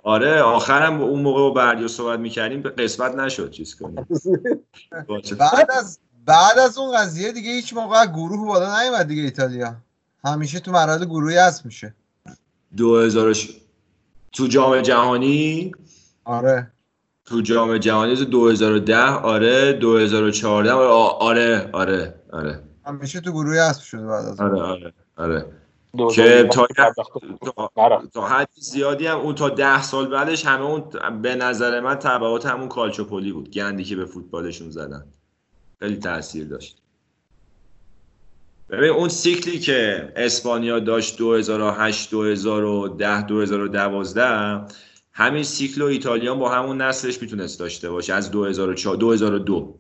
آره آخرم اون موقع با بردیا صحبت می‌کردیم قسمت نشد چیز کنیم. بعد از اون قضیه دیگه هیچ موقع گروه بالا نیومد دیگه ایتالیا. همیشه تو مرحله گروهی هست میشه 2000 تو جام جهانی. آره تو جام جهانی 2010 آره 2014 آره همیشه تو گروهی هست شده بعد از آره که تا حد زیادی هم اون تا 10 سال بعدش همه اون به نظر من تبعات همون کالچوپولی بود، گندی که به فوتبالشون زدن خیلی تاثیر داشت. ببین اون سیکلی که اسپانیا داشت 2008 2010 2012 همین سیکل رو ایتالیا با همون نسلش میتونست داشته باشه از 2004 2002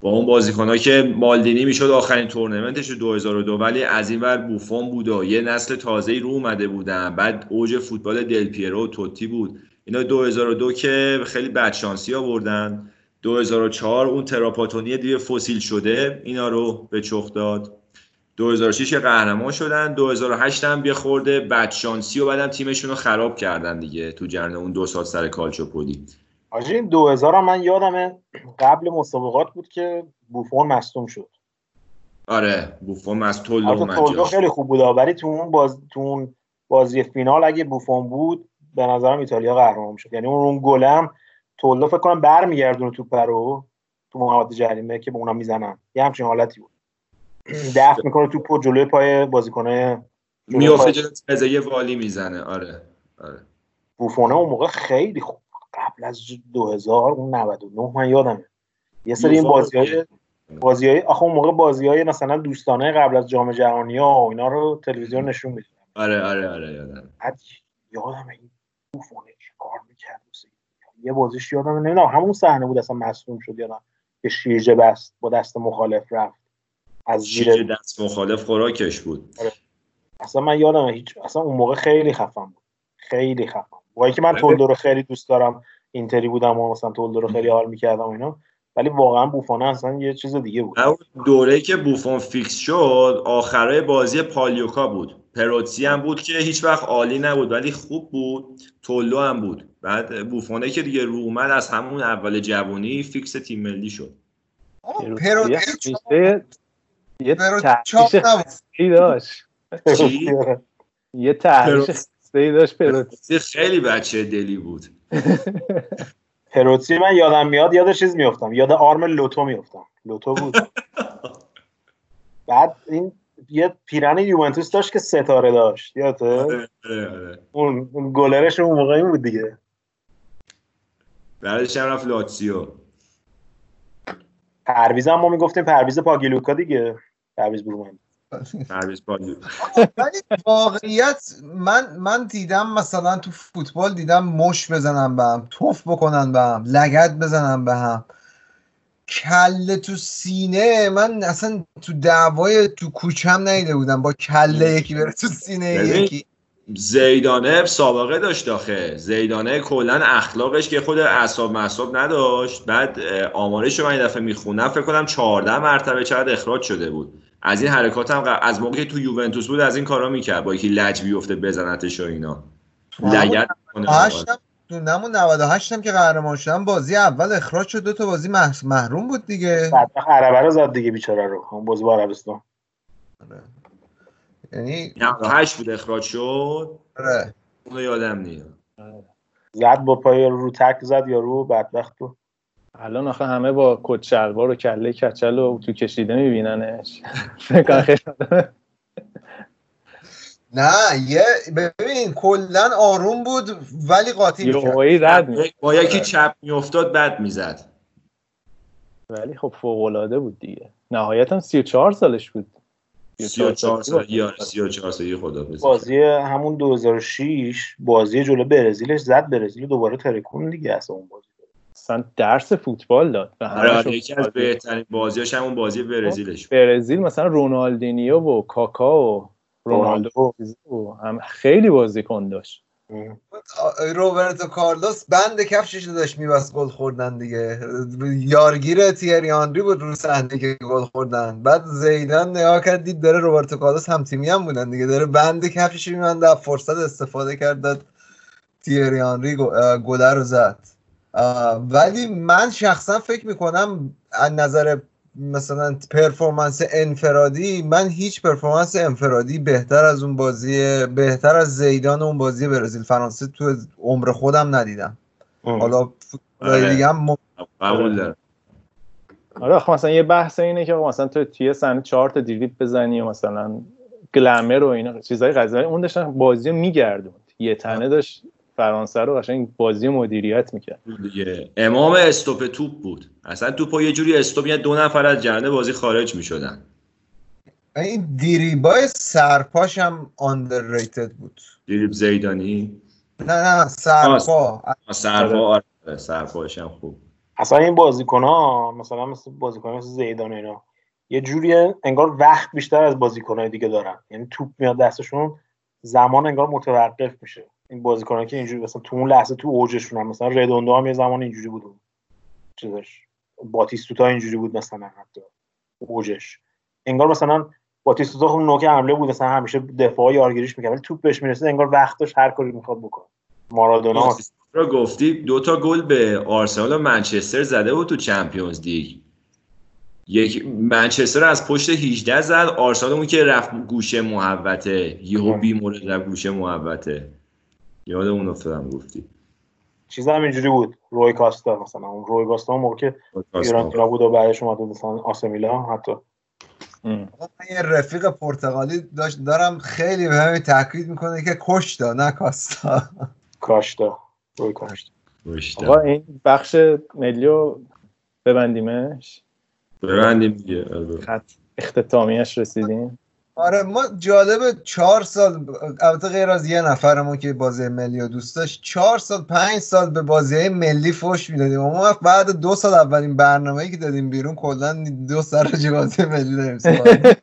با اون بازیکن‌ها که مالدینی میشد آخرین تورنمنتش 2002 ولی از این ور بوفون بود و یه نسل تازه‌ای رو اومده بودن، بعد اوج فوتبال دل پیرو و توتی بود اینا 2002 که خیلی بدشانسی آوردن. 2004 اون تراپاتونی دیگه فسیل شده اینا رو به چخ داد. 2006 قهرمان شدن، 2008 هم یه خورده بدشانسی و بعدم تیمشون رو خراب کردن دیگه تو جریان اون دو سال سر کالچوپولی. آجی این 2000 هم من یادمه قبل مسابقات بود که بوفون مصدوم شد. آره بوفون مصدوم اومد. تولدو خیلی خوب بود ولی تو اون بازی فینال اگه بوفون بود به نظرم ایتالیا قهرمان میشد. یعنی اون گلم تولدو فکر کنم برمیگردونه تو پرو تو محوطه جریمه که به اونم میزنن. یه همچین حالتی بود. دفع میکنه تو پا جلوی پای بازیکنه میافته جلوی ترزگه والی میزنه. آره بوفونه اون موقع خیلی خوب قبل از 2000 اون 99 من یادمه یه سری این بازی های آخه اون موقع بازی های مثلا دوستانه قبل از جام جهانی ها و اینا رو تلویزیون نشون میدن. آره یادمه این بوفونه چه کار میکرد یه بازیش یادمه نمیدونم همون صحنه بود اصلا مصدوم شد یا نه که شیرجه بست با دست مخالف رفت از جیره دست مخالف خوراکش بود. اصلا من یادمه اصلا اون موقع خیلی خفن بود. وای که من تولدو رو خیلی دوست دارم، اینتری بودم و مثلا تولدو رو خیلی حال می‌کردم اینا، ولی واقعا بوفون اصلا یه چیز دیگه بود. دوره‌ای که بوفون فیکس شد، آخرای بازی پالیوکا بود. پروتسی هم بود که هیچ وقت عالی نبود ولی خوب بود. تولدو هم بود. بعد بوفونه که دیگه رو اومد از همون اول جوانی فیکس تیم ملی شد. پروتسی یه تحریش خستی داشت پروتسی خیلی بچه دلی بود. پروتسی من یادم میاد یاد چیز میافتم یاد آرم لوتو میافتم لوتو بود. بعد این یه پیرن یوونتوس داشت که ستاره داشت یادته اون گلرش اون موقعی بود دیگه بعدش هم رفت لاتسیو. پرویز هم ما میگفتیم پرویز پاگیلوکا دیگه پرویز برومند ولی واقعیت من دیدم مثلا تو فوتبال دیدم مش بزنن به هم، توف بکنن به هم، لگد بزنن به هم، کله تو سینه. من اصلا تو دعوای تو کوچم نیده بودم با کله یکی بره تو سینه یکی. زیدانه سابقه داشت آخه. زیدانه کلن اخلاقش که خود اعصاب معصاب نداشت. بعد آمارش رو من این دفعه میخونم فکر کنم 14 مرتبه چقدر اخراج شده بود. از این حرکات هم از موقعی تو یوونتوس بود از این کارا میکرد با یکی لج بیفته بزنتش و اینا. لگد تو نمون 98 هم که قهرمان شدن بازی اول اخراج شد، 2 تا بازی محروم بود دیگه. بعد عربه رو زد دیگه بیچاره رو. اون بازی با عربستان. یعنی 98 بود اخراج شد. آره. اونو یادم نیست. زد با پای رو تک زد یارو بدبخت تو. الان آخه همه با کت شلوار و کله کچل و تو کشیده میبیننش. فکر کنم خیلی نه یه ببین کلا آروم بود ولی قاطی می‌کرد. با یکی چپ می‌افتاد بد می‌زد. ولی خب فوق‌العاده بود دیگه. نهایتاً 34 سالش بود. 34 سال یا 34 سالگی خدا بزنه. بازی همون 2006 بازی جلو برزیلش زد، برزیل دوباره ترکون دیگه اصلا اون بازی. اصلا درس فوتبال داد. آره یکی از بهترین بازیاش همون بازی برزیلش. برزیل مثلا رونالدینیو و کاکا و رونالدو هم خیلی بازیکن داشت. روبرتو کارلوس بند کفشش رو داشت می‌بست گل خوردن دیگه. یارگیر تیری آنری بود رو صحنه که گل خوردن. بعد زیدان نگاه کرد دید داره روبرتو کارلوس هم تیمی هم بودن دیگه، داره بند کفشش می‌بنده، از فرصت استفاده کرد داد تیری آنری گل رو زد. ولی من شخصا فکر می‌کنم از نظر مثلا پرفورمنس انفرادی، من هیچ پرفورمنس انفرادی بهتر از اون بازی، بهتر از زیدان اون بازی برزیل فرانسه تو عمر خودم ندیدم. حالا فوتبال دیگه هم قبول دارم. آره خب مثلا یه بحث اینه که مثلا تو توی صحنه 4 تا دریبل بزنی و مثلا گلمر و اینا چیزای قضایی اون داشتن بازی می‌گردوند. یه تنه داشت فرانسه رو قشنگ بازی مدیریت میکرد دیگه. امام استوپ توپ بود، اصلا توپ یه جوری استوپ میاد دو نفر از جریان بازی خارج میشدن. این دریبای سرپاش هم underrated بود. دریب زیدانی نه سرپا سرپاش هم خوب. اصلا این بازیکن‌ها مثلا مثل بازیکن‌ها مثل زیدان اینا یه جوری انگار وقت بیشتر از بازیکن‌های دیگه دارن، یعنی توپ میاد دستشون زمان انگار متوقف میشه. این بازیکنان که اینجوری مثلا تو اون لحظه تو اوجشون هم مثلا ردوندو هم یه زمان اینجوری بود، چیزش باتیستوتا اینجوری بود مثلا حتی اوجش انگار مثلا باتیستوتا خب نوک حمله بود مثلا همیشه دفاع یارگیریش می‌کرد ولی توپ بهش میرسید انگار وقتش هر کاری می‌خواد بکنه. مارادونا رو گفتی دوتا گل به آرسنال و منچستر زده بود تو چمپیونز لیگ، یک منچستر از پشت 18 زد، آرسنال اون که رفت گوشه محوطه یهو بیمورد رفت گوشه محوطه. یاد اون افتادم گفتی چیزا هم اینجوری بود. روی کاستا مثلا اون روی کاستا موقع که ایران ترا بود و بعدش اومد مثلا آس میلان حتی یه رفیق پرتغالی دارم خیلی به من تاکید میکنه که کشتا نه کاستا کاشتا روی کاشتا. آقا این بخش ملیو ببندیمش ببندیم دیگه، خط اختتامیش رسیدیم. آره ما جالبه 4 سال البته غیر از یه نفرمون که بازی ملی رو دوست داشت 4 سال 5 سال به بازی ملی فوش میدادیم، اما بعد 2 سال اولین برنامه‌ای که دادیم بیرون کلا 2 سال راجع بازی ملی داریم صحبت.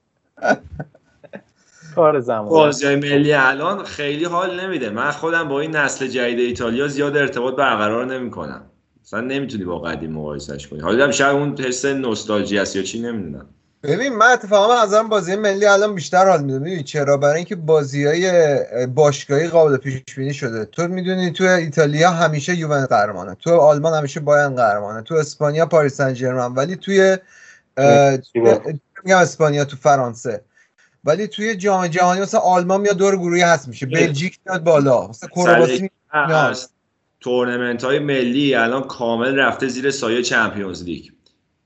کار زمان بازی ملی الان خیلی حال نمیده. من خودم با این نسل جدید ایتالیا زیاد ارتباط برقرار نمی‌کنم، مثلا نمیتونی با قدیم مقایسهش کنی. حالا شاید اون حس نوستالژی است یا چی نمیدونم. ببین من اتفاقا از هم بازی ملی الان بیشتر حال میدم. ببین چرا؟ برای اینکه بازی‌های باشگاهی قابل پیش بینی شده. تو میدونی تو ایتالیا همیشه یوون قهرمانه، تو آلمان همیشه بایرن قهرمانه، تو اسپانیا پاریس سن ژرمن، ولی توی میگم اسپانیا تو فرانسه، ولی توی جام جهانی مثلا آلمان میاد دور گروهی هست میشه، بلژیک میاد بالا، مثلا کرواسی میاد. تورنمنت‌های ملی الان کامل رفته زیر سایه چمپیونز لیگ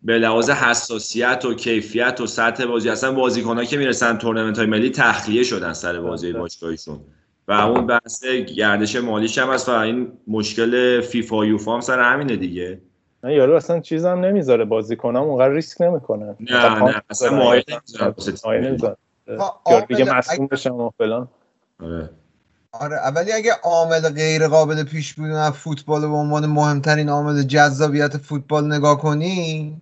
به لحاظ حساسیت و کیفیت و سطح بازی. اصلا بازیکن‌ها که میرسن تورنمنت‌های ملی تخلیه شدن سر بازی باشگاهیشون و اون بحث گردش مالیش هم هست و این مشکل فیفا یوفا هم سر همینه دیگه. نه یارو اصلا چیزی هم نمیذاره، بازیکن‌ها اونقدر ریسک نمیکنن. نه اصلا مایل نمیذاره یارو میگه مسئول بشم و فلان. آره اولی اگه عامل غیر قابل پیش بینی از فوتبال به عنوان مهمترین عامل جذابیت فوتبال نگاه کنی،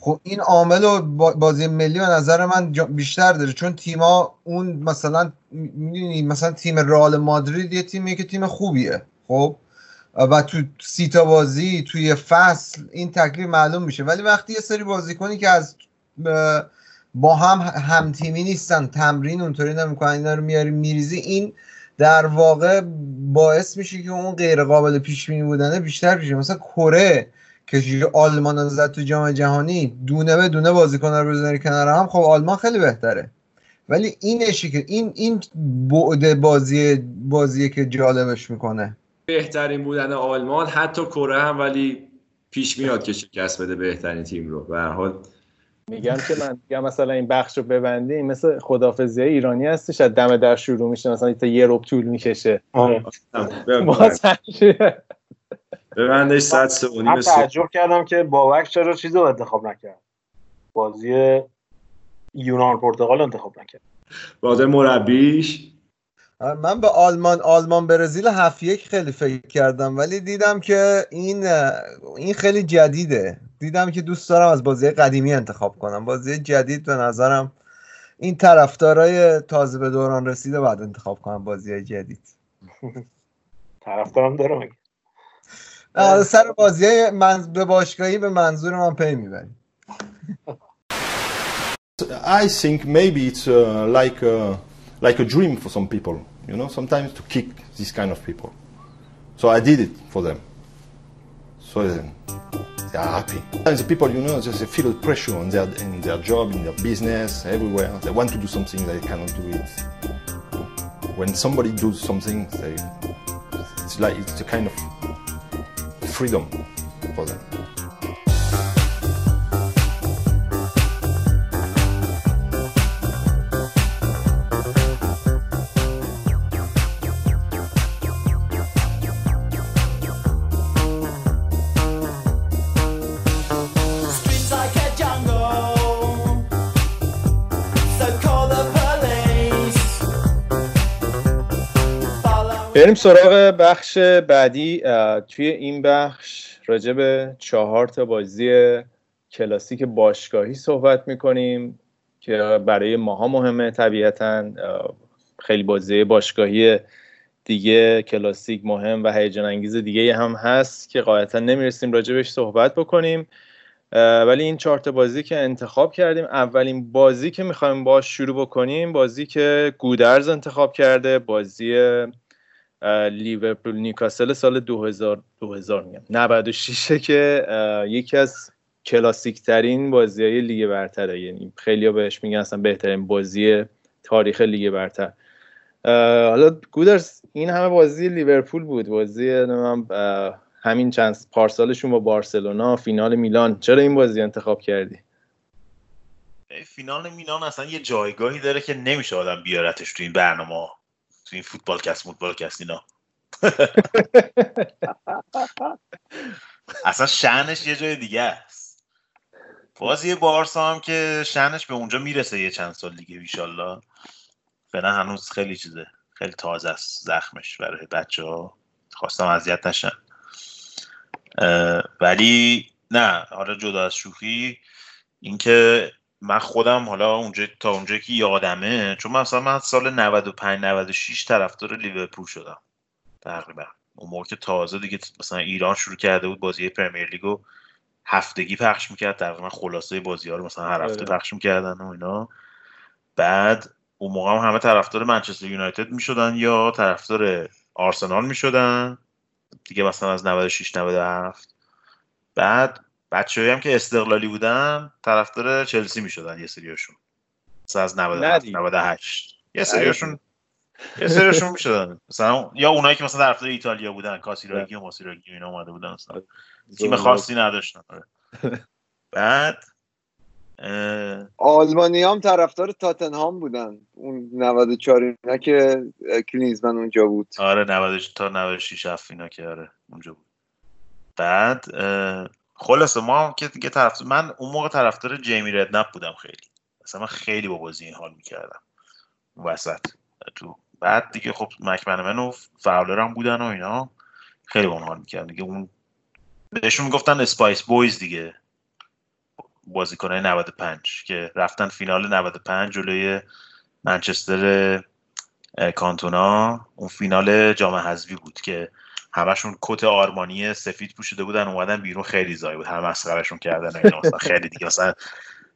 خب این عامل رو بازی ملی به نظر من بیشتر داره، چون تیما اون مثلا میدونی مثلا تیم رئال مادرید یه تیمیه که تیم خوبیه خب و تو 30 تا بازی توی فصل این تکلیف معلوم میشه، ولی وقتی یه سری بازیکنی که از با هم تیمی نیستن تمرین اونطوری نمیکنن اینا رو میاری میریزی، این در واقع باعث میشه که اون غیر قابل پیش بینی بودنه بیشتر بشه. مثلا کره که آلمان رو زد تو جام جهانی دونه به دونه بازیکن رو بزنن کنار هم، خب آلمان خیلی بهتره، ولی اینشی که این بعد بازیه که جالبش میکنه. بهترین بودن آلمان حتی کره هم ولی پیش میاد که شکست بده بهترین تیم رو. به هر حال میگم که من میگم مثلا این بخش رو ببندیم مثل خداحافظی ایرانی هستش از دم در شروع میشه مثلا تا یه ربع طول میکشه ببندش 100 ثانیه. من تعجب کردم که بابک چرا چیزی رو انتخاب نکرد، بازی یونان پرتغال رو انتخاب نکرد، بازی مربیش. من به آلمان برزیل 7-1 خیلی فکر کردم، ولی دیدم که این خیلی جدیده، دیدم که دوست دارم از بازی قدیمی انتخاب کنم. بازی جدید به نظرم این طرفدارای تازه به دوران رسیده بعد انتخاب کنم بازی جدید. طرفدارم دارم سر بازی به باشگاهی به منظور من پی میبریم. I think maybe it's like a dream for some people, you know, sometimes to kick this kind of people. So I did it for them. So they are happy. And the people, you know, just they feel pressure on in their job, in their business, everywhere. They want to do something, they cannot do it. When somebody does something, it's a kind of freedom for them. بریم سراغ بخش بعدی. توی این بخش راجع به 4 تا بازی کلاسیک باشگاهی صحبت میکنیم که برای ماها مهمه. طبیعتاً خیلی بازی باشگاهی دیگه کلاسیک مهم و هیجان انگیز دیگه هم هست که قاعدتاً نمیرسیم راجع بهش صحبت بکنیم، ولی این 4 تا بازی که انتخاب کردیم، اولین بازی که میخوایم باهاش شروع بکنیم بازی که گودرز انتخاب کرده، بازی لیورپول نیوکاسل سال 96 که یکی از کلاسیک ترین بازی‌های لیگ برتره، یعنی خیلی‌ها بهش میگن اصلا بهترین بازی تاریخ لیگ برتر. حالا گودرز این همه بازی لیورپول بود، بازی همین چند پارسالشون با بارسلونا، فینال میلان، چرا این بازی انتخاب کردی؟ فینال میلان اصلا یه جایگاهی داره که نمیشه آدم بیارتش تو این برنامه، تو این فوتبال کست اینا. اصلا شأنش یه جای دیگه است. بازی بارسا هم که شأنش به اونجا میرسه یه چند سال دیگه ان شاءالله. فعلا هنوز خیلی چیزه، خیلی تازه است زخمش برای بچه‌ها، خواستم اذیت نشن. ولی نه، حالا جدا از شوخی، اینکه من خودم حالا اونجا تا اونجایی که یادمه، چون مثلا من سال 95 96 طرفدار لیورپول شدم تقریبا، اون موقع که تازه دیگه مثلا ایران شروع کرده بود بازی پرمیر لیگو هفتگی پخش میکرد، تقریبا خلاصه بازی‌ها رو مثلا هر هفته پخش می‌کردن و اینا. بعد اون موقع هم همه طرفدار منچستر یونایتد می‌شدن یا طرفدار آرسنال می‌شدن دیگه، مثلا از 96 97. بعد بچه‌هایی هم که استقلالی بودن طرفدار چلسی می‌شدن یه سریاشون، مثلا از 97 98 یه سریاشون می‌شدن، مثلا یا اونایی که مثلا طرفدار ایتالیا بودن، کاسیراگی و ماسیراگی اینا اومده بودن، مثلا تیم خاصی نداشتن. بعد آلمانی‌ها هم طرفدار تاتنهام بودن اون 94 اینا که کلینزمن اونجا بود. آره 90 تا 96 اینا که آره اونجا بود. بعد خلاصه ما هم که دیگه من اون موقع طرفدار جیمی ردنپ بودم، خیلی اصلا من خیلی با بازی این حال میکردم وسط تو. بعد دیگه خب مکمنمن و فاولر هم بودن و اینا، خیلی با اون حال میکردم دیگه. اون بهشون میگفتن اسپایس بویز دیگه، بازیکنای 95 که رفتن فینال 95 جلوی منچستر کانتونا، اون فینال جام حذفی بود که همشون کت آرمانی سفید پوشیده بودن اومدن بیرون، خیلی زایی بود، همه مسخرهشون کردن اینا، مثلا خیلی دیگه مثلا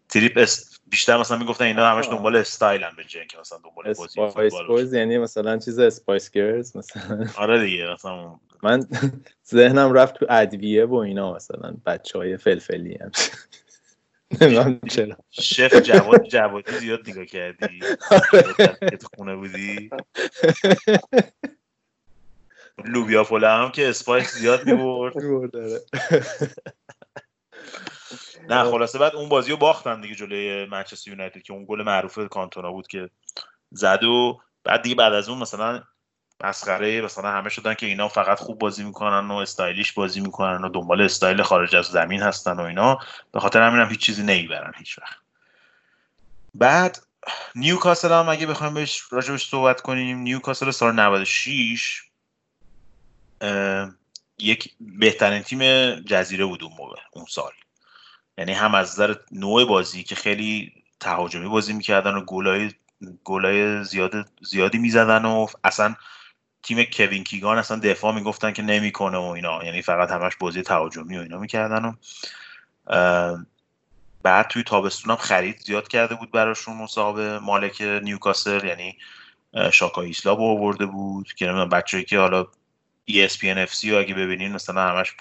تریپ بیشتر مثلا میگفتن اینا همش دنبال استایلن به جای اینکه مثلا دنبال بازی فوتبال، یعنی مثلا چیز اسپایس گرلز مثلا. آره دیگه مثلا من ذهنم رفت تو ادویه و اینا، مثلا بچهای فلفلی هم نمیدونم چرا شف جوادی زیاد نگاه کردی تو خونه بودی. لوبیا پلو هم که اسپایس زیاد میبرد. نه خلاصه بعد اون بازیو باختن دیگه جلوی منچستر یونایتد که اون گل معروف کانتونا بود که زد و بعد دیگه بعد از اون مثلا مسخره مثلا همه شدن که اینا فقط خوب بازی میکنن و استایلیش بازی میکنن و دنبال استایل خارج از زمین هستن و اینا، به خاطر همینم هیچ چیزی نمیبرن هیچ وقت. بعد نیوکاسل هم اگه بخوایم بهش راجبش صحبت کنیم، نیوکاسل سال 96 یک بهترین تیم جزیره بود اون موقع اون سال، یعنی هم از نظر نوع بازی که خیلی تهاجمی بازی میکردن و گلای زیادی میزدن و اصلا تیم کوین کیگان اصلا دفاع میگفتن که نمیکنه و اینا، یعنی فقط همش بازی تهاجمی و اینا میکردن و بعد توی تابستون هم خرید زیاد کرده بود براشون مصاحب مالک نیوکاسل، یعنی شاکا ایسلا آورده بود که نمیدونم بچه‌ای که حالا ESPN FC رو اگه ببینین مثلا همش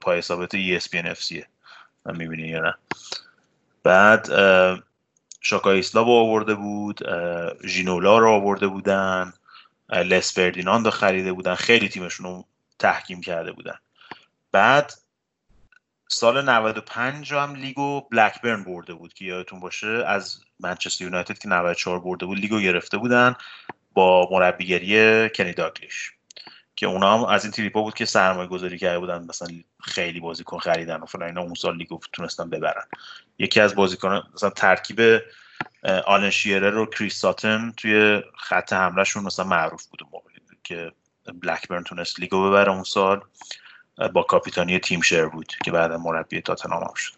پای ثابت ESPN FCه من میبینین یا نه. بعد شاکا ایسلا آورده بود، ژینولا رو آورده بودن، لس فردیناند رو خریده بودن، خیلی تیمشون رو تحکیم کرده بودن. بعد سال 95 هم لیگو بلکبرن برده بود که یادتون باشه از منچستر یونایتد که 94 برده بود لیگو گرفته بودن با مربیگری کنی داگلیش که اونا هم از این تریپا بود که سرمایه گذاری کرده بودن مثلا خیلی بازیکن خریدن و فلان اینا، اون سال لیگو تونستن ببرن. یکی از بازیکنان مثلا ترکیب آلن شیرر و کریس ساتن توی خط حمله شون مثلا معروف بود اون موقع که بلکبرن تونست لیگو ببره اون سال با کاپیتانی تیم شیر بود که بعد مربی تاتنهام شد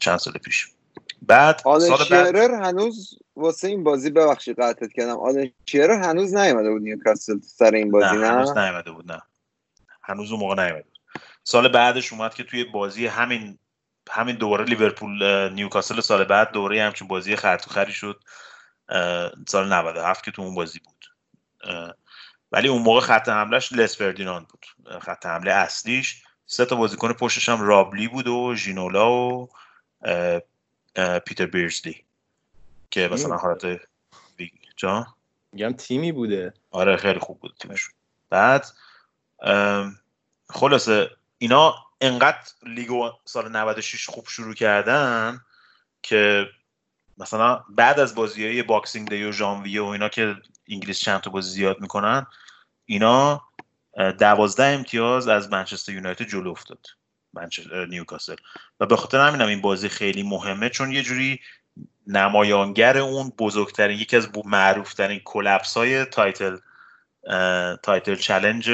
چند سال پیش. بعد آلن شیرر هنوز واسه این بازی ببخشید قطعت کردم، آلن شیرر هنوز نیومده بود نیوکاسل سر این بازی؟ نه هنوز نیومده بود، نه هنوز اون موقع نیومده بود. سال بعدش اومد که توی بازی همین دوباره لیورپول نیوکاسل سال بعد دوره همچین بازی خرطوخری شد سال 97 که تو اون بازی بود، ولی اون موقع خط حملهش لس فردیناند بود خط حمله اصلیش، سه تا بازیکن پشتش هم رابلی بود و ژینولا و پیتر بیرزلی که مثلا حالت جا میگم تیمی بوده. آره خیلی خوب بود تیمشون. بعد خلاصه اینا انقدر لیگو سال 96 خوب شروع کردن که مثلا بعد از بازی‌های باکسینگ دی و ژانویه و اینا که انگلیس چند تا بازی زیاد میکنن، اینا 12 امتیاز از منچستر یونایتد جلو افتاد نیوکاسل و به خاطر همینم این بازی خیلی مهمه، چون یه جوری نمایانگر اون بزرگترین یکی از معروفترین کلپس‌های تایتل چالنج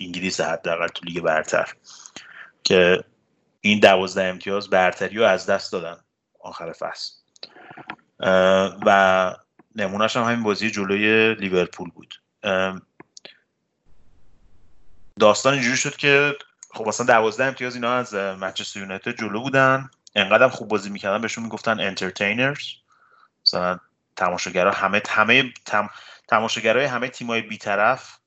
انگلیس حداقل تو لیگ برتر که این 12 امتیاز برتری رو از دست دادن آخر فصل و نمونهش هم همین بازی جلوی لیورپول بود. داستان اینجوری شد که خب مثلا 12 امتیاز اینا از منچستر یونایتد جلو بودن، انقدرم خوب بازی میکردن بهشون میگفتن انترتینرز، مثلا تماشاگرها تماشاگرای همه تیمای بی‌طرف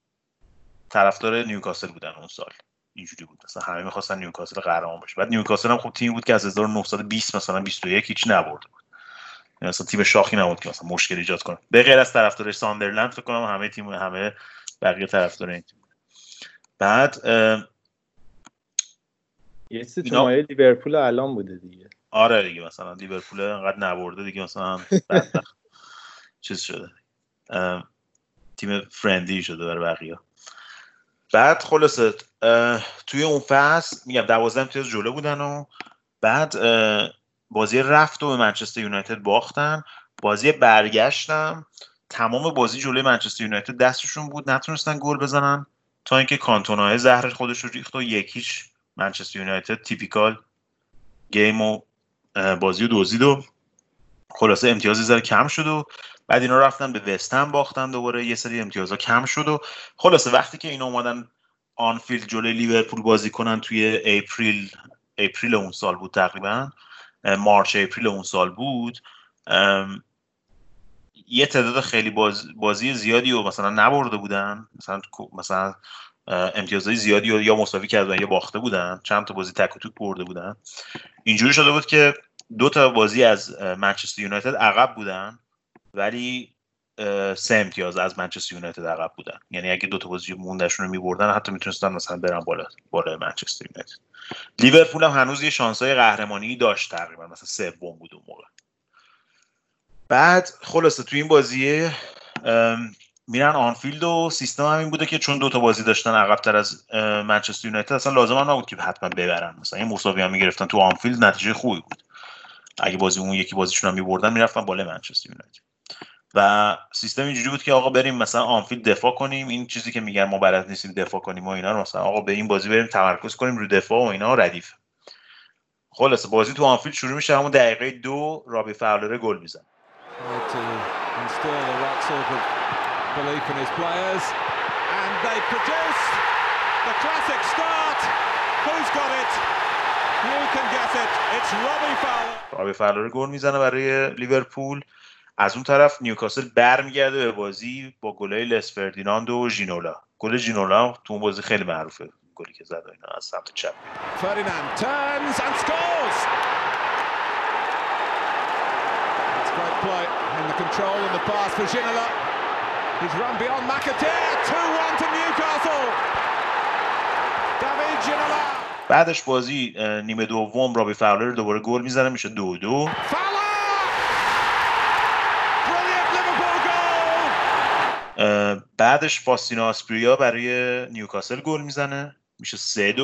طرفدار نیوکاسل بودن اون سال، اینجوری بود مثلا همه می‌خواستن نیوکاسل قهرمان بشه. بعد نیوکاسل هم خب تیمی بود که از 1920 مثلا 21 هیچ نبرد بود، مثلا تیم شاخی نبود که مثلا مشکل ایجاد کنه به غیر از طرفدار ساندرلند فکر کنم همه بقیه طرفدار این تیم. بعد یه سری تیم‌های لیورپول الان بوده دیگه. آره دیگه مثلا لیورپول انقدر نبرده دیگه مثلا چیز شده تیم فرندلی شده برای بقیه. بعد خلاصه توی اون فصل میگم 12 امتیاز جلو بودن و بعد بازی رفت و به منچستر یونایتد باختن، بازی برگشتم تمام بازی جلوی منچستر یونایتد دستشون بود، نتونستن گل بزنن تا اینکه کانتوناهای زهر خودش رو ریخت و 1-0 منچستر یونایتد تیپیکال گیم و بازی رو دوزید و خلاصه امتیازی زر کم شد و بعد اینا رفتن به وستهم باختن، دوباره یه سری امتیازا کم شد و خلاصه وقتی که اینا اومدن آنفیلد جلوی لیورپول بازی کنن توی اپریل اون سال بود، تقریبا مارچ اپریل اون سال بود، یه تعداد خیلی بازی زیادی و مثلا نبرده بودن، مثلا امتیازهای زیادی یا مساوی کرده بودن یا باخته بودن، چند تا بازی تک و توک برده بودن. اینجوری شده بود که 2 تا بازی از منچستر یونایتد عقب بودن ولی 3 امتیاز از منچستر یونایتد عقب بودن. یعنی اگه دو تا بازی موندهشون رو می‌بردن حتی میتونستن مثلا برن بالا منچستر یونایتد. لیورپول هم هنوز یه شانس‌های قهرمانی داشت، تقریبا مثلا سوم بود اون موقع. بعد خلاصه تو این بازی میرن آنفیلد و سیستم همین بوده که چون دو تا بازی داشتن عقب‌تر از منچستر یونایتد اصلا لازم هم نبود که حتما ببرن، مثلا این مساوی هم می‌گرفتن تو آنفیلد نتیجه خوبی بود. اگه بازی اون یکی بازیشون هم می‌بردن می‌رفتن بالا منچستر یونایتد. و سیستم اینجوری بود که آقا بریم مثلا آنفیلد دفاع کنیم، این چیزی که میگن ما بلد نیستیم دفاع کنیم و اینا رو، مثلا آقا به این بازی بریم تمرکز کنیم رو دفاع و اینا ردیف. خلاصه بازی تو آنفیلد شروع میشه، همون دقیقه 2 رابی فاولر گل میزنه. رابی فاولر گل میزنه برای لیورپول. از اون طرف نیوکاسل برمیگرده به بازی با گلای لس فردیناند و ژینولا. گل ژینولا تو اون بازی خیلی معروفه، گلی که زد اینا از سمت چپ. فردیناند ترنز اند اسکورز. It's quite play and the control and the pass for Ginola. He's run beyond McAteer. 2-1 to Newcastle. David Ginola. بعدش بازی نیمه دوم رابی فاولر دوباره گل میزنه، میشه 2-2. بعدش فاستینو آسپریا برای نیوکاسل گل میزنه، میشه 3-2.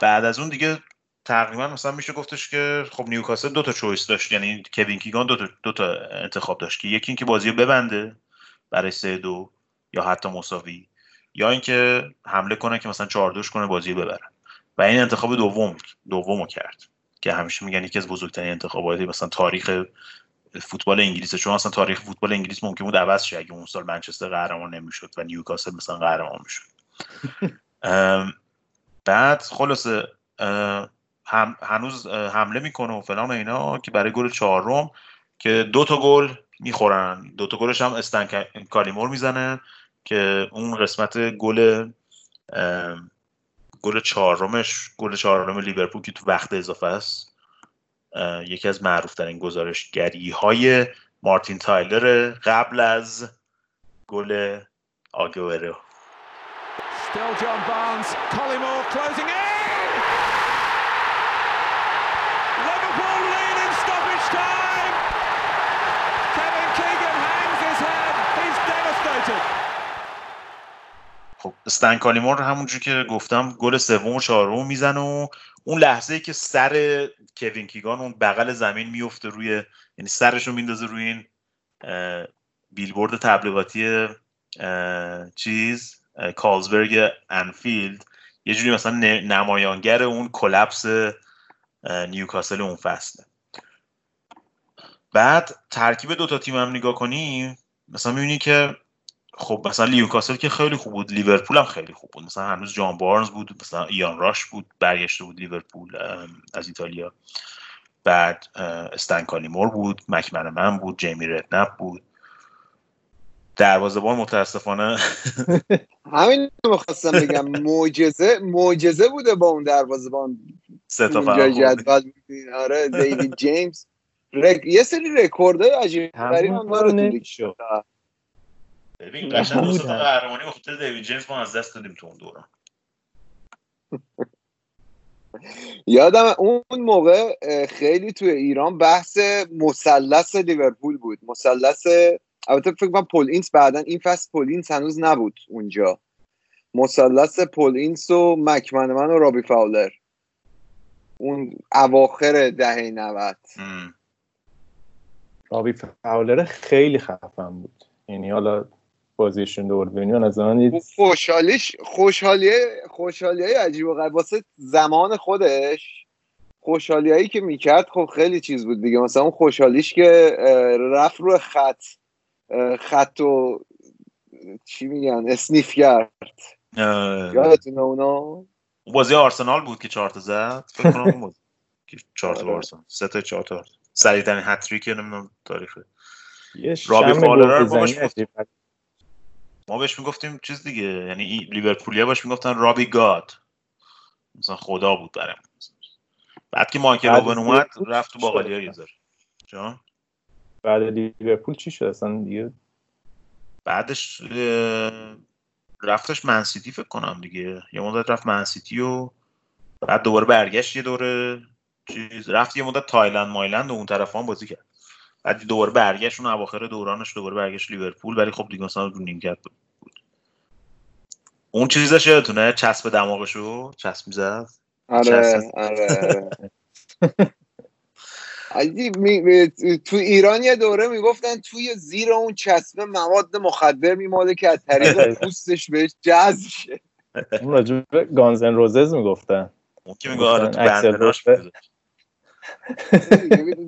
بعد از اون دیگه تقریبا مثلا میشه گفتش که خب نیوکاسل دو تا چویس داشت، یعنی کوین کیگان دو تا انتخاب داشت که یکی اینکه بازیو ببنده برای 3-2 یا حتی مساوی، یا اینکه حمله کنه که مثلا 4-2 کنه بازیو ببرن. و این انتخاب دومو کرد که همیشه میگن یکی از بزرگترین انتخابات مثلا تاریخ فوتبال انگلیسه، چون اصلا تاریخ فوتبال انگلیس ممکن بود عوض شه اگه اون سال منچستر قهرمان نمیشد و نیوکاسل مثلا قهرمان میشد. بعد خلاصه هنوز حمله میکنه و فلان و اینا که برای گل چهارم که دو تا گل میخورن، دو تا گلش هم استن کالیمور میزنه که اون قسمت گل چهارم لیورپول که تو وقت اضافه است، یکی از معروف‌ترین گزارشگری‌های مارتین تایلر قبل از گل آگوئرو. استن کالیمور همونجوری که گفتم گل سوم و چهارم میزنه و اون لحظه‌ای که سر کوین کیگان اون بغل زمین میفته روی، یعنی سرش رو میندازه روی این بیلبورد تبلیغاتی کارلسبرگ انفیلد، یه جوری مثلا نمایانگر اون کلاپس نیوکاسل اون فصله. بعد ترکیب دو تا تیم هم نگاه کنیم مثلا می‌بینی که خب مثلا نیوکاسل که خیلی خوب بود، لیورپول هم خیلی خوب بود، مثلا هنوز جان بارنز بود، مثلا ایان راش بود برگشته بود لیورپول از ایتالیا، بعد استن کالیمور بود، مک‌منمن بود، جیمی ردنپ بود، دروازه‌بان متاسفانه همین می‌خواستم بگم معجزه بوده با اون دروازه‌بان سه تا فرق جدول بود. آره دیوید جیمز یه سری رکوردای عجیب غریب ما رو تو لیگ شد. ببین قشنگ دوست تا قهرمانی بخاطر دیوید جیمز ما از دست دادیم تو اون دوران. یادم اون موقع خیلی تو ایران بحث مثلث لیورپول بود، مثلث، البته فکر کنم پول اینس بعدن، این فصل پول اینس هنوز نبود اونجا، مثلث پول اینس و مک‌منمن و رابی فاولر اون اواخر دهه 90. رابی فاولر خیلی خفن بود، یعنی حالا بازیشون دور بینیون از زمانی خوشحالیه عجیب و غریب واسه زمان خودش، خوشحالیایی که میکرد خب خیلی چیز بود دیگه. مثلا اون خوشحالیش که رفت رو خط و چی میگن اسنیف کرد، یادتونه اونا بازی آرسنال بود که 4 تا زد فکر کنم، اون بود که 4 تا آرسنال 3 تا 4 تا سریع‌ترین هتریک نمیدونم تاریخ رابی فاولر رو ما بهش میگفتیم چیز دیگه، یعنی لیورپولیا بهش میگفتن رابی گاد، مثلا خدا بود برام. بعد که مایکل اوون اومد رفت تو باقالی‌ها یه ذره. جان بعد لیورپول چی شد اصلا دیگه؟ بعدش رفتش منسیتی فکر کنم دیگه، یه مدت رفت منسیتی و بعد دوباره برگشت یه دوره چیز، رفت یه مدت تایلند مایلند و اون طرفا هم بازی کرد، بعد دوباره برگشت اون اواخر دورانش دوباره برگشت لیورپول، ولی خب دیگه اصلا رو نیمکت بود. اون چیزاش یادتونه چسب دماغشو چسب می‌زد؟ آره تو ایران یه دوره میگفتن توی زیر اون چسبه مواد مخدر میماله که از طریق پوستش بهش جذب شه. اون راجع به گانز ان روزز میگفتن، اون که میگه آره تو بندراش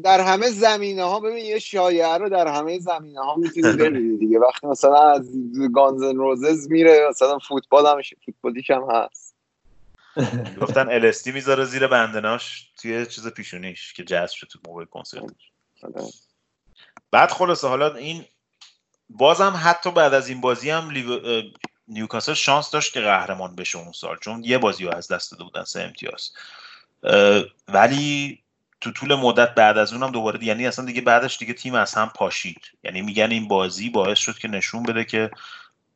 در همه زمینه ها. ببین یه شایعه رو در همه زمینه ها میتونی ببینی دیگه، وقتی مثلا از گانز ان روزز میره مثلا فوتبال هم فوتبالیش هم هست، گفتن الستی میذاره زیر بندناش توی چیز پیشونیش که جذب شد تو موقع کنسرتش. بعد خلاصه حالا این بازم حتی بعد از این بازی هم نیوکاسل شانس داشت که قهرمان بشه اون سال، چون یه بازی رو از دست داده بودن 3 امتیاز، ولی تو طول مدت بعد از اونم دوباره یعنی اصلا دیگه بعدش دیگه تیم از هم پاشید. یعنی میگن این بازی باعث شد که نشون بده که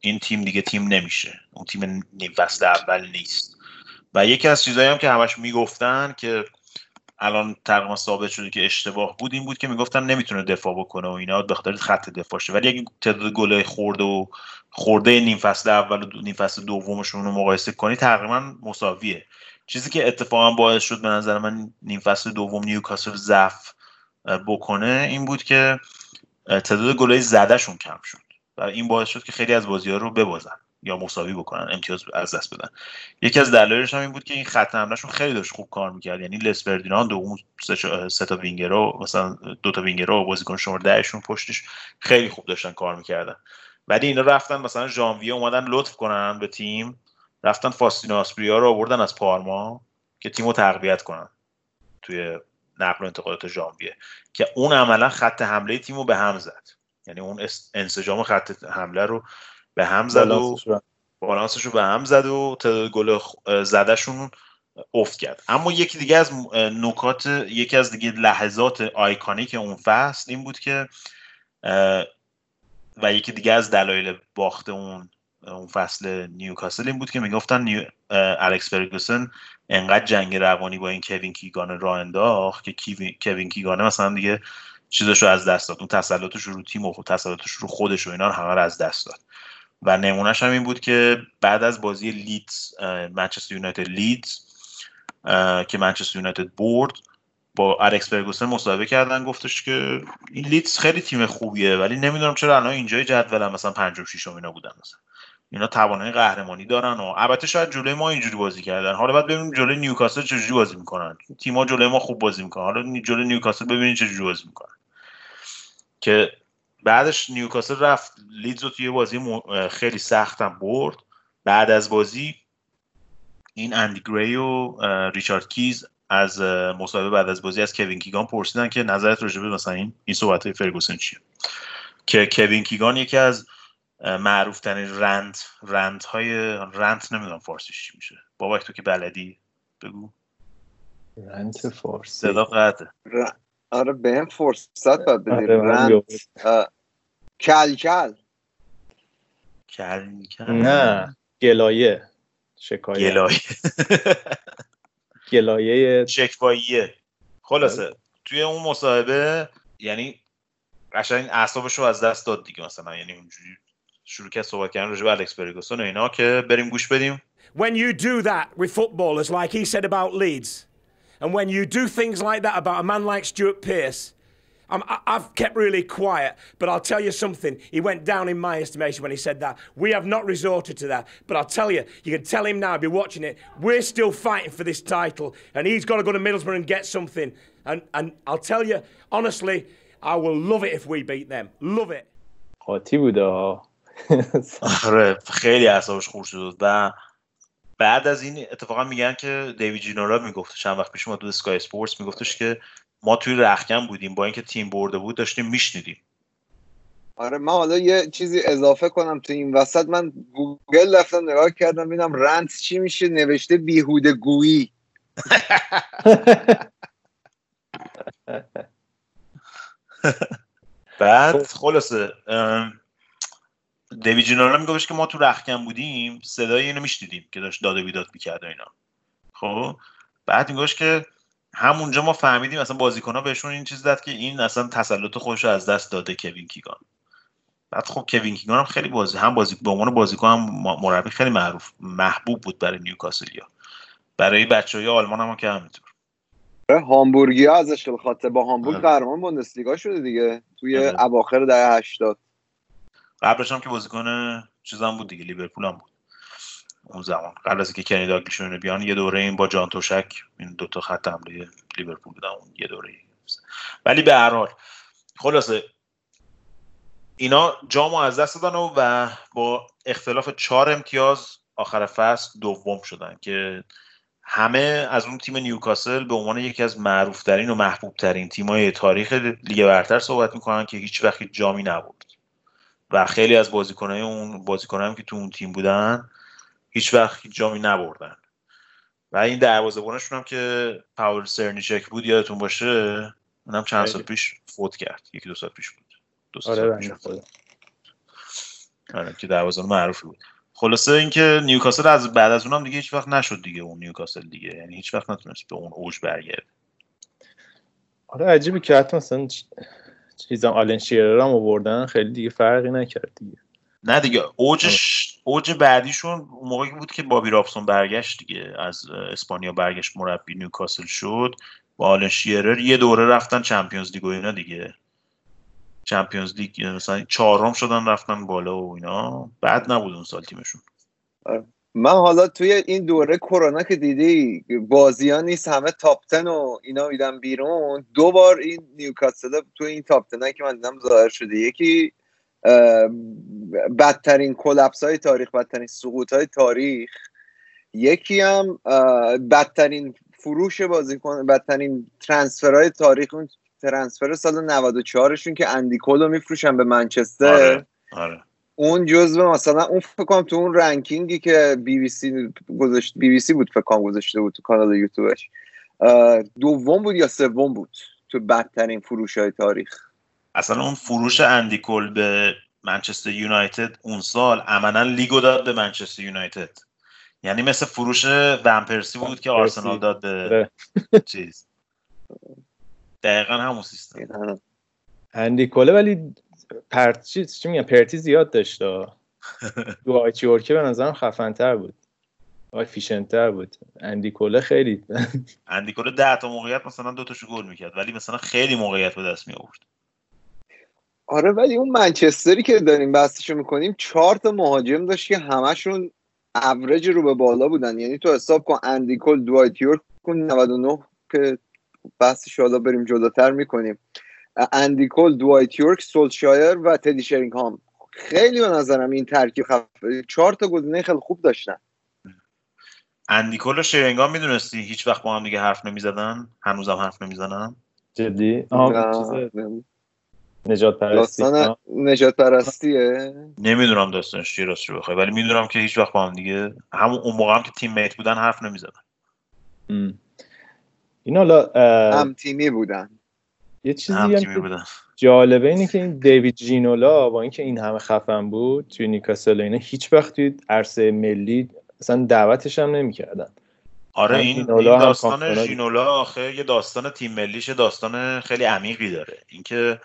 این تیم دیگه تیم نمیشه، اون تیم فصل اول نیست. و یکی از چیزایی هم که همش میگفتن که الان تقریبا ثابت شده که اشتباه بود این بود که میگفتن نمیتونه دفاع بکنه و اینا به خاطر خط دفاعشه، ولی اگه تعداد گلای خورده نیم فصل اول و نیم فصل دومشون رو مقایسه کنی تقریبا مساویه. چیزی که اتفاقا باعث شد به نظر من نیم فصل دوم نیوکاسل ضعف بکنه این بود که تعداد گلای زدهشون کم شد و این باعث شد که خیلی از بازی‌ها رو ببازن یا مساوی بکنن، امتیاز از دست بدن. یکی از دلایلش هم این بود که این خط حملهشون خیلی داشت خوب کار میکرد، یعنی لس فردیناند و اون سه تا وینگرها مثلا 2 تا وینگرها بازیکن شماره 10شون پشتش خیلی خوب داشتن کار میکردن، ولی اینا رفتن مثلا ژانویه اومدن لطف کنن به تیم، رفتن فاستینو آسپریا رو آوردن از پارما که تیمو تقویت کنن توی نقل و انتقالات ژانویه، که اون عملا خط حمله تیمو به هم زد، یعنی اون انسجام خط حمله رو به هم زد و بالانسش رو به هم زد و تعداد گل زدهشون افت کرد. اما یکی دیگه از نکات، یکی از دیگه لحظات آیکونیک اون فصل این بود که و یکی دیگه از دلایل باخت اون فصل نیوکاسل این بود که میگفتن الکس فرگوسن انقدر جنگ روانی با این کوین کیگانه راه انداخت که کوین کیگانه مثلا دیگه چیزاشو از دست داد، اون تسلطش رو تیم و تسلطش رو خودش و اینا رو همه رو از دست داد. و نمونهش هم این بود که بعد از بازی لیدز منچستر یونایتد لیدز که منچستر یونایتد برد، با الکس فرگوسن مصاحبه کردن، گفتش که این لیدز خیلی تیم خوبیه ولی نمیدونم چرا الان اینجای جدولن مثلا 5 و 6 اینا بودن، مثلا اینا توانای قهرمانی دارن و البته شاید جلوی ما اینجوری بازی کردن، حالا بعد ببینیم جلوی نیوکاسل چجوری بازی میکنن، تیم‌ها جلوی ما خوب بازی میکنن، حالا جلوی نیوکاسل ببینین چجوری بازی میکنن. که بعدش نیوکاسل رفت لیدز رو توی بازی خیلی سخت هم برد. بعد از بازی این اندی گری و ریچارد کیز از مصاحبه بعد از بازی از کوین کیگان پرسیدن که نظرت راجع به مثلا این صحبت‌های فرگوسن چیه، که کوین کیگان یکی از معروف‌ترین رنت نمیدونم فارسیش چی میشه، بابک تو که بلدی بگو. رنت فارسی صدا قطعه. آره به هم فرصت باید بدیم. کل نه گلایه، شکایه، گلایه شکواییه. خلاصه توی اون مصاحبه یعنی قشنگ اعصابش رو از دست داد دیگه، مثلا یعنی اونجوری شروع کرد صحبت کردن راجع به الکس فرگوسن و اینا، که بریم گوش بدیم. When you do that with footballers like he said about Leeds. And when you do things like that about a man like Stuart Pearce, I've kept really quiet, but I'll tell you something. He went down in my estimation when he said that. We have not resorted to that, but I'll tell you, you can tell him now, I'll be watching it, we're still fighting for this title, and he's got to go to Middlesbrough and get something. And I'll tell you, honestly, I will love it if we beat them. Love it. قاطی بوده ها. آره خیلی اعصابش خورد شد. بعد از این اتفاقا میگن که دیوید جینورا میگفت چند وقت پیش ما تو اسکای اسپورتس میگفتش که ما توی رختکن بودیم، با اینکه تیم برده بود داشتیم میشنیدیم. آره من حالا یه چیزی اضافه کنم تو این وسط، من گوگل رفتم نگاه کردم ببینم رنت چی میشه، نوشته بیهوده گویی. بعد خلاصه دیوید جنرال میگوش که ما تو رختکن بودیم صدای اینو میشنیدیم که داشت داد و بیداد میکرد و اینا. خب بعد میگوش که همونجا ما فهمیدیم اصلا بازیکن‌ها بهشون این چیز داد که این اصلا تسلط خودش رو از دست داده کوین کیگان. بعد خب کوین کیگان هم خیلی به عنوان بازیکن هم مربی خیلی معروف محبوب بود برای نیوکاسلیا، برای بچه‌های آلمان هم که همینطور. هامبورگیا ازش خاطر با هامبورگ قهرمان بوندسلیگا شده دیگه توی اواخر دهه 80. قبلش هم که بازیکن چیزام بود دیگه، لیورپول هم بود اون زمان. قبل از اینکه کنی داگلیشونه بیان یه دوره این با جان توشک این دو تا خط حمله لیورپول بودن اون یه دوره. ولی به هر حال خلاصه اینا جامو از دست دادن و با اختلاف 4 امتیاز آخر فصل دوم شدن که همه از اون تیم نیوکاسل به عنوان یکی از معروف‌ترین و محبوب‌ترین تیم‌های تاریخ لیگ برتر صحبت می‌کنن که هیچ وقت جامی نبرد و خیلی از بازیکن‌های اون بازیکن‌هایی که تو اون تیم بودن هیچ وقت جامی نبردن و این دروازه‌بانشون هم که پاول سرنیچک بود یادتون باشه، اونم چند سال پیش فوت کرد، 1-2 سال پیش بود. آره که دروازه‌بان معروفی بود. خلاصه اینکه نیوکاسل از بعد از اونم دیگه هیچ وقت نشد دیگه اون نیوکاسل دیگه، یعنی هیچ وقت نتونست به اون اوج برگرده. آره عجیبه که حتی مثلا چیزام آلن شیرر هم آوردن خیلی دیگه فرقی نکرد دیگه. نه دیگه اوج بعدیشون اون موقعی بود که بابی رابسون برگشت دیگه از اسپانیا، برگشت مربی نیوکاسل شد با آلن شیرر، یه دوره رفتن چمپیونز لیگ و اینا دیگه. چمپیونز لیگ مثلا 4م شدن رفتن بالا و اینا، بعد نبود اون سال تیمشون. من حالا توی این دوره کرونا که دیدی بازی‌ها نیست، همه تاپ 10 و اینا میدن بیرون. 2 بار این نیوکاسل توی این تاپ 10 که من دیدم ظاهر شده، یکی بدترین کلاپس‌های تاریخ، بدترین سقوط‌های تاریخ، یکی هم بدترین فروش بازیکن، بدترین ترانسفرهای تاریخ، اون ترانسفر سال 94 شون که اندی کولو میفروشن به منچستر. آره. اون جزو مثلا اون فکر کنم تو اون رنکینگی که بی بی سی بود فکر کنم گذاشته بود تو کانال یوتیوبش، 2م بود یا 3م بود تو بدترین فروش‌های تاریخ. اصلا اون فروش اندی کول به منچستر یونایتد اون سال عملاً لیگو داد به منچستر یونایتد، یعنی مثل فروش ومپرسی بود که آرسنال داد به چیز. دقیقا همون سیستم اندی کوله. ولی پرتی زیاد داشت دو آیچی ورکه به نظرم خفن تر بود، افیشنت تر بود. اندی کوله خیلی اندی کوله 10 تا موقعیت مثلا 2 تاشو گل میکرد ولی مثلا خیلی موقعیت به دست می آورد. آره ولی اون منچستری که داریم بحثشو میکنیم 4 تا مهاجم داشت که همشون اوریج رو به بالا بودن، یعنی تو حساب کن اندی کول، دو آیچی ورک، 99 که بحثش حالا بریم جلوتر میکنیم، اندی کول، دوایت یورک، سولشایر و تدی شرینگهام. خیلی به نظرم این ترکیب 4 تا گزینه خیلی خوب داشتن. اندی کول و شرینگهام میدونستی هیچ وقت با هم دیگه حرف نمیزدن؟ هنوزم حرف نمیزنن؟ جدی؟ نجات پرستیه؟ نمیدونم داستانش چی راست رو بخوای، ولی میدونم که هیچ وقت با هم دیگه همون اون موقع هم که تیم میت بودن حرف نمیزدن. اینا هم تیمی بودن. یه چیزی هم جالبه اینه که این دیوید جینولا با اینکه این همه خفن بود توی نیوکاسل اینا هیچ وقت توی عرصه ملی اصلا دعوتش هم نمی‌کردن. آره این داستان جینولا آخه یه داستان تیم ملیش، داستان خیلی عمیقی داره. اینکه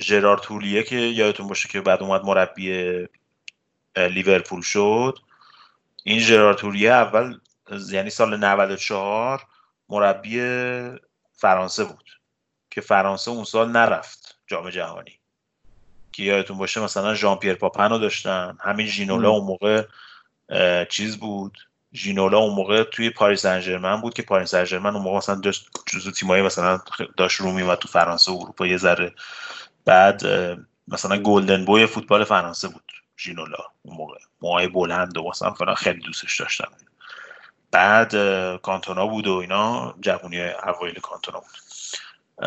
ژرار تولیه که یادتون باشه که بعد اومد مربی لیورپول شد، این ژرار تولیه اول یعنی سال 94 مربی فرانسه بود که فرانسه اون سال نرفت جام جهانی، که یادتون باشه مثلا ژان پیر پاپن رو داشتن، همین جینولا اون موقع چیز بود، جینولا اون موقع توی پاریس سن ژرمن بود که پاریس سن ژرمن اون موقع مثلا داشت جزو تیمایی مثلا داشت رو میومد تو فرانسه و اروپا یه ذره، بعد مثلا گلدن بوی فوتبال فرانسه بود جینولا اون موقع، موهای بلند و مثلا خیلی دوستش داشتن. بعد کانتونا بود و اینا، جوونی اوایل کانتونا بود.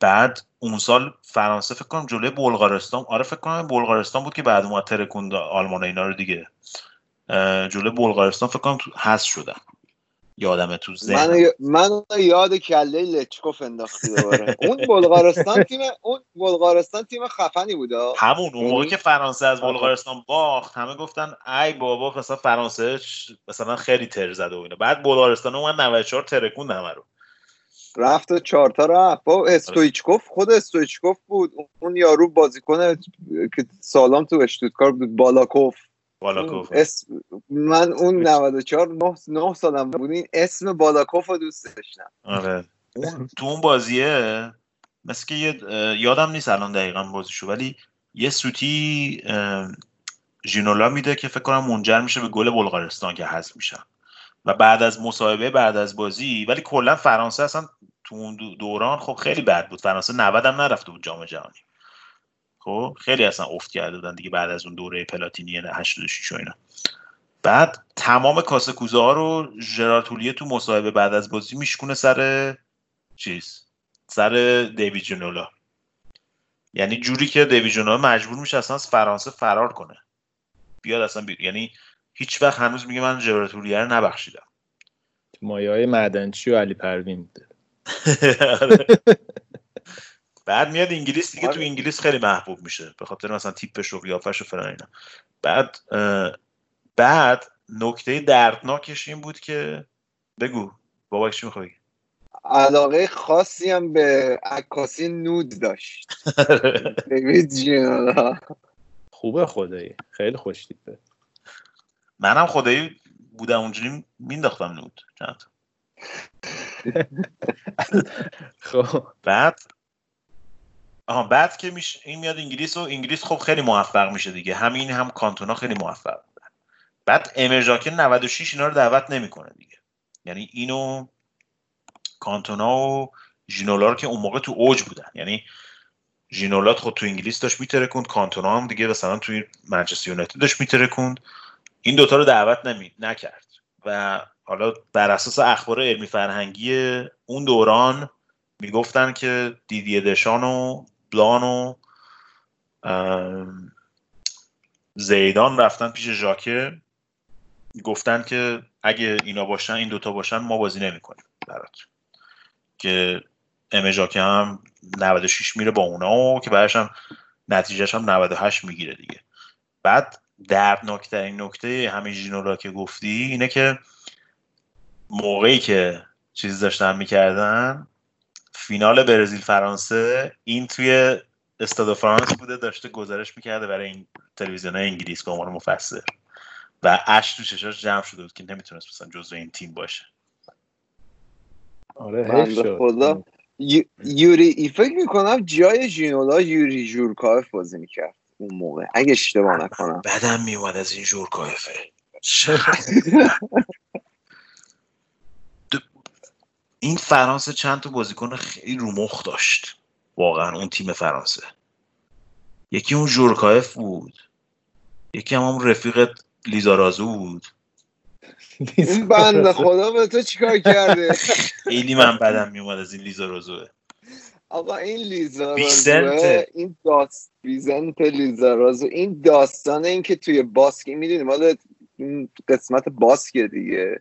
بعد اون سال فرانسه فکر کنم جلوی بلغارستان، آره فکر کنم بلغارستان بود که بعد اومد ترکوند آلمان اینا رو دیگه، جلوی بلغارستان فکر کنم حذف شدن یادمه تو ذهن من یاد کله لچکوف انداختی دوباره. اون بلغارستان تیم خفنی بود. همون موقع که فرانسه از بلغارستان باخت همه گفتن ای بابا مثلا فرانسه مثلا خیلی تر زده و اینا. بعد بلغارستان اومد 94 ترکوند همه رو. رفت 4 تا رفت. با استویچکوف، خود استویچکوف بود. اون یارو بازیکن که سالام تو اشتوتگارت بود، بالاکوف. من اون 94 9 سالم بود، این اسم بالاکوف رو دوست داشتم. آره تو اون بازیه مثل که یادم نیست الان دقیقاً بازیشو، ولی یه سوتی ژینولا میده که فکر کنم منجر میشه به گل بلغارستان که حذف میشه. و بعد از مصاحبه بعد از بازی، ولی کلا فرانسه اصلا تو اون دوران خب خیلی بد بود. فرانسه 90 هم نرفته بود جام جهانی، خب خیلی اصلا افت کرده بودن دیگه بعد از اون دوره پلاتینی 86 و اینا. بعد تمام کاسه کوزه ها رو ژرار تولیه تو مصاحبه بعد از بازی میشکونه سر دیوید ژینولا. یعنی جوری که دیوید ژینولا مجبور میشه اصلا از فرانسه فرار کنه بیاد اصلا یعنی هیچ وقت هنوز میگه من ژرار تولیه رو نبخشیدم. مایه‌های معدنچی و علی پروین. بعد میاد انگلیس دیگه. تو انگلیس خیلی محبوب میشه به خاطر مثلا تیپش و قیافش و فلان اینا. بعد نکته دردناکش این بود که بگو بابا چی می‌خوای؟ علاقه خاصی هم به عکاسی نود داشت. دیوید ژینولا خوبه خدایی، خیلی خوش تیپه. منم خدایی بودم اونجوری مینداختم نود چند. خب بعد که میشه این میاد انگلیس و انگلیس خب خیلی موفق میشه دیگه. همین هم کانتونا خیلی موفق بودن. بعد امرجاکه 96 اینا رو دعوت نمیکنه دیگه. یعنی اینو کانتونا و ژینولا که اون موقع تو اوج بودن. یعنی ژینولا خود تو انگلیس داشت میترکوند، کانتونا هم دیگه مثلا توی منچستر یونایتد داشت میترکوند. این دوتا رو دعوت نکرد. و حالا بر اساس اخبار علمی فرهنگی اون دوران میگفتن که دیدیه دشان و بلان و زیدان رفتن پیش ژاکه، گفتن که اگه اینا باشن، این دوتا باشن، ما بازی نمی کنیم برات. که ام ژاکه هم 96 میره با اونا و که بعدش هم نتیجهش هم 98 میگیره دیگه. بعد دردناک‌ترین نکته همین ژینولا که گفتی اینه که موقعی که چیز داشتن میکردن فینال برزیل فرانسه، این توی استاد فرانس بوده، داشته گزارش میکرده برای این تلویزیون‌های انگلیس به عنوان مفسر و اشک تو چشاش جمع شده بود که نمیتونست مثلا جزو این تیم باشه. آره حیف شد. فکر میکنم جای ژینولا یوری ژورکایف بازی میکرد اون موقع اگه اشتباه نکنم. بعدم میومد از این ژورکایفه. این فرانسه چند تا بازیکن خیلی رو مخ داشت واقعا اون تیم فرانسه. یکی اون ژورکایف بود، یکی هم رفیق لیزارازو بود. این بنده خدا به تو چیکار کرده؟ خیلی من بدم میومد از این لیزارازوه. آقا این لیزارازو، این بیزنت لیزارازو، این داستانه این که توی باسک میدونیم حالا قسمت باسک دیگه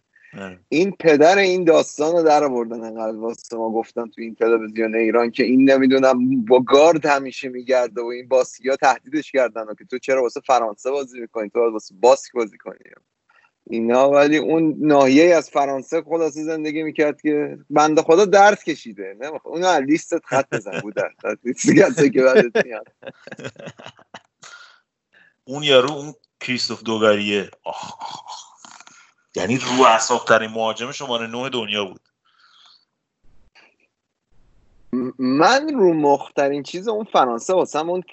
این پدر این داستان رو در آوردن. انقدر واسه ما گفتن تو این تلویزیون ایران که این نمیدونم با گارد همیشه میگرده و این باسکیا تهدیدش کردن که تو چرا واسه فرانسه بازی میکنی، تو واسه باسک بازی کنی اینا. ولی اون ناحیه از فرانسه خلاصه زندگی میکرد که بنده خدا درد کشیده. اون از لیستت خط بزن بود در لیستی که بعدت میاد. اون یارو اون کریستوف دوگاریه، یعنی رو اعصاب‌ترین مهاجم شماره 9 دنیا بود. من رو مخترین چیز اون فرانسه واسم اون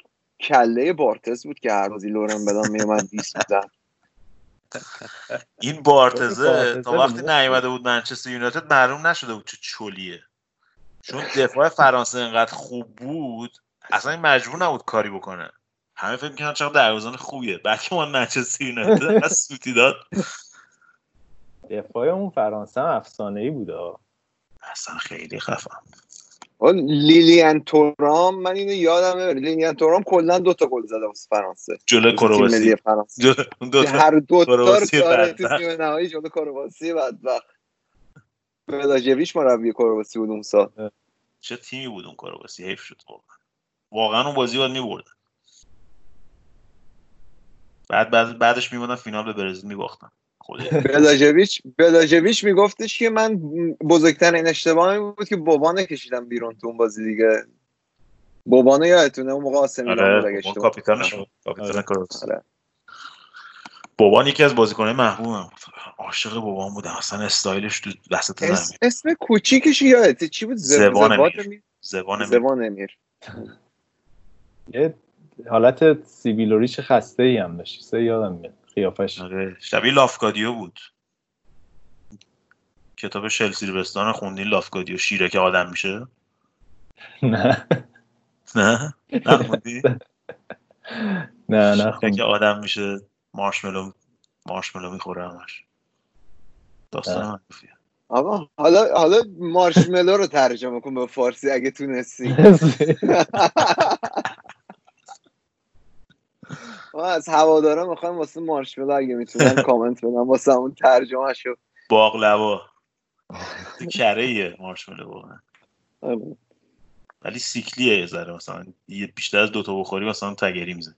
کله بارتز بود که هر روزی لورن بدن میومد 20 بودن. این بارتزه تا وقتی نیومده بود منچستر یونایتد معلوم نشده بود چه چلیه. چون دفاع فرانسه اینقدر خوب بود اصلا مجبور نبود کاری بکنه. همه فکر می‌کردن چقدر دروازه‌بان خوبه. بعد که من منچستر یونایتد از سوتی داد. دفاع اون فرانسه هم افسانه‌ای بود اصلا خیلی خفن. اون لیلیان تورام من اینو یادم نمیاد. لیلیان تورام کلا دو تا گل زده واسه فرانسه جلوی کرواسی. هر دو تا رو تیم نهایی جلوی کرواسی بدبخت. رضاجویچ مربی کرواسی بود اون سال. چه تیمی بود اون کرواسی، حیف شد واقعا اون بازی باید می‌بردن. بعدش می‌موندن فینال به برزیل می‌باختن. بلاژویچ میگفتش که من بزرگترین اشتباهی بود که بوبانو کشیدم بیرون تو اون بازی دیگه. بوبانو یادتونه اون موقع آسمیلان بود دیگه، کاپیتانش بود، کاپیتان کرواسی. بوبان یکی از بازیکن‌های محبوبم بود. عاشق بوبان بود. اصلا استایلش تو وسط زمین. اسم کوچیکش یادته چی بود؟ زبان امیر. یه حالت سیبیلوریش خسته‌ای هم داشت. یادم میاد. قیافش شبیه لافکادیو بود. کتاب شل سیلوستان خوندین لافکادیو شیره که آدم میشه؟ نه خوندی؟ نه خوندی. که آدم میشه مارشملو میخوره همش. داستان حرفیه. آقا حالا مارشملو رو ترجمه کن به فارسی اگه تونستی. ما از هوادارا میخوایم واسه مارشملو اگه میتونن کامنت بدن واسه اون ترجمهشو. باقلوا. کریه مارشملو واقعا. ولی سیکلیه یه ذره، مثلا بیشتر از دوتا بخوری مثلا تگری میزنه.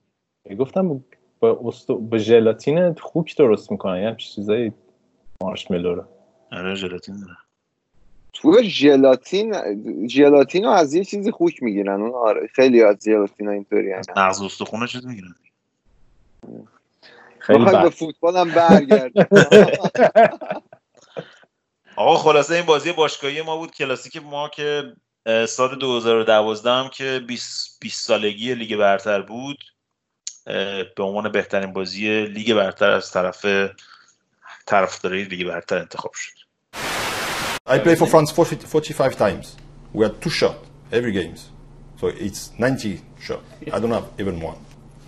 گفتم با ژلاتین خوک درست میکنن یه چیزای مارشملو رو. آره ژلاتین داره. تو ژلاتین رو از یه چیزی خوک میگیرن اون. آره خیلی از ژلاتین ها اینطوری هستن. مغز استخونه چیز میگیرن. خیلی بخوای به فوتبال هم برگردیم. آقا خلاصه این بازی باشگاهی ما بود، کلاسیک ما که سال 2012 هم که 20 سالگی لیگ برتر بود به عنوان بهترین بازی لیگ برتر از طرفداری لیگ برتر انتخاب شد. I play for France 45 times. We had 2 shots every games. So it's 90 shots. I don't have even one.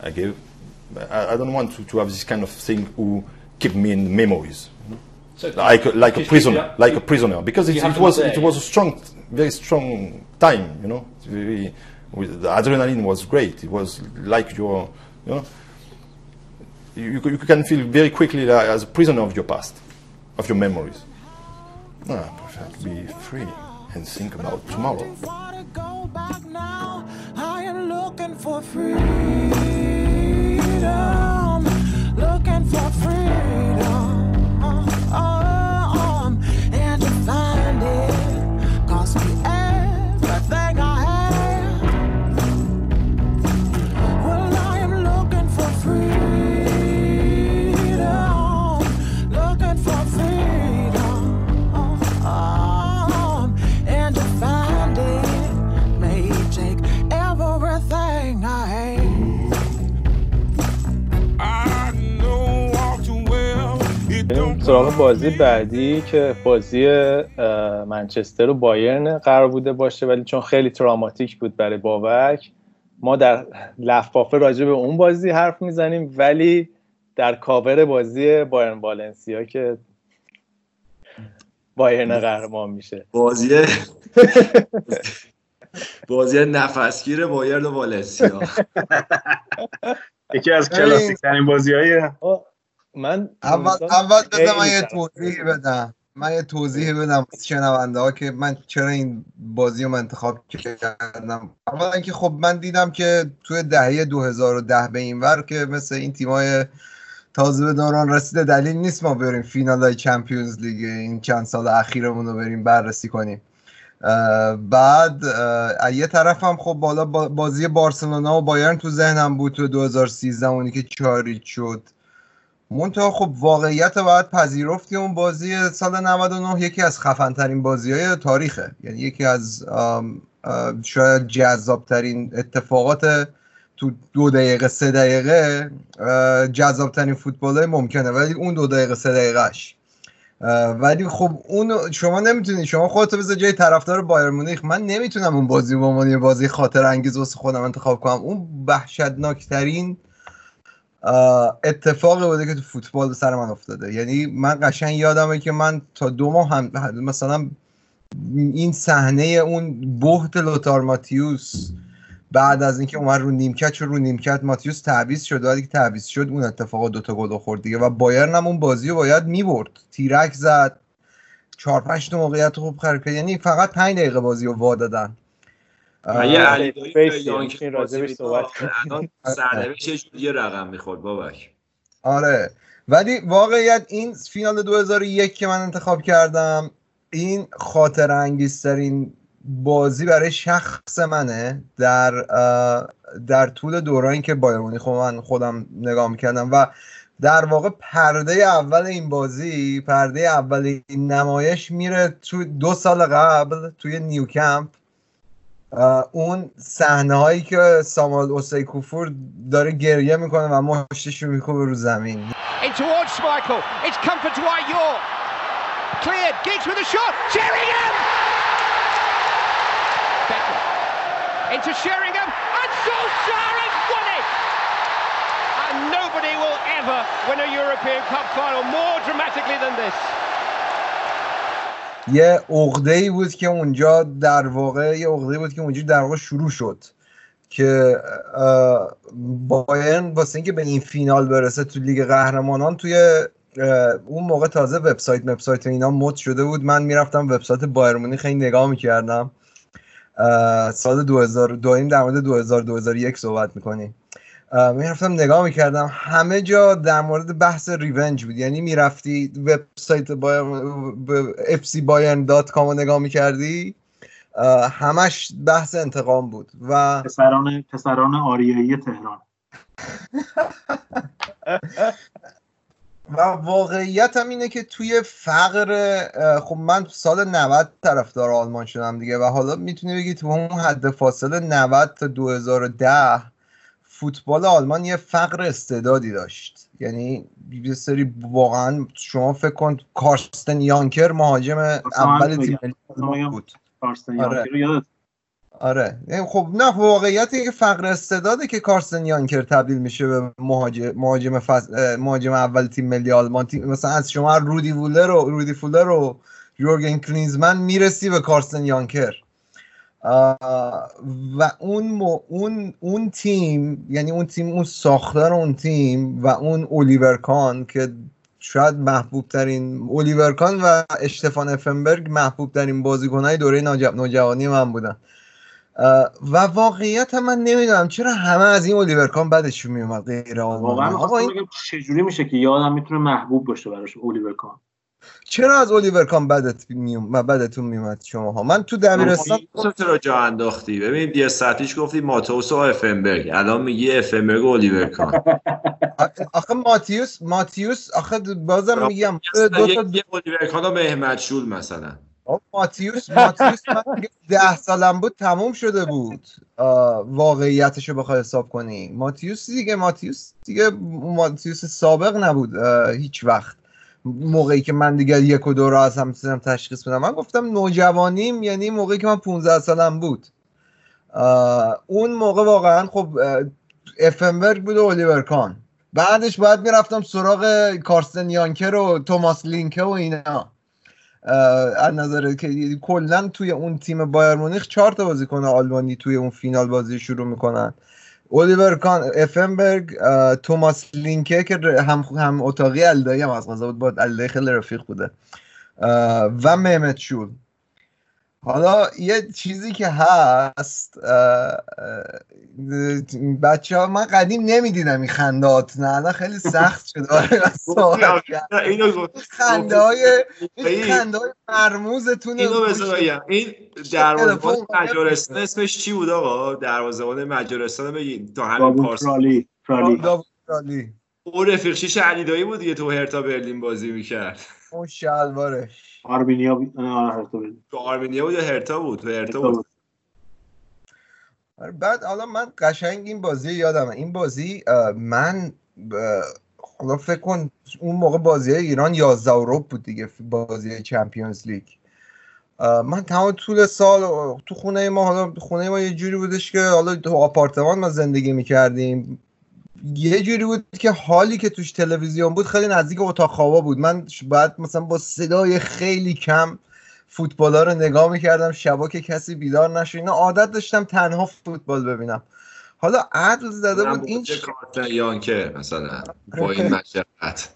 I don't want to have this kind of thing who keep me in memories. So like a prisoner because it was a strong, very strong time, you know. The adrenaline was great. It was like you can feel very quickly like as a prisoner of your past, of your memories. No, I prefer to be free and think about tomorrow. I am looking for freedom, looking for freedom, and to find it cost me everything I سراغ بازی بعدی که بازی منچستر و بایرن قرار بوده باشه، ولی چون خیلی تراماتیک بود برای بابک ما در لفافه راجع به اون بازی حرف میزنیم، ولی در کاور بازی بایرن والنسیا که بایرن قهرمان میشه، بازی نفسگیر بایرن و والنسیا یکی از کلاسیک‌ترین بازی‌هایه. من اول بذار من یه توضیح بدم شنونده ها که من چرا این بازی رو من انتخاب کردم. اولا که خب من دیدم که توی دهه 2010 به این ور که مثل این تیمای تازه به دوران رسیده دلیل نیست ما بریم فینالای چمپیونز لیگ این چند سال اخیرمون رو بریم بررسی کنیم. بعد یه طرف هم خب بالا بازی بارسلونا و بایرن تو ذهنم بود تو 2013 اونی که 4-0 شد. منتها خب واقعیت باید پذیرفتی اون بازی سال 99 یکی از خفن‌ترین بازی‌های تاریخه، یعنی یکی از شاید جذاب‌ترین اتفاقات تو 2 دقیقه 3 دقیقه جذاب‌ترین فوتبال‌های ممکنه، ولی اون 2 دقیقه 3 دقیقه‌اش ولی خب اون شما نمیتونی، شما خودت بذار جای طرفدار بایرن مونیخ. من نمیتونم اون بازی به عنوان یه بازی خاطر انگیز واسه خودم انتخاب کنم. اون وحشتناک‌ترین اتفاقی بوده که تو فوتبال به سر من افتاده. یعنی من قشنگ یادمه که من تا 2 ماه هم مثلا این صحنه اون بهت لوتار ماتیوس بعد از اینکه اومد رو نیمکت چون رو نیمکت ماتیوس تعویض شد، بعد که تعویض شد اون اتفاق 2 تا گل خورد دیگه و بایرن هم اون بازی رو باید میبرد. تیرک زد 4-5 تا موقعیت خوب خرید کرد. یعنی فقط 5 دقیقه بازی رو وا دادن. علی علیدایی که راجبش صحبت کردن سردبش یه جوری رقم می‌خورد بابک. آره ولی واقعیت این فینال 2001 که من انتخاب کردم این خاطر انگیزترین بازی برای شخص منه در طول دورانی که بایر مونیخ من خودم نگاه می‌کردم و در واقع پرده اول این نمایش میره تو 2 سال قبل توی نیوکمپ. اون صحنه هایی که سامال اوسیکوفور داره گریه میکنه و مشتش رو میکنه رو زمین. Nobody will ever win a European Cup final more dramatically than this. یه عقده‌ای بود که اونجا در واقع شروع شد که بایرن واسه اینکه به این فینال برسه تو لیگ قهرمانان توی اون موقع تازه وبسایت اینا مد شده بود. من میرفتم وبسایت بایر مونیخ خیلی نگاه میکردم. سال 2002 در مورد 2000-2001 صحبت میکنیم. میرفتم نگاه میکردم همه جا در مورد بحث ریونج بود. یعنی میرفتی وبسایت fcbayern.com رو نگاه میکردی همش بحث انتقام بود و پسران آریایی تهران و واقعیت هم اینه که توی فقر خب من سال 90 طرفدار آلمان شدم دیگه و حالا میتونی بگی تو اون حد فاصله 90 تا 2010 فوتبال آلمان یه فقر استعدادی داشت. یعنی یه سری واقعا شما فکر کن کارستن یانکر مهاجم اول تیم ملی بود. کارستن یانکر یادت؟ آره. خب نه واقعیت اینه که فقر استعداده که کارستن یانکر تبدیل میشه به مهاجم اول تیم ملی آلمان. مثلا از شما رودی فولر و یورگن کلینزمن میرسی به کارستن یانکر و اون تیم، یعنی اون تیم، اون ساختار اون تیم و اون اولیور کان که شاید محبوب ترین اولیور کان و اشتفان افنبرگ محبوب ترین بازیکن‌های دوره نوجوانی من بودن و واقعیت هم من نمیدونم چرا همه از این اولیور کان بعدش میومد غیر آلمان. واقعا آقا این چجوری میشه که یادم میتونه محبوب باشه براش اولیور کان؟ چرا از اولیور کان بعدتون میومد شماها؟ من تو دبیرستان تو رو جا انداختی. ببین یه ساعتیش گفتی ماتئوس و افنبرگ، الان میگی افنبرگ و اولیور کان. آخه ماتئوس آخه بازم میگم یه اولیور کان و احمد شول مثلا. ماتئوس من 10 سالم بود تموم شده بود. واقعیتشو بخوای حساب کنی ماتئوس سابق نبود هیچ وقت. موقعی که من دیگه 1 و 2 رو از هم سنم تشخیص بدم، من گفتم نوجوانیم، یعنی موقعی که من 15 سالم بود اون موقع واقعا خب افنبرگ بود و اولیور کان. بعدش باید میرفتم سراغ کارستن یانکر و توماس لینکه و اینا. از نظر که کلا توی اون تیم بایر مونیخ 4 تا بازیکن آلمانی توی اون فینال بازی شروع میکنن: اولیور کان، افنبرگ، توماس لینکه که هم اتاقی الدایی هم از قضا بود، باید الدایی خیلی رفیق بوده، و مهمت شول. حالا یه چیزی که هست بچه ها، من قدیم نمیدیدم این خندهات، نه الان خیلی سخت شده. اینو خنده های مرموزتون اینو بذاریم. این دروازه‌بان مجارستان اسمش چی بود آقا؟ دروازه‌بان مجارستان بگین تا همین پارس داوود رالی او رفیقشیش علی دایی بود دیگه، تو هرتا برلین بازی میکرد. اون شلوارش آرمینیا بود. هرتا بود. بعد حالا من قشنگ این بازی یادمه. این بازی من حالا فکر کن اون موقع بازی ایران 11 و ربع بود دیگه، بازی چمپیونز لیگ. من تمام طول سال تو خونه ما، حالا خونه ما یه جوری بودش که حالا تو آپارتمان ما زندگی میکردیم، یه جوری بود که حالی که توش تلویزیون بود خیلی نزدیک اتاق خوابا بود. من بعد مثلا با صدای خیلی کم فوتبالا رو نگاه میکردم شبا که کسی بیدار نشه. اینا عادت داشتم تنها فوتبال ببینم. حالا عدل زده بود این کارت یانکه مثلا با این مشقت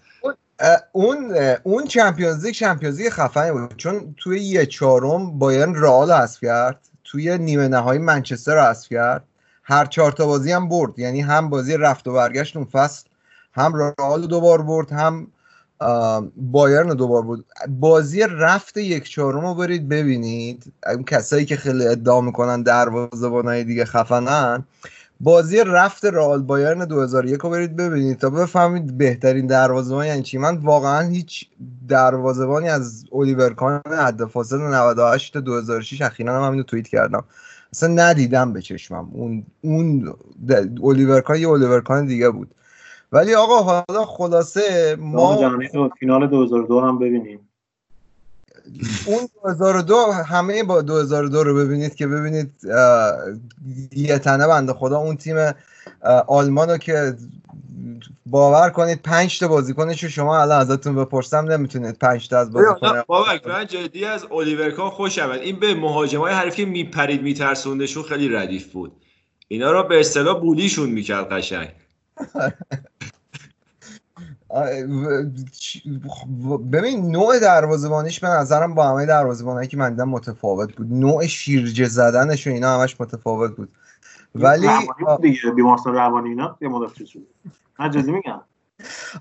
اون چمپیونز لیگ خفنی بود، چون توی 1/4 بایرن رئال حذف کرد، توی نیمه نهایی منچستر رو حذف کرد، هر 4 تا بازی هم برد، یعنی هم بازی رفت و برگشت اون فصل، هم رئال رو دوبار برد، هم بایرن رو دوبار برد. بازی رفت 1/4 رو برید ببینید، کسایی که خیلی ادعا میکنن دروازه‌بانای دیگه خفنن، بازی رفت رئال بایرن 2001 رو برید ببینید تا بفهمید بهترین دروازه‌بان یعنی چی. من واقعا هیچ دروازه‌بانی از الیور کان حد فاصل 98 تا 2006 اخیراً هم اینو توییت کردم، اصلا ندیدم به چشمم. اون الیور کان یه الیور کان دیگه بود. ولی آقا حالا خلاصه ما جهانی فینال 2002 هم ببینیم. اون 2002 همه با 2002 رو ببینید که ببینید یه تنه بنده خدا اون تیم آلمانو که باور کنید 5 تا بازیکنش رو شما الان ازتون بپرسم نمیتونید 5 تا از بازیکن. بابک من جدی از الیور کان خوشم، این به مهاجمای حریف که میپرید میترسوندشون خیلی ردیف بود، اینا رو به اصطلاح بولیشون میکرد قشنگ. ببین نوع دروازه‌بانیش به نظرم با همه دروازه‌بانایی که من دیدم متفاوت بود، نوع شیرجه زدنش و اینا همش متفاوت بود. ولی دیگه بیمارستان روانی اینا یه مدافع شده. من جدی میگم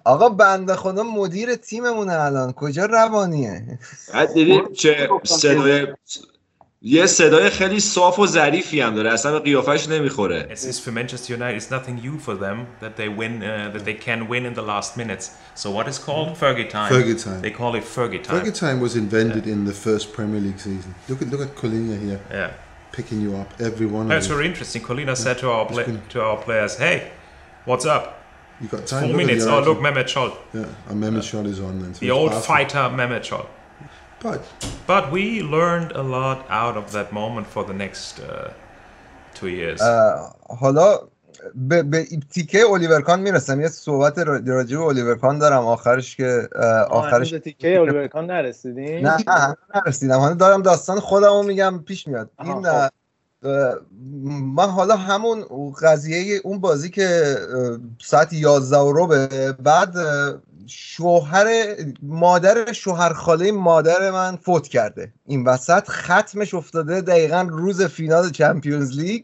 آقا بنده خدا مدیر تیممون الان کجا روانیه؟ بعد دیدیم چه صدای خیلی صاف و ظریفی هم داره، اصلا به قیافش نمیخوره. As is for Manchester United, it's nothing new for them that they win, that they can win in the last minutes. So what is called Fergie time? Fergie time. They call it Fergie time. Fergie time was invented in the first Premier League season. Look at Colina here. Yeah. Picking you up, every one of you. That's very interesting. Colina said to our players, "Hey, what's up? You got time? 4 minutes. Oh, look, Mehmet Scholl. Yeah, and Mehmet Scholl is on then. The old fighter, Mehmet Scholl." But we learned a lot out of that moment for the next 2 years. حالا به تیکه الیور کان میرسم، یه صحبت راجع به الیور کان دارم آخرش که آخرش به تیکه الیور کان نرسیدیم. نه نرسیدم، حالا دارم داستان خودمو میگم پیش میاد. این من حالا همون قضیه اون بازی که ساعت 11:15 بعد شوهر خاله مادر من فوت کرده، این وسط ختمش افتاده دقیقا روز فینال چمپیونز لیگ.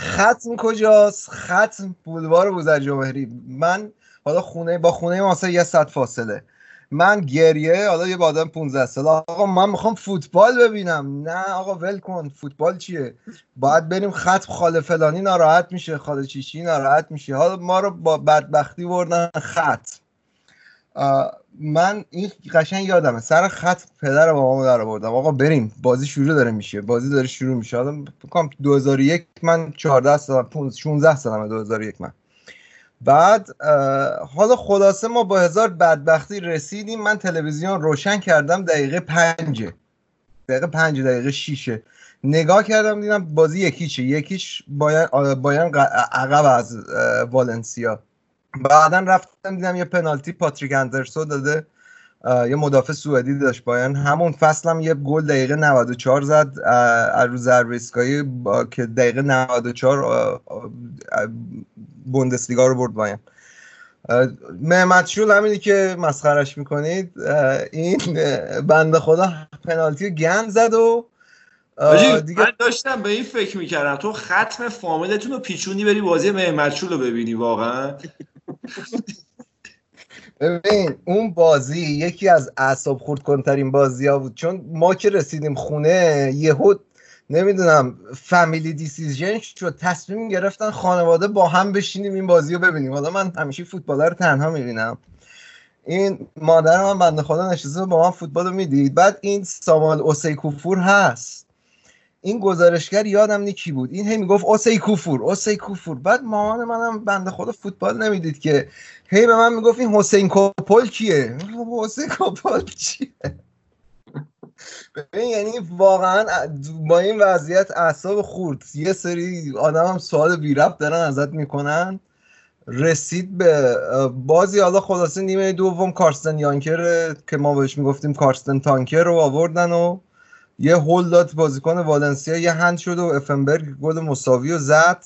ختم کجاست؟ ختم بولوار بزرگ‌جمهوری. من حالا با خونه ماسه 100 فاصله، من گریه، حالا یه آدم 15 ساله، آقا من میخوام فوتبال ببینم. نه آقا ول کن، فوتبال چیه؟ باید بریم ختم، خاله فلانی ناراحت میشه، خاله چیچی ناراحت میشه. حالا ما رو با بدبختی بردن ختم. من این قشنگ یادمه سر خط پدر بابامو در آوردم، آقا بریم بازی داره شروع میشه. حالا بگم 2001 من 14 سالم 16 سالمه 2001 من. بعد حالا خلاصه ما با هزار بدبختی رسیدیم، من تلویزیون روشن کردم دقیقه 5 دقیقه 6 نگاه کردم دیدم بازی 1-0 بایرن عقب از والنسیا. بعدا رفتم دیدم یه پنالتی پاتریک اندرسون داده، یه مدافع سوئدی داشت بایرن، همون فصل هم یه گل دقیقه 94 زد از رو ضربه ایستگاهی که دقیقه 94 بوندسلیگا رو برد بایرن. مهمت شول همینی که مسخرش میکنید، این بنده خدا پنالتی گند زد و دیگه من داشتم به این فکر میکردم تو ختم فامیلتون رو پیچونی بری بازی مهمت شول رو ببینی. واقعا ببین اون بازی یکی از اعصاب خورد کنترین بازی ها بود، چون ما که رسیدیم خونه یهو نمیدونم فامیلی دیسیژن شد، تصمیم گرفتن خانواده با هم بشینیم این بازی رو ببینیم. حالا من همیشه فوتبال رو تنها میبینم، این مادر من بنده خدا نشسته با من فوتبال رو میدید. بعد این سامال اوسیکوفور هست، این گزارشگر یادم نی کی بود، این هی میگفت اوسیکوفور. بعد مامان منم بنده خدا فوتبال نمیدید که هی به من میگفت این حسین کوپل کیه؟ حسین کوپل چیه؟ ببین یعنی واقعا با این وضعیت اعصاب خورد، یه سری آدم هم سوال بی ربط دارن ازت میکنن. رسید به بازی، حالا خلاصه نیمه دوم کارستن یانکر که ما بهش میگفتیم کارستن تانکر رو آوردن و یه هول داد بازیکن والنسیا، یه هند شد و افنبرگ گل مساوی رو زد.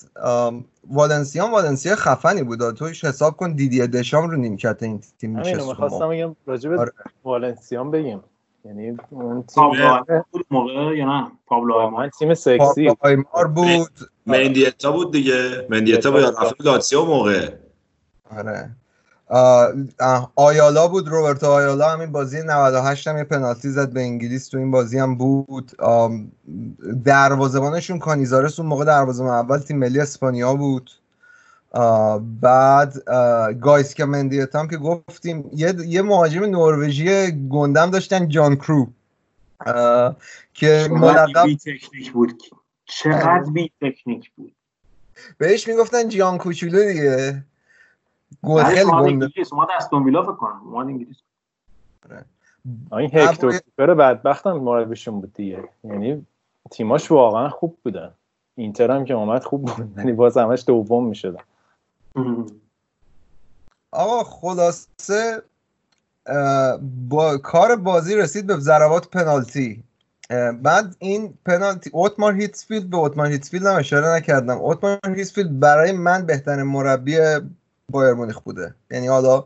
والنسیا خفنی بود. توش حساب کن دیدیه دشام رو نیمکت این تیم میشه. همین می‌خواستم بگم راجع به والنسیا بگیم. یعنی اون تیم بود موقع یا نه؟ پابلو آیمار تیم سکسی بود. آیمار بود، مندیتا بود دیگه. مندیتا بود رفت لاتسیو موقع. آره. آیالا بود، روبرتو آیالا. همین بازی 98 هم یه پنالتی زد به انگلیس، تو این بازی هم بود. دروازه‌بانشون کانیزارس اون موقع دروازه‌بان اول تیم ملی اسپانیا بود. بعد گایسکا مندیتا هم که گفتیم، یه مهاجم نروژی گندم داشتن، جان کرو، که ملقب بی تکنیک بود. چقدر بی تکنیک بود، بهش میگفتن جان کوچولو دیگه. گل خیلی گنده شما دستون ویلا فکر کنم ما انگلیس. آره این هکتور سوپر بدبختم مربیشون بود دیگه. یعنی تیماش واقعا خوب بودن. اینتر هم که اومد خوب بود، یعنی باز همش دوم میشدن. آقا خلاصه با کار بازی رسید به ضربات پنالتی. بعد این پنالتی اوتمار هیتسفیلد، به اوتمار هیتسفیلد هم اشاره نکردم. اوتمار هیتسفیلد برای من بهترین مربی بایر مونیخ بوده. یعنی حالا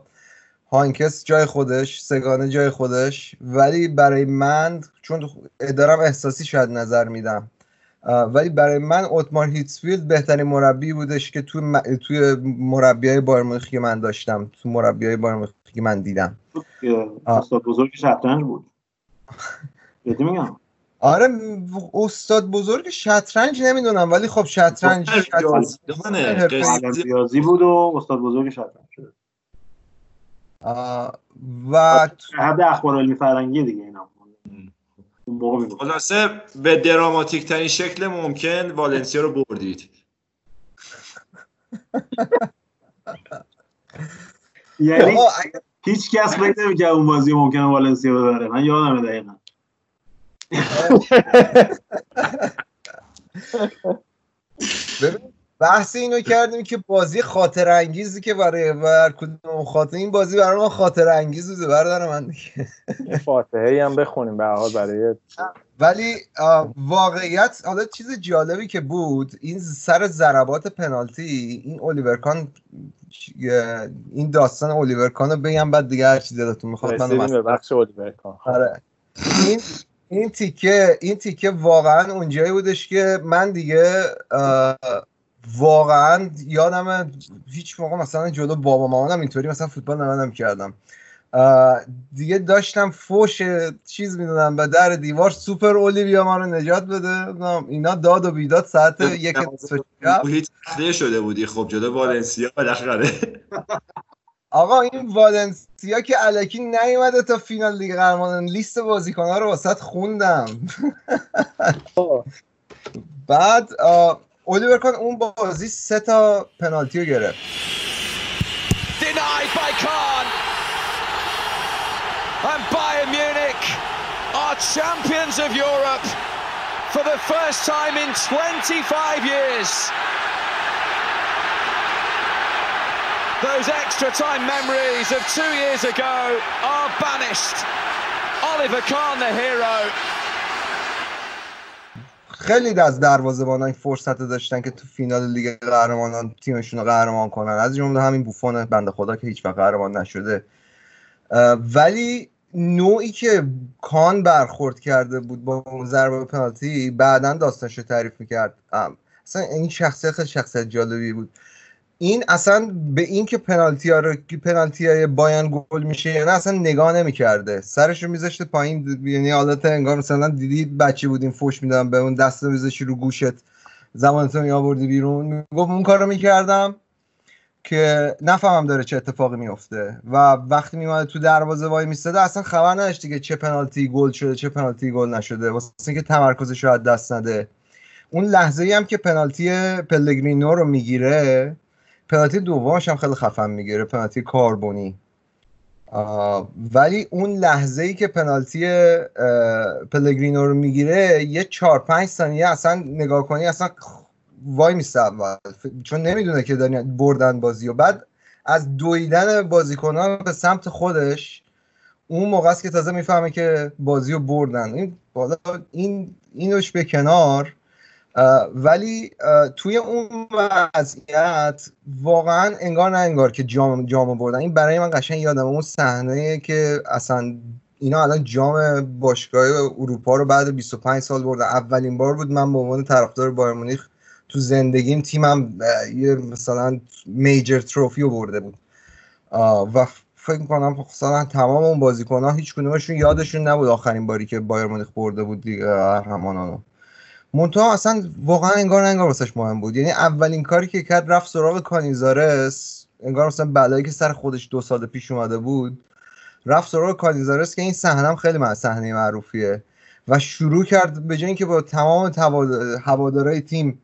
هانکس جای خودش، سگانه جای خودش، ولی برای من، چون ادارم احساسی شاید نظر میدم، ولی برای من اوتمار هیتسفیلد بهترین مربی بودش که توی مربیای بایر مونیخ که من داشتم، تو مربیای بایر مونیخ که من دیدم. استاد بزرگ شطرنج بود. جدی میگم. آره استاد بزرگ شطرنج نمیدونم، ولی خب شطرنج ریاضی بود و استاد بزرگ شطرنج شد و حد اخبارالعلمی فرنگی دیگه. اینا خلاصه به دراماتیک ترین شکل ممکن والنسیا رو بردید. یعنی هیچ کس فکر نمی‌کنه اون بازی ممکن والنسیا ببره. من یادمه دقیقاً. بحث اینو کردیم که بازی خاطر انگیزی که برای هر کدوم خاطر، این بازی برای من خاطر انگیز بوده. برادر من دیگه فاتحه‌ای هم بخونیم به هر حال برای، ولی واقعیت حالا چیز جالبی که بود این سر ضربات پنالتی، این الیور کان، این داستان الیور کانو بگم بعد دیگه هر چیزی دلتون میخواد منو ببخش. الیور کان، آره، این تیکه واقعا اونجایی بودش که من دیگه واقعا یادم، هیچ موقع مثلا جلو بابا مامانم اینطوری مثلا فوتبال نمیدم کردم دیگه، داشتم فوش چیز میدادم به در دیوار، سوپر اولیویا ما رو نجات بده، اینا داد و بیداد ساعت 1:30 هیچ خیره شده بودی. خب جلو والنسیا بالاخره. آقا این والنسیا که الکی نیومده تا فینال لیگ قهرمانان، لیست بازیکن‌ها رو واسط خوندم. بعد الیور کان اون بازی 3 تا پنالتی رو گرفت. Denied by Kahn. And Bayern Munich are champions of Europe for the first time in 25 years. Those extra time memories of 2 years ago are banished. Oliver Kahn the hero. خیلی از دروازه‌بانان فرصت داشتن که تو فینال لیگ قهرمانان تیمشون رو قهرمان کنن، از جمله همین بوفون بنده خدا که هیچ وقت قهرمان نشده. ولی نوعی که کان برخورد کرده بود با اون ضربه پنالتی، بعداً داستانش رو تعریف می‌کرد. اصلا این شخصیت جالبی بود. این اصلا به این که پنالتی های بایان گل میشه یا نه اصلا نگاه نمیکرده، سرش رو میذاشته پایین. یعنی عادت انگار مثلا دیدی بچه بودیم فوش میدادم به اون، دست رو میذاشی رو گوشت، زبانتو میآوردی بیرون. گفت اون کار رو میکردم که نفهمم داره چه اتفاقی میفته، و وقتی میمونه تو دروازه وای میستاده اصلا خبر نداشت که چه پنالتی گل شده چه پنالتی گل نشده، واسه اینکه تمرکزش رو از دست نده. اون لحظه‌ای هم که پنالتی پلگرینو رو میگیره، پنالتی دومش هم خیلی خفن میگیره، پنالتی کاربونی، ولی اون لحظه ای که پنالتی پلگرینو رو میگیره، یه 4-5 ثانیه اصلا نگاه کنی اصلا وای میسته اول، چون نمیدونه که دارن بردن بازی. و بعد از دویدن بازیکنان به سمت خودش اون موقع است که تازه میفهمه که بازی رو بردن. این اینوش به کنار، ولی توی اون وضعیت واقعا انگار نه انگار که جام بردن. این برای من قشنگ یادم اون صحنه که اصلا اینا الان جام باشگاه اروپا رو بعد 25 سال برده. اولین بار بود من به عنوان طرفدار بایر مونیخ تو زندگیم تیمم یه مثلا میجر تروفی رو برده بود و فکر می‌کنم مثلا تمام اون بازیکن‌ها هیچ کدومشون یادشون نبود آخرین باری که بایر مونیخ برده بود دیگه قهرمانانو. منتها اصلا واقعا انگار واسش مهم بود. یعنی اولین کاری که کرد رفت سراغ کانیزارس، انگار مثلا بلایی که سر خودش 2 سال پیش اومده بود رفت سراغ کانیزارس که این صحنه خیلی صحنه معروفیه و شروع کرد به جای اینکه با تمام هوادارهای تیم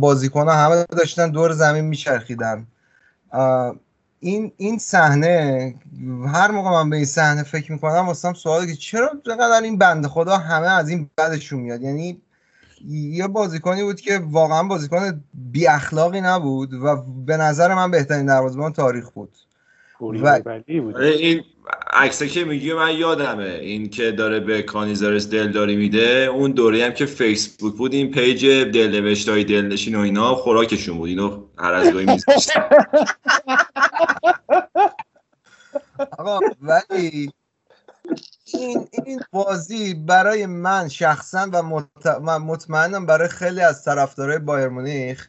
بازیکن‌ها همه داشتن دور زمین میچرخیدن. این صحنه هر موقع من به این صحنه فکر میکنم واسم سواله که چرا اینقدر این بنده خدا همه از این بدشون میاد. یعنی یه بازیکنی بود که واقعا بازیکن بی اخلاقی نبود و به نظر من بهترین دروازه‌بان تاریخ بود. این عکسی که میگی من یادمه، این که داره به کانیزارس دلداری میده، اون دوره هم که فیسبوک بود این پیج دلنوشتای دلنشین و اینا خوراکشون بود، اینو هر از گاهی میذاشتن. آقا ولی این بازی برای من شخصا و مطمئنم برای خیلی از طرفدارای بایر مونیخ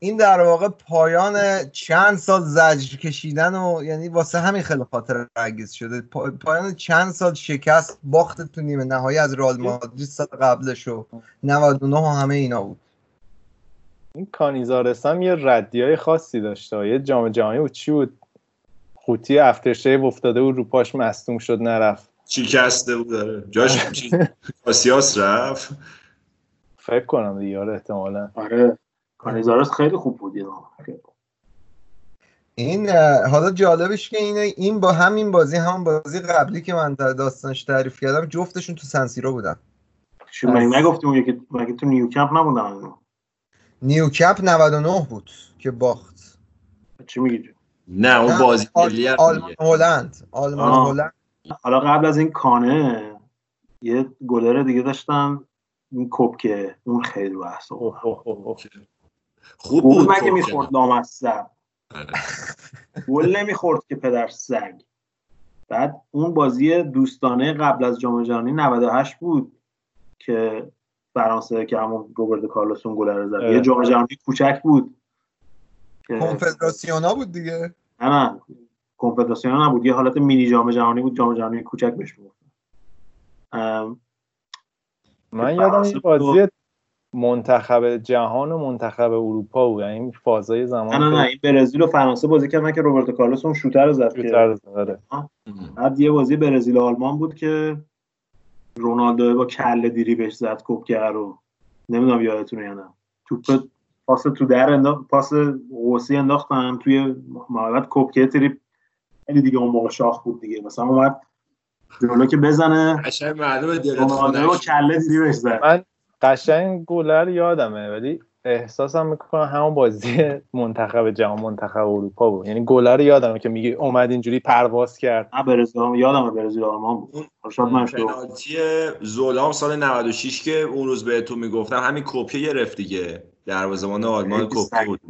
این در واقع پایان چند سال زجر کشیدن و یعنی واسه همین خیلی خاطره انگیز شده، پایان چند سال شکست باخت تو نیمه نهایی از رئال مادرید سال قبلش و 99 و همه اینا بود. این کانیزارس هم یه ردیای خاصی داشته، یه جام جهانی بود چی بود قوطی افترشیو افتاده و رو پاش مصدوم شد نرفت، چی کسته بود داره جاش آسیاس رفت فکر کنم دیگه. آره احتمالاً آره کانیزارس خیلی خوب بود. این حالا جالبش که اینه این با همین بازی همون بازی قبلی که من داستانش تعریف کردم جفتشون تو سنسیرو بودن. شما نگفتیم اون یکی مگه تو نیوکمپ نبودن؟ نیوکمپ 99 بود که باخت. چی میگی؟ نه اون بازی ملی آلمان هلند. حالا قبل از این کانه یه گلر دیگه داشتن این کوبکه، اون خیلی بحث خوب بود مگه میخورد لامصب گل نمیخورد که پدر سگ. بعد اون بازی دوستانه قبل از جام جهانی 98 بود که فرانسه که همون روبرت کارلوسون گل رو زد، یه جام جهانی کوچک بود کنفدراسیونا بود دیگه. نه کنفدراسیونا نبود، یه حالت مینی جام جهانی بود، جام جهانی کوچک بهش میگفتن. من یادم این بازی منتخب جهان و منتخب اروپا بود، این فازای زمان نه این برزیل و فرانسه بازی کردن که روبرتو کارلوس اون شوتر رو زد. بعد یه بازی برزیل و آلمان بود که رونالدو با کله دیری بهش زد کوبکه رو، نمیدونم یادتونه یا نه، توپ پاس قوسی انداختم توی محوطه کوبکه تریپ خیلی دیگه اون موقع شاخ بود دیگه، مثلا اومد گلو که بزنه قشنگ معلومه دلت خونه رو کله دیدی بهش زد. من قشنگ گلر یادمه ولی احساسم میکنم همون بازی منتخب جهان منتخب اروپا بود، یعنی گلر یادمه که میگه اومد اینجوری پرواز کرد. نه برزیل یادمه، برزیل آلمان بود شاید من پنالتی زولام سال 96 که اون روز بهتون میگفتم همین کپی گرفت دیگه، دروازه‌بان آلمان کپی بود.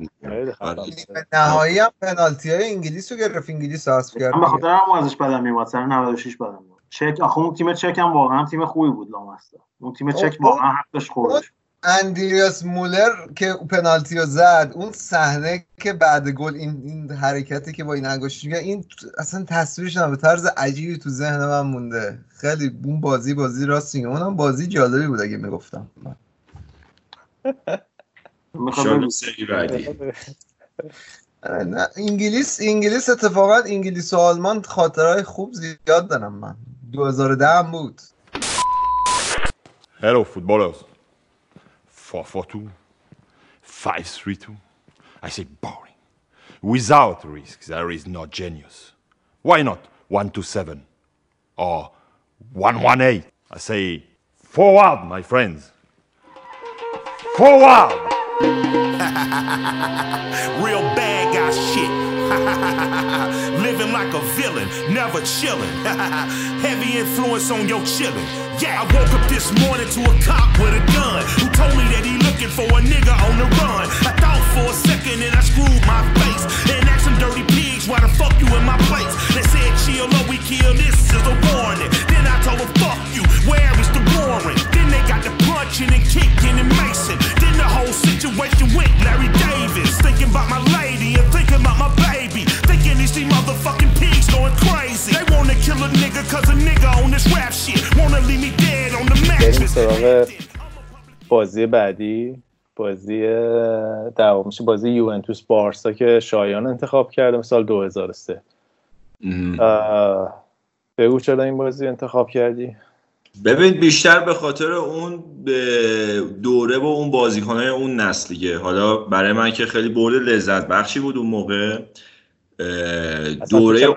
نهایی هم پنالتی‌های انگلیس رو گرفت، انگلیس حذف کرد. من بخاطر همون ازش بدم میاد سر 96 بدم میاد. چک آخه اون تیم چک هم واقعا تیم خوبی بود لامصب. اون تیم چک واقعا حقش خوردش. اندریاس مولر که پنالتی رو زد، اون صحنه که بعد گل این حرکتی که با این انگشت میگه، این اصلا تصویرش به طرز عجیبی تو ذهن من مونده. خیلی اون بازی راستین اونم بازی جالبی بود اگه میگفتم. شاید سری بعدی انگلیس اتفاقا انگلیس و آلمان خاطرهای خوب زیاد دارم من. 2010 هم بود. Hello footballers. 4-4-2 5-3-2 I say boring. Without risk there is no genius. Why not 1-2-7 or 1-1-8? I say forward my friends. Forward. Real bad guy shit. Living like a villain, never chilling. Heavy influence on your chilling. Yeah, I woke up this morning to a cop with a gun who told me that he looking for a nigga on the run. I thought for a second and I screwed my face and asked some dirty pigs, why the fuck you in my place? They said chill or we kill, this is a warning. Then I told them fuck you, where is the warrant? Then they got the punching and kicking and macing. Then the whole situation went Larry Davis. Thinking about my lady and thinking about my baby, thinking these motherfucking pigs going crazy. They wanna kill a nigga cause a nigga on this rap shit wanna leave me dead on the mattress. بازی بعدی بازی دوامش بازی یوونتوس بارسا که شایان انتخاب کردم سال 2003. بگو چرا این بازی انتخاب کردی؟ ببین بیشتر به خاطر اون دوره و اون بازیکن‌های اون نسلیه. حالا برای من که خیلی برد لذت بخشی بود اون موقع. دوره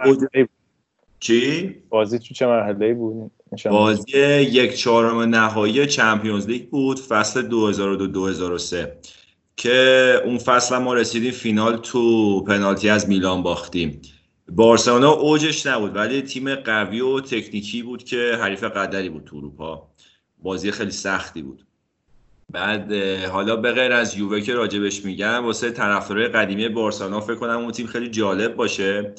چی؟ بازی تو چه مرحله‌ای بود؟ بازی یک چهارم نهایی چمپیونز لیگ بود فصل 2002-2003 که اون فصل ما رسیدیم فینال تو پنالتی از میلان باختیم. بارسلونا اوجش نبود ولی تیم قوی و تکنیکی بود که حریف قدری بود تو اروپا. بازی خیلی سختی بود. بعد حالا به غیر از یووه که راجبش میگم واسه طرفدارای قدیمی بارسلونا فکر کنم اون تیم خیلی جالب باشه.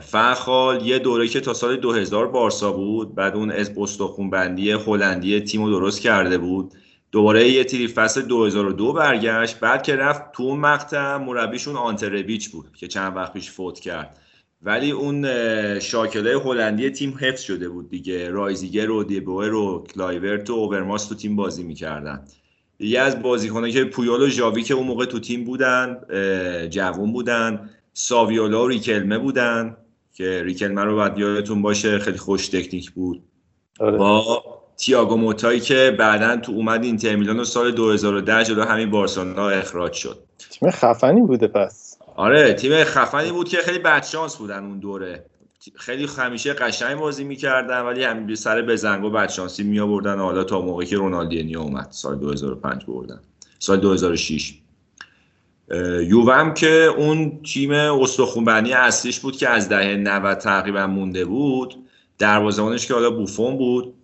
فخال یه دوره که تا سال 2000 بارسا بود، بعد اون استخونبندی هلندی تیم رو درست کرده بود. دوباره یه تیری فصل 2002 برگشت. بعد که رفت تو اون مقطع مربیشون آنترویچ بود که چند وقت پیش فوت کرد، ولی اون شاکله هلندی تیم حفظ شده بود دیگه. رایزیگر و دیبوئر و کلایورت و اوورماس تو تیم بازی میکردن. یه از بازیکن‌ها که پویال و ژاوی که اون موقع تو تیم بودن جوان بودن، ساویولا و ریکلمه بودن که ریکلمه رو بعد یادتون باشه خیلی خوش تکنیک بود. آره. با تییاگو موتایی که بعداً تو اومد اینتر میلان سال 2010 جلو همین بارسلونا اخراج شد. تیم خفنی بوده پس. آره تیم خفنی بود که خیلی بدشانس بودن اون دوره. خیلی همیشه قشنگ بازی می‌کردن ولی همین سر بزنگو بدشانسی می‌آوردن. حالا تا موقعی که رونالدینیو اومد سال 2005 بردن. سال 2006 یووه هم که اون تیم استخوانبندی اصلیش بود که از دهه 90 تقریبا مونده بود. دروازه‌بانش که حالا بوفون بود،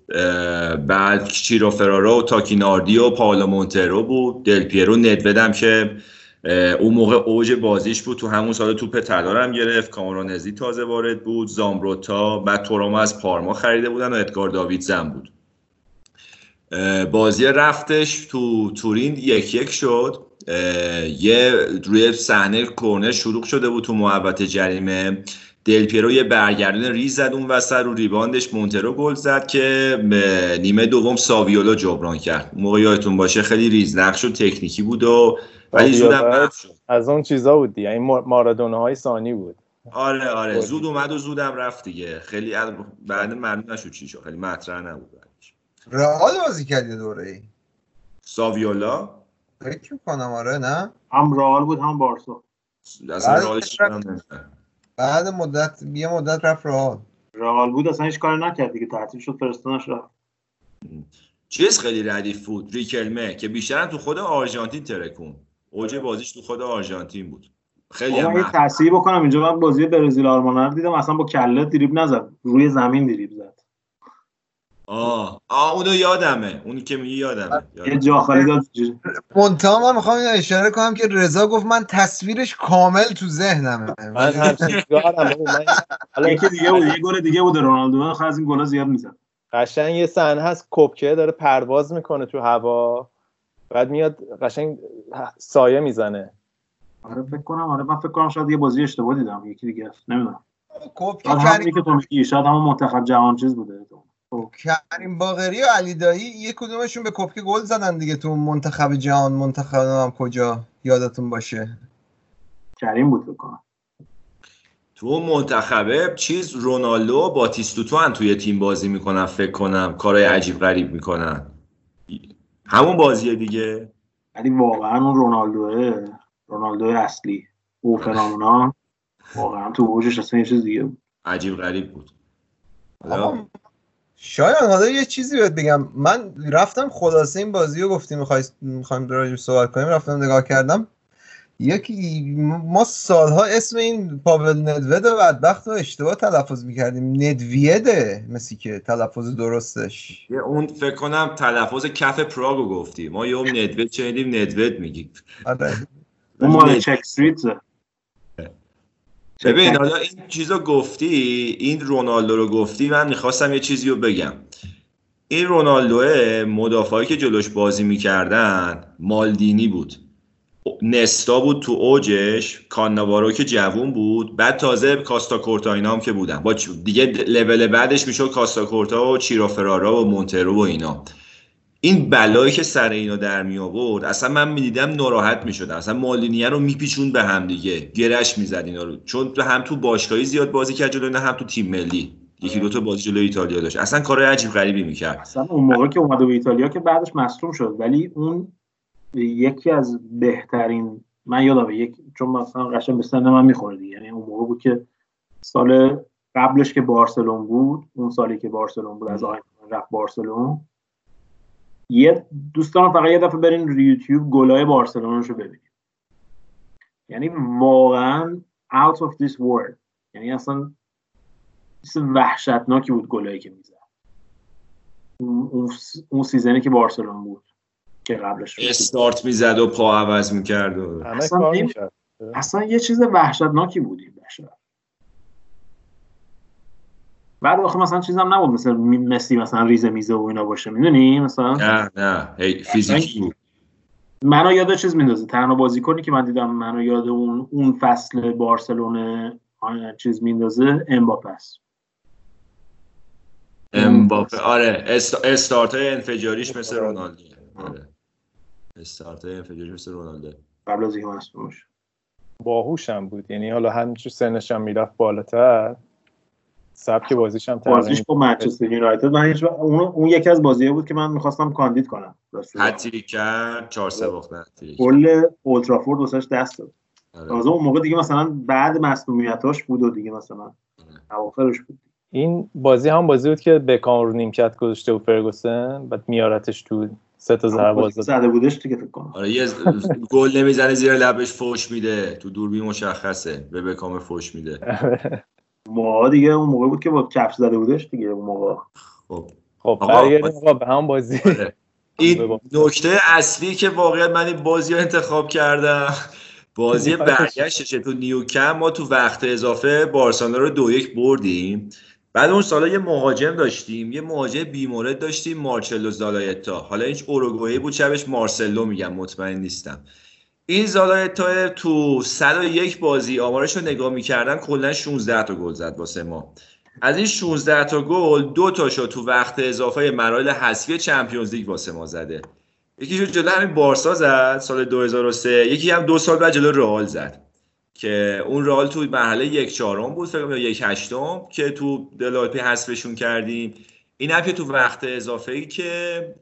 بعد چیرو فرارا و تاکیناردی و پائولو مونترو بود. دل پیرو ندودم که اون موقع اوج بازیش بود تو همون سال. توپ طلا هم گرفت. کامارونزی تازه وارد بود، زامبروتا، بعد توراما از پارما خریده بودن و ادگار داویدزن بود. بازی رفتش تو تورین 1-1 شد. یه روی صحنه کرنر شروع شده بود تو محوطه جریمه. دل پیرو یه برگردون ریز زد اون وسط، رو ریباندش مونترو گل زد که نیمه دوم ساویولا جبران کرد. اون موقع یادتون باشه خیلی ریز نقش و تکنیکی بود و ولی زودم رد شد. از اون چیزا بود دیگه، این مارادوناهای ثانی بود. آره آره زود اومد و زودم رفت دیگه. خیلی بعد معلوم نشد چی شد، خیلی مطرح نبود. رئال بازی کرد دوره‌ای ساویولا فکر کنم. آره نه هم رئال بود هم بارسا. اصلا رئالش بعد مدت یه مدت رفت رئال بود اصلا هیچ کاری نکرد دیگه، تعطیل شد فرستادنش رفت. چیز خیلی ردیف بود ریکلمه که بیشتر تو خود آرژانتین ترکون. اوج بازیش تو خود آرژانتین بود. خیلی هم یه تصحیح بکنم اینجا، من بازی برزیل آلمان رو دیدم اصلا با کله دریبل نزد، روی زمین دریبل زد. اونو یادمه، اونی که میگی یادمه. یه جا خالی داد چجوری. منتها من میخوام اینو اشاره کنم که رضا گفت من تصویرش کامل تو ذهنمه. من هر چیز دارم. حالا یکی دیگه بود، یه گل دیگه بود رونالدو خاص از این گلا زیاد میزنه. قشنگ یه صحنه هست کوبکه داره پرواز میکنه تو هوا. بعد میاد قشنگ سایه میزنه. آره فکر کنم، آره من فکر کنم شاید یه بازی اشتباه دیدم، یکی دیگه است نمیدونم. کوبکه یعنی که تو میگی شاید همون منتخب جهان چیز بوده. کریم باقری و علی دایی یک کدومشون به کپک گل زدن دیگه تو منتخب جهان. منتخبم کجا یادتون باشه کریم بود بکنم تو منتخبه چیز. رونالدو و باتیستوتو هم توی تیم بازی میکنن فکر کنم، کارهای عجیب غریب میکنن. همون بازیه دیگه ولی واقعا اون رونالدو اصلی او فنامونا واقعا تو وجودش اصلا یه چیز دیگه عجیب غریب بود. شایان حالا یه چیزی بهت بگم، من رفتم خلاصه این بازی رو گفتیم می‌خوایم راجعش صحبت کنیم، رفتم نگاه کردم یکی ما سالها اسم این پاول ندوید و بدبخت رو اشتباه تلفظ میکردیم. ندویده مثل که تلفظ درستش اون فکر کنم تلفظ کف پراگ رو گفتی ما یه ندوید چهلیم ندوید میگیم اون مال چک استریت. ببین حالا این چیز رو گفتی، این رونالدو رو گفتی، من میخواستم یه چیزی رو بگم. این رونالدوه مدافعی که جلوش بازی میکردن مالدینی بود، نستا بود تو اوجش، کانناوارو که جوون بود، بعد تازه کاستا کورتا اینا هم که بودن با دیگه لول بعدش میشد کاستا کورتا و چیرا فرارا و مونترو و اینا. این بلایی که سر اینا در می آورد اصلا من میدیدم ناراحت میشدم، اصلا مالدینی رو میپیچوند به هم دیگه، گرش میزد اینا رو، چون هم تو باشگاهی زیاد بازی کرد جلو اینا، هم تو تیم ملی یکی دو تا بازی جلوی ایتالیا داشت، اصلا کارهای عجیب غریبی میکرد. اصلا اون موقع که اومد به ایتالیا که بعدش مصدوم شد، ولی اون یکی از بهترین، من یادمه یک چون مثلا قشنگ به سن من میخورد، یعنی اون موقع بود که سال قبلش که بارسلون بود، اون سالی که بارسلون بود از آینتون رفت بارسلون. یه دوستان فقط یه دفعه برین روی یوتیوب گلای بارسلونشو ببینید، یعنی واقعا out of this world، یعنی اصلا چیز وحشتناکی بود گلایی که میزد اون سیزنی که بارسلون بود که قبلش استارت میزد و پا عوض میکرد و اصلا یه چیز وحشتناکی بود این بشه. بعد آخه مثلا چیزام نبود مثلا مسی مثلا ریزه میزه و اینا باشه، میدونی مثلا نه هی فیزیکی بود. منو یاد چیز میندازه، تنها بازیکنی که من دیدم منو یاد اون فصل بارسلون چیز میندازه امباپه است. امباپه آره، استارت انفجاریش مثل رونالدو، آره استارت انفجاریش مثل رونالدو قبل از اینکه مصدوم شه باهوشم بود، یعنی حالا همینجور سنش هم میرفت بالاتر، سبک بازیش هم بازیش با منچستر یونایتد من هیچ اون یکی از بازی‌ها بود که من می‌خواستم کاندید کنم. هتریک کرد 4-3 باختن، گل اولترافورد واسش دست داد. تازه اون موقع دیگه مثلا بعد مصدومیتاش بود و دیگه مثلا اواخرش بود. این بازی هم بازی بود که بکام رو نیمکت گذاشته و فرگوسن بعد میارتش تو 3 تا ضربه زده بودش دیگه فکر کنم. آره یه گل نمیزنه زیر لبش فوش میده، تو دوربین مشخصه به بکام فوش میده. ما دیگه اون موقع بود که با کفش زده بودش دیگه اون موقع. خب برگردیم آقا به هم بازی. این نکته اصلی که واقعا من این بازی رو انتخاب کردم، بازی برگشتشه تو نیوکمپ. ما تو وقت اضافه بارسلونا رو 2-1 بردیم. بعد اون سالا یه مهاجم داشتیم، یه مهاجم بیمورد داشتیم، مارچلو زالایتا، حالا هیچ اوروگوئه بود چپش مارسلو میگم مطمئن نیستم. این زالایتا تو 101 بازی آمارش رو نگاه می‌کردن کلاً 16 تا گل زد واسه ما. از این 16 تا گل 2 تاشو تو وقت اضافه مراحل حذفی چمپیونز لیگ واسه ما زده. یکیشو جلو همین بارسا زد سال 2003، یکی هم 2 سال بعد جلو رئال زد که اون رئال تو مرحله 1/4 بود فکر کنم یا 1/8 که تو دلایپی حذفشون کردیم. این هم که تو وقت اضافه‌ای که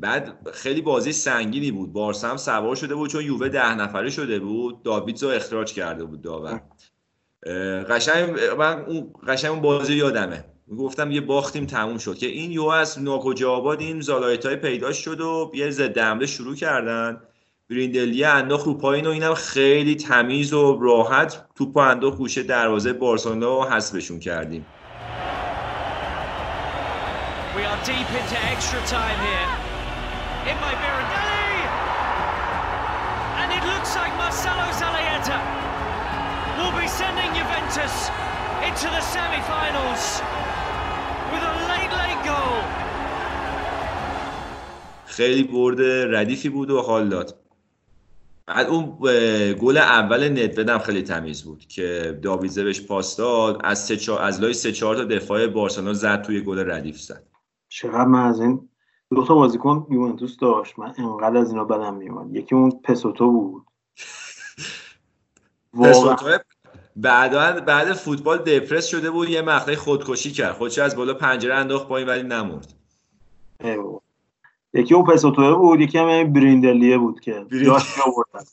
بعد خیلی بازی سنگینی بود، بارسا هم سوار شده بود چون یووه 10 نفره شده بود، داویدزو اخراج کرده بود داور. قشنگ من بازی یادمه، گفتم یه باختیم تموم شد که این یو از ناکجا آباد این زالایتای پیدا شد و یه ضد حمله شروع کردن، بریندلیه انداخت رو پایین و اینم خیلی تمیز و راحت توپو انداخت گوشه دروازه بارسلونا و حذفشون کردیم. We are deep into extra time here. In by Berardelli. And it looks like Marcelo Zalaeta will be sending Juventus into the semi-finals with a late goal. خیلی برد ردیفی بود و حال داد. بعد اون گل اول ندوید هم خیلی تمیز بود که داویدزه بهش پاس داد از لای 3-4 تا دفاع بارسلونا زد، توی گل ردیف زد. چقدر من از این 2 تا بازیکن یوونتوس داشت من انقدر از اینا بدم میومد. یکی اون پسوتو بود پسوتو بعد فوتبال دپرس شده بود، یه مقطعی خودکشی کرد، خودش از بالا پنجره انداخت پایین ولی نمرد. یکی اون پسوتو بود، یکی هم بریندلیه بود که داشت می‌آوردن.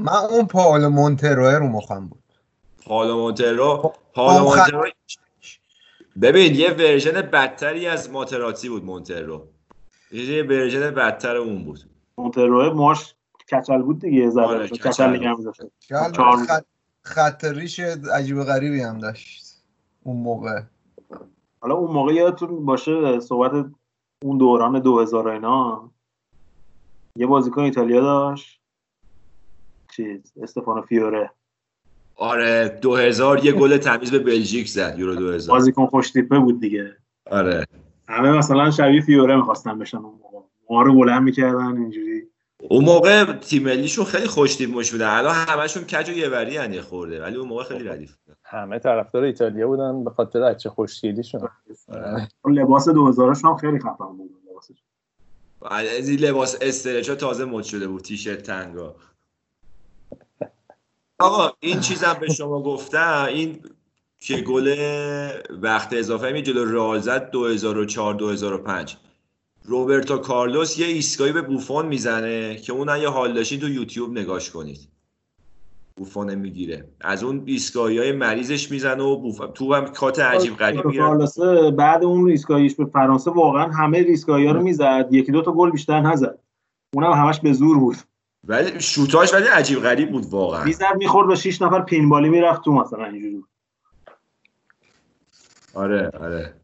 من اون پائولو مونترو رو مخم بود. پائولو مونترو ببین یه ورژن بدتری از ماتراتی بود مونترو. یه ورژن بدتر اون بود. مونترو ماش کچل بود دیگه، زدم کچل نگم داشتم. خط ریش عجیب غریبی هم داشت اون موقع. حالا اون موقع یادتون باشه صحبت اون دوران 2000 اینا، یه بازیکن ایتالیا داشت چیز استفانو فیوره. آره 2000 یه گل تمیز به بلژیک زد یورو 2000. بازیکن خوش تیپه بود دیگه. آره همه مثلا شبیه فیوره می‌خواستن بشن اون موقع. مارو بلند می‌کردن اینجوری. اون موقع تیم ملیشون خیلی خوش تیپ مش بودن. الان همشون کج و یوری ان خورده، ولی اون موقع خیلی ردیف بودن. همه طرفدار ایتالیا بودن به خاطر اچ خوشگلیشون. آره. لباس 2000 شون خیلی خفن بود لباسش. از این لباس استرچا تازه مد شده بود، تیشرت تنگا. آقا این چیزم به شما گفتم، این که گل وقت اضافه می جلو رئال زد 2004-2005 روبرتو کارلوس یه ایستگاهی به بوفون میزنه که اون یه حال داشتین تو یوتیوب نگاش کنید، بوفون میگیره از اون ایستگاهیای مریضش میزنه و بوفون تو هم کات عجیب غریب میگیره. کارلوس بعد اون ایستگاهیش به فرانسه واقعا همه ایستگاهیا رو میزد، یکی دو تا گل بیشتر نزد، اونم همش به زور بود، ولی شوتاش ولی عجیب غریب بود واقعا. میزد میخورد با 6 نفر پینبالی میرفت تو مثلا اینجوری. آره آره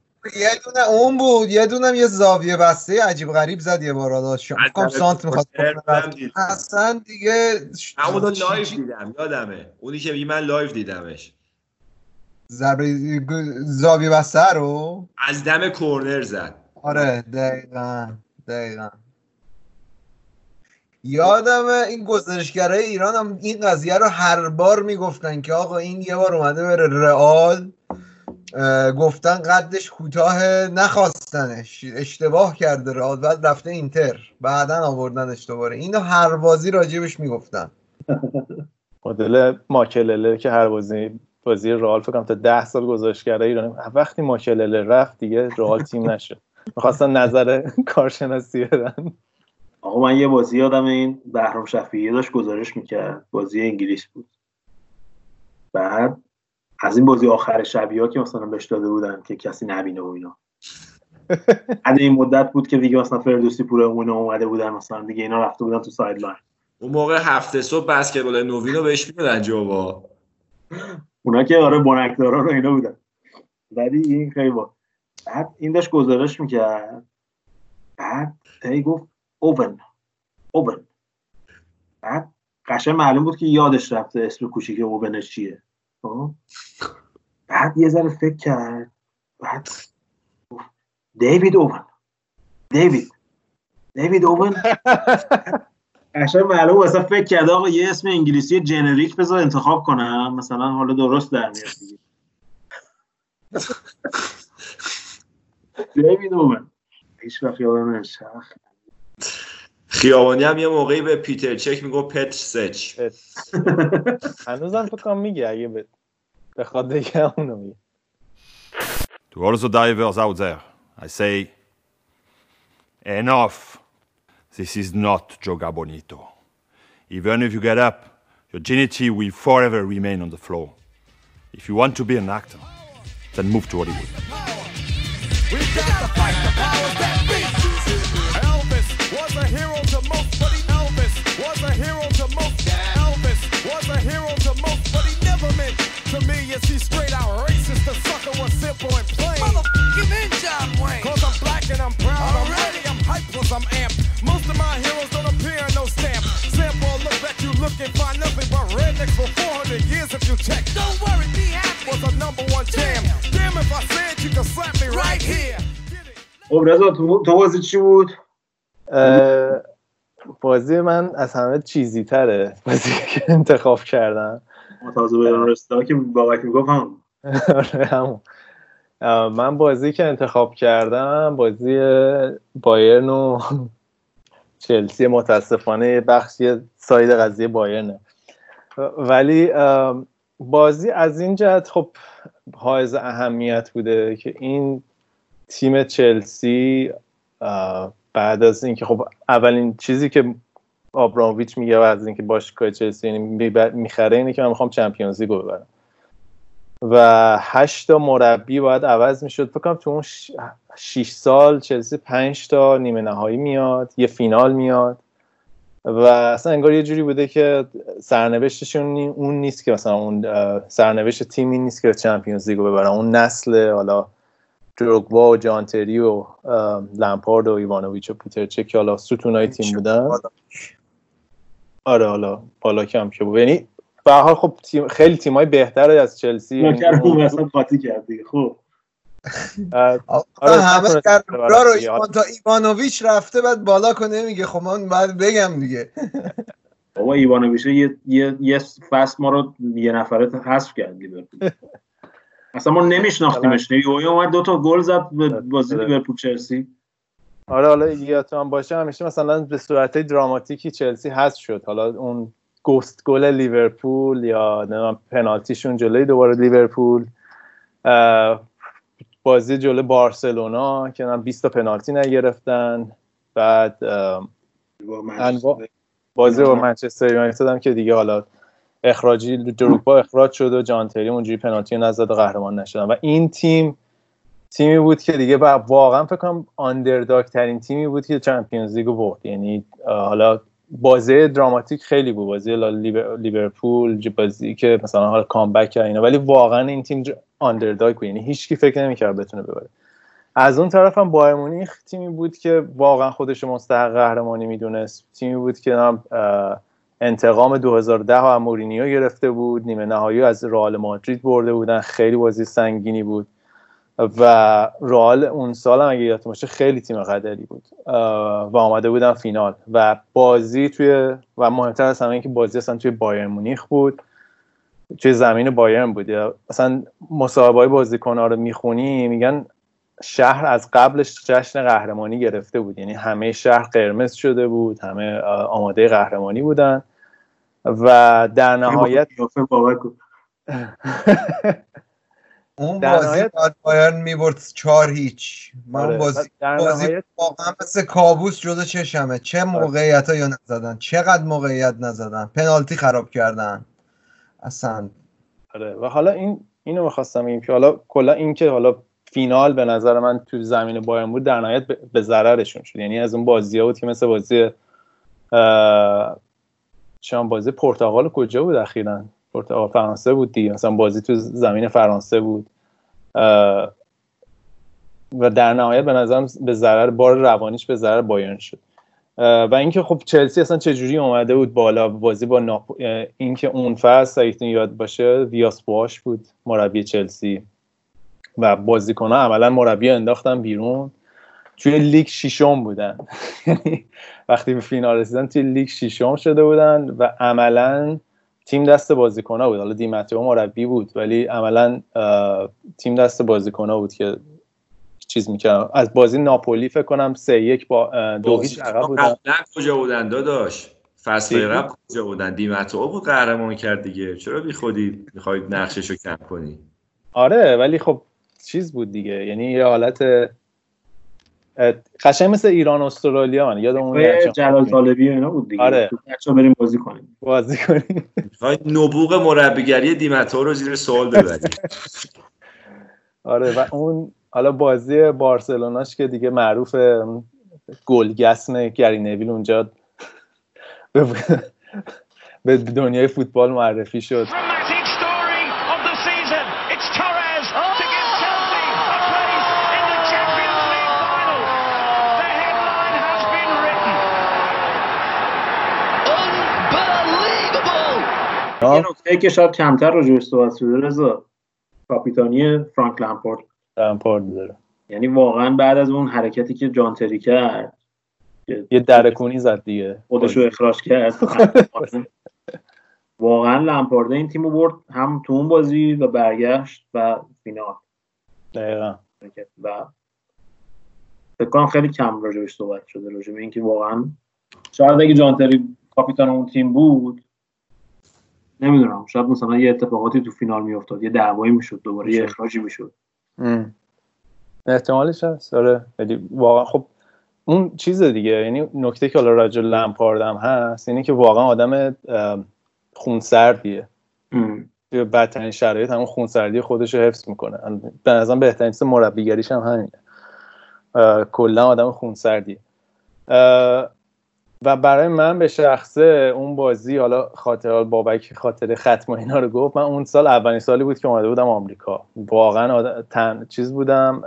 یه دونه اون بود، یه دونه یه زاویه بسته عجیب غریب زد یه بار داشت کم سانت می‌خواست اصلا دیگه. همون لایو دیدم یادمه، اونی که میگم من لایو دیدمش، زاویه بسته رو از دم کورنر زد. آره دقیقاً یادمه. این گزارشگرای ایران هم این قضیه رو هر بار میگفتن که آقا این یه بار اومده بره رئال، گفتن قدش کوتاه نخواستنش، اشتباه کرده رئال، بعد رفته اینتر، بعدن آوردنش دوباره. اینو هر بازی راجبش میگفتن. مدل ماکلله که هر بازی رئال فکر کنم تا 10 سال گزارشگرای ایران وقتی ماکلله رفت دیگه رئال تیم نشد، می‌خواستن نظر کارشناسی بدن. آقا من یه بازی یادم این بهرام شفیعی داشت گزارش میکرد، بازی انگلیس بود، بعد از این بازی آخر شبیه ها که مثلا بهش داده بودن که کسی نبینه و اینا. بعد این مدت بود که دیگه مثلا فردوسی پوره اونه اومده بودن مثلا دیگه، اینا رفته بودن تو ساید لاین. اون موقع هفته صبح بسکتبال نوینو بهش میدادن جواب اونا که آره بنکدارا رو اینا بودن، ولی این خیلی با. بعد این داشت گزارش میکرد، بعد تی گفت اوون. بعد قشنگ معلوم بود که یادش رفته اسم کوچیک اوونش چیه. بعد یه ذره فکر کرد، بعد دیوید اوون. قشنگ معلوم واسه فکر کرد آقا یه اسم انگلیسی جنریک بذار انتخاب کنم مثلا حالا درست در میاد دیگه. دیوید اوون هیچ وقت یادم نشه. خیابانی هم یه موقعی به پیتر چک میگو پتر سچ. هنوزم فکر کنم میگه اگه بخواد دیگه اونو میگه. To all the divers out there, I say enough. This is not Joga Bonito. Even if you get up, your dignity will forever remain on the floor. If you want to be an actor, then move to Hollywood. We've got to fight the powers that be. Elvis was a hero. To me, you see straight out racist. The sucker was simple and plain. Motherfucking in John Wayne. 'Cause I'm black and I'm proud. Already I'm hyped 'cause I'm amped. Most of my heroes don't appear in no stamp. Sample look that you look and find nothing but rednecks for 400 years if you check. Don't worry, be happy. Was a number one jam. Damn if I said you could slap me right here. خب رضا تو بازی چی بود؟ بازی من از همه چیزی تره، بازی که انتخاب کردم. متازه به رستا که بابک میگفتم. آره همون. من بازی که انتخاب کردم بازی بایرن و چلسی، متاسفانه بخشی ساید قضیه بایرنه، ولی بازی از این جهت خب حائز اهمیت بوده که این تیم چلسی بعد از اینکه خب اولین چیزی که آبرامویچ میگه و از اینکه باشگاه چلسی یعنی میخره اینه که من میخوام چمپیونز لیگو ببرم و 8 تا مربی باید عوض میشد. فکر کنم تو اون 6 سال چلسی 5 تا نیمه نهایی میاد، یه فینال میاد و اصلا انگار یه جوری بوده که سرنوشتشون اون نیست که مثلا اون سرنوشت تیمی نیست که چمپیونز لیگو ببرن، اون نسل حالا دروگبا و جانتری و لمپارد و ایوانوویچ و پیترچک که حالا ستونای تیم بودن. آره حالا بالا کم که بود، یعنی به هر حال خب تیم خیلی تیمای بهتره از چلسی نکرد و اصلا قاطی کرد دیگه. خب آره همه کرارا رو ایمان تا ایوانوویچ رفته بعد بالا کنه میگه خب من بعد بگم دیگه بابا ایوانوویچ یه فصل ما رو یه نفره حذف کرد لیورپول، اصلا ما نمیشناختیمش، نیویو اومد دو تا گل زد به بازی لیورپول چلسی. آره حالا یادتون باشه همیشه مثلا به صورت دراماتیکی چلسی حذف شد، حالا اون گست گل لیورپول یا نمیدونم پنالتیشون جلوی دوباره لیورپول، بازی جلوی بارسلونا که 20 تا پنالتی نگرفتن، بعد بازی با منچستر یونایتد هم که دیگه حالا اخراجی دروگبا اخراج شد و جان تری اونجوری پنالتی نزد و قهرمان نشدن. و این تیم تیمی بود که دیگه واقعا فکر کنم آندرداگ ترین تیمی بود که چمپیونز لیگو برد، یعنی حالا بازی دراماتیک خیلی بود، بازی لیورپول، بازی که مثلا حالا کامبک کرد اینا، ولی واقعا این تیم آندرداگ بود، یعنی هیچ کی فکر نمی‌کرد بتونه ببره. از اون طرف هم بایر مونیخ تیمی بود که واقعا خودش مستحق قهرمانی میدونست، تیمی بود که انتقام 2010 از مورینیو گرفته بود، نیمه نهایی از رئال مادرید برده بودن، خیلی بازی سنگینی بود و رئال اون سال هم اگه یادتون باشه خیلی تیم قدری بود و آمده بودن فینال و بازی توی و مهمتر از همه اینکه بازی اصلا توی بایر مونیخ بود، توی زمین بایرن بود. اصلا مصاحبه‌های بازیکن‌ها رو میخونی میگن شهر از قبلش جشن قهرمانی گرفته بود، یعنی همه شهر قرمز شده بود، همه آماده قهرمانی بودن و در نهایت اون بازی بایرن میبرد 4-0. من بازی واقعا مثل کابوس جلو چشمه، چه موقعیت‌ها یا نزدن، چقدر موقعیت نزدن، پنالتی خراب کردن اصلا. آره و حالا اینو می‌خواستم بگم که حالا کلا این که حالا فینال به نظر من تو زمین بایرن بود در نهایت به ضررشون شد، یعنی از اون بازی‌ها بود که مثل بازی چون بازی پرتغال کجا بود اخیراً، پرتغال فرانسه بود دیگه، مثلا بازی تو زمین فرانسه بود و در نهایت به نظرم به ضرر بار روانیش به ضرر بایرن شد. و اینکه خب چلسی اصلا چجوری اومده بود بالا، بازی با اینکه اون فصل اگه یاد باشه ویاسپواش بود مربی چلسی و بازیکن‌ها عملا مربی انداختن بیرون، توی لیگ ششم بودن وقتی به فینال رسیدن توی لیگ ششم شده بودن و عملا تیم دست بازیکن‌ها بود، حالا دیماتئو مربی بود ولی عملا تیم دست بازیکن‌ها بود که چیز می‌کردن. از بازی ناپولی فکر کنم 3-1 با 2-0 عقب بودن. قبلا کجا بودن داداش؟ فصل قبل کجا بودن؟ دیماتئو بود قهرمان کرد دیگه، چرا بی خودی می‌خواید نقششو کم کنی؟ آره ولی خب چیز بود دیگه، یعنی یه حالت قشنگ مثل ایران استرالیا، من یادم میاد جلال طالبی اینا بود دیگه. آره بچا بریم بازی کنیم می‌خواید نبوغ مربیگری دیماتئو رو زیر سوال ببرید. آره و اون حالا بازی بارسلوناش که دیگه معروف گلگسم گری نویل اونجا به دنیای فوتبال معرفی شد. یه نکته که شاید کمتر راجع بهش صحبت شده رضا، کاپیتانی فرانک لمپارد داره، یعنی واقعا بعد از اون حرکتی که جان تری کرد یه درکونی زد دیگه، خودشو اخراج کرد واقعا لمپارد این تیمو برد، هم تو اون بازی و برگشت و فینال دقیقاً. و فکر کنم خیلی کم راجع بهش صحبت شده، راجع به اینکه واقعا شاید اگه جان تری کاپیتان اون تیم بود نمیدونم شاید مثلا یه اتفاقاتی تو فینال میافتاد، یه دعوایی میشد، دوباره یه اخراجی میشد، احتمالش هست. آره ولی واقعا خب اون چیز دیگه، یعنی نکته که حالا راجع لمپارد هم هست اینه که واقعا آدم خونسردیه، توی بدترین شرایط همون خونسردی خودش رو حفظ میکنه، به نظرم بهترین چیز مربیگریش هم همینه، کلا آدم خونسردیه. و برای من به شخصه اون بازی، حالا خاطرات بابک خاطر ختم و اینا رو گفت، من اون سال اولین سالی بود که اومده بودم آمریکا، واقعا چیز بودم،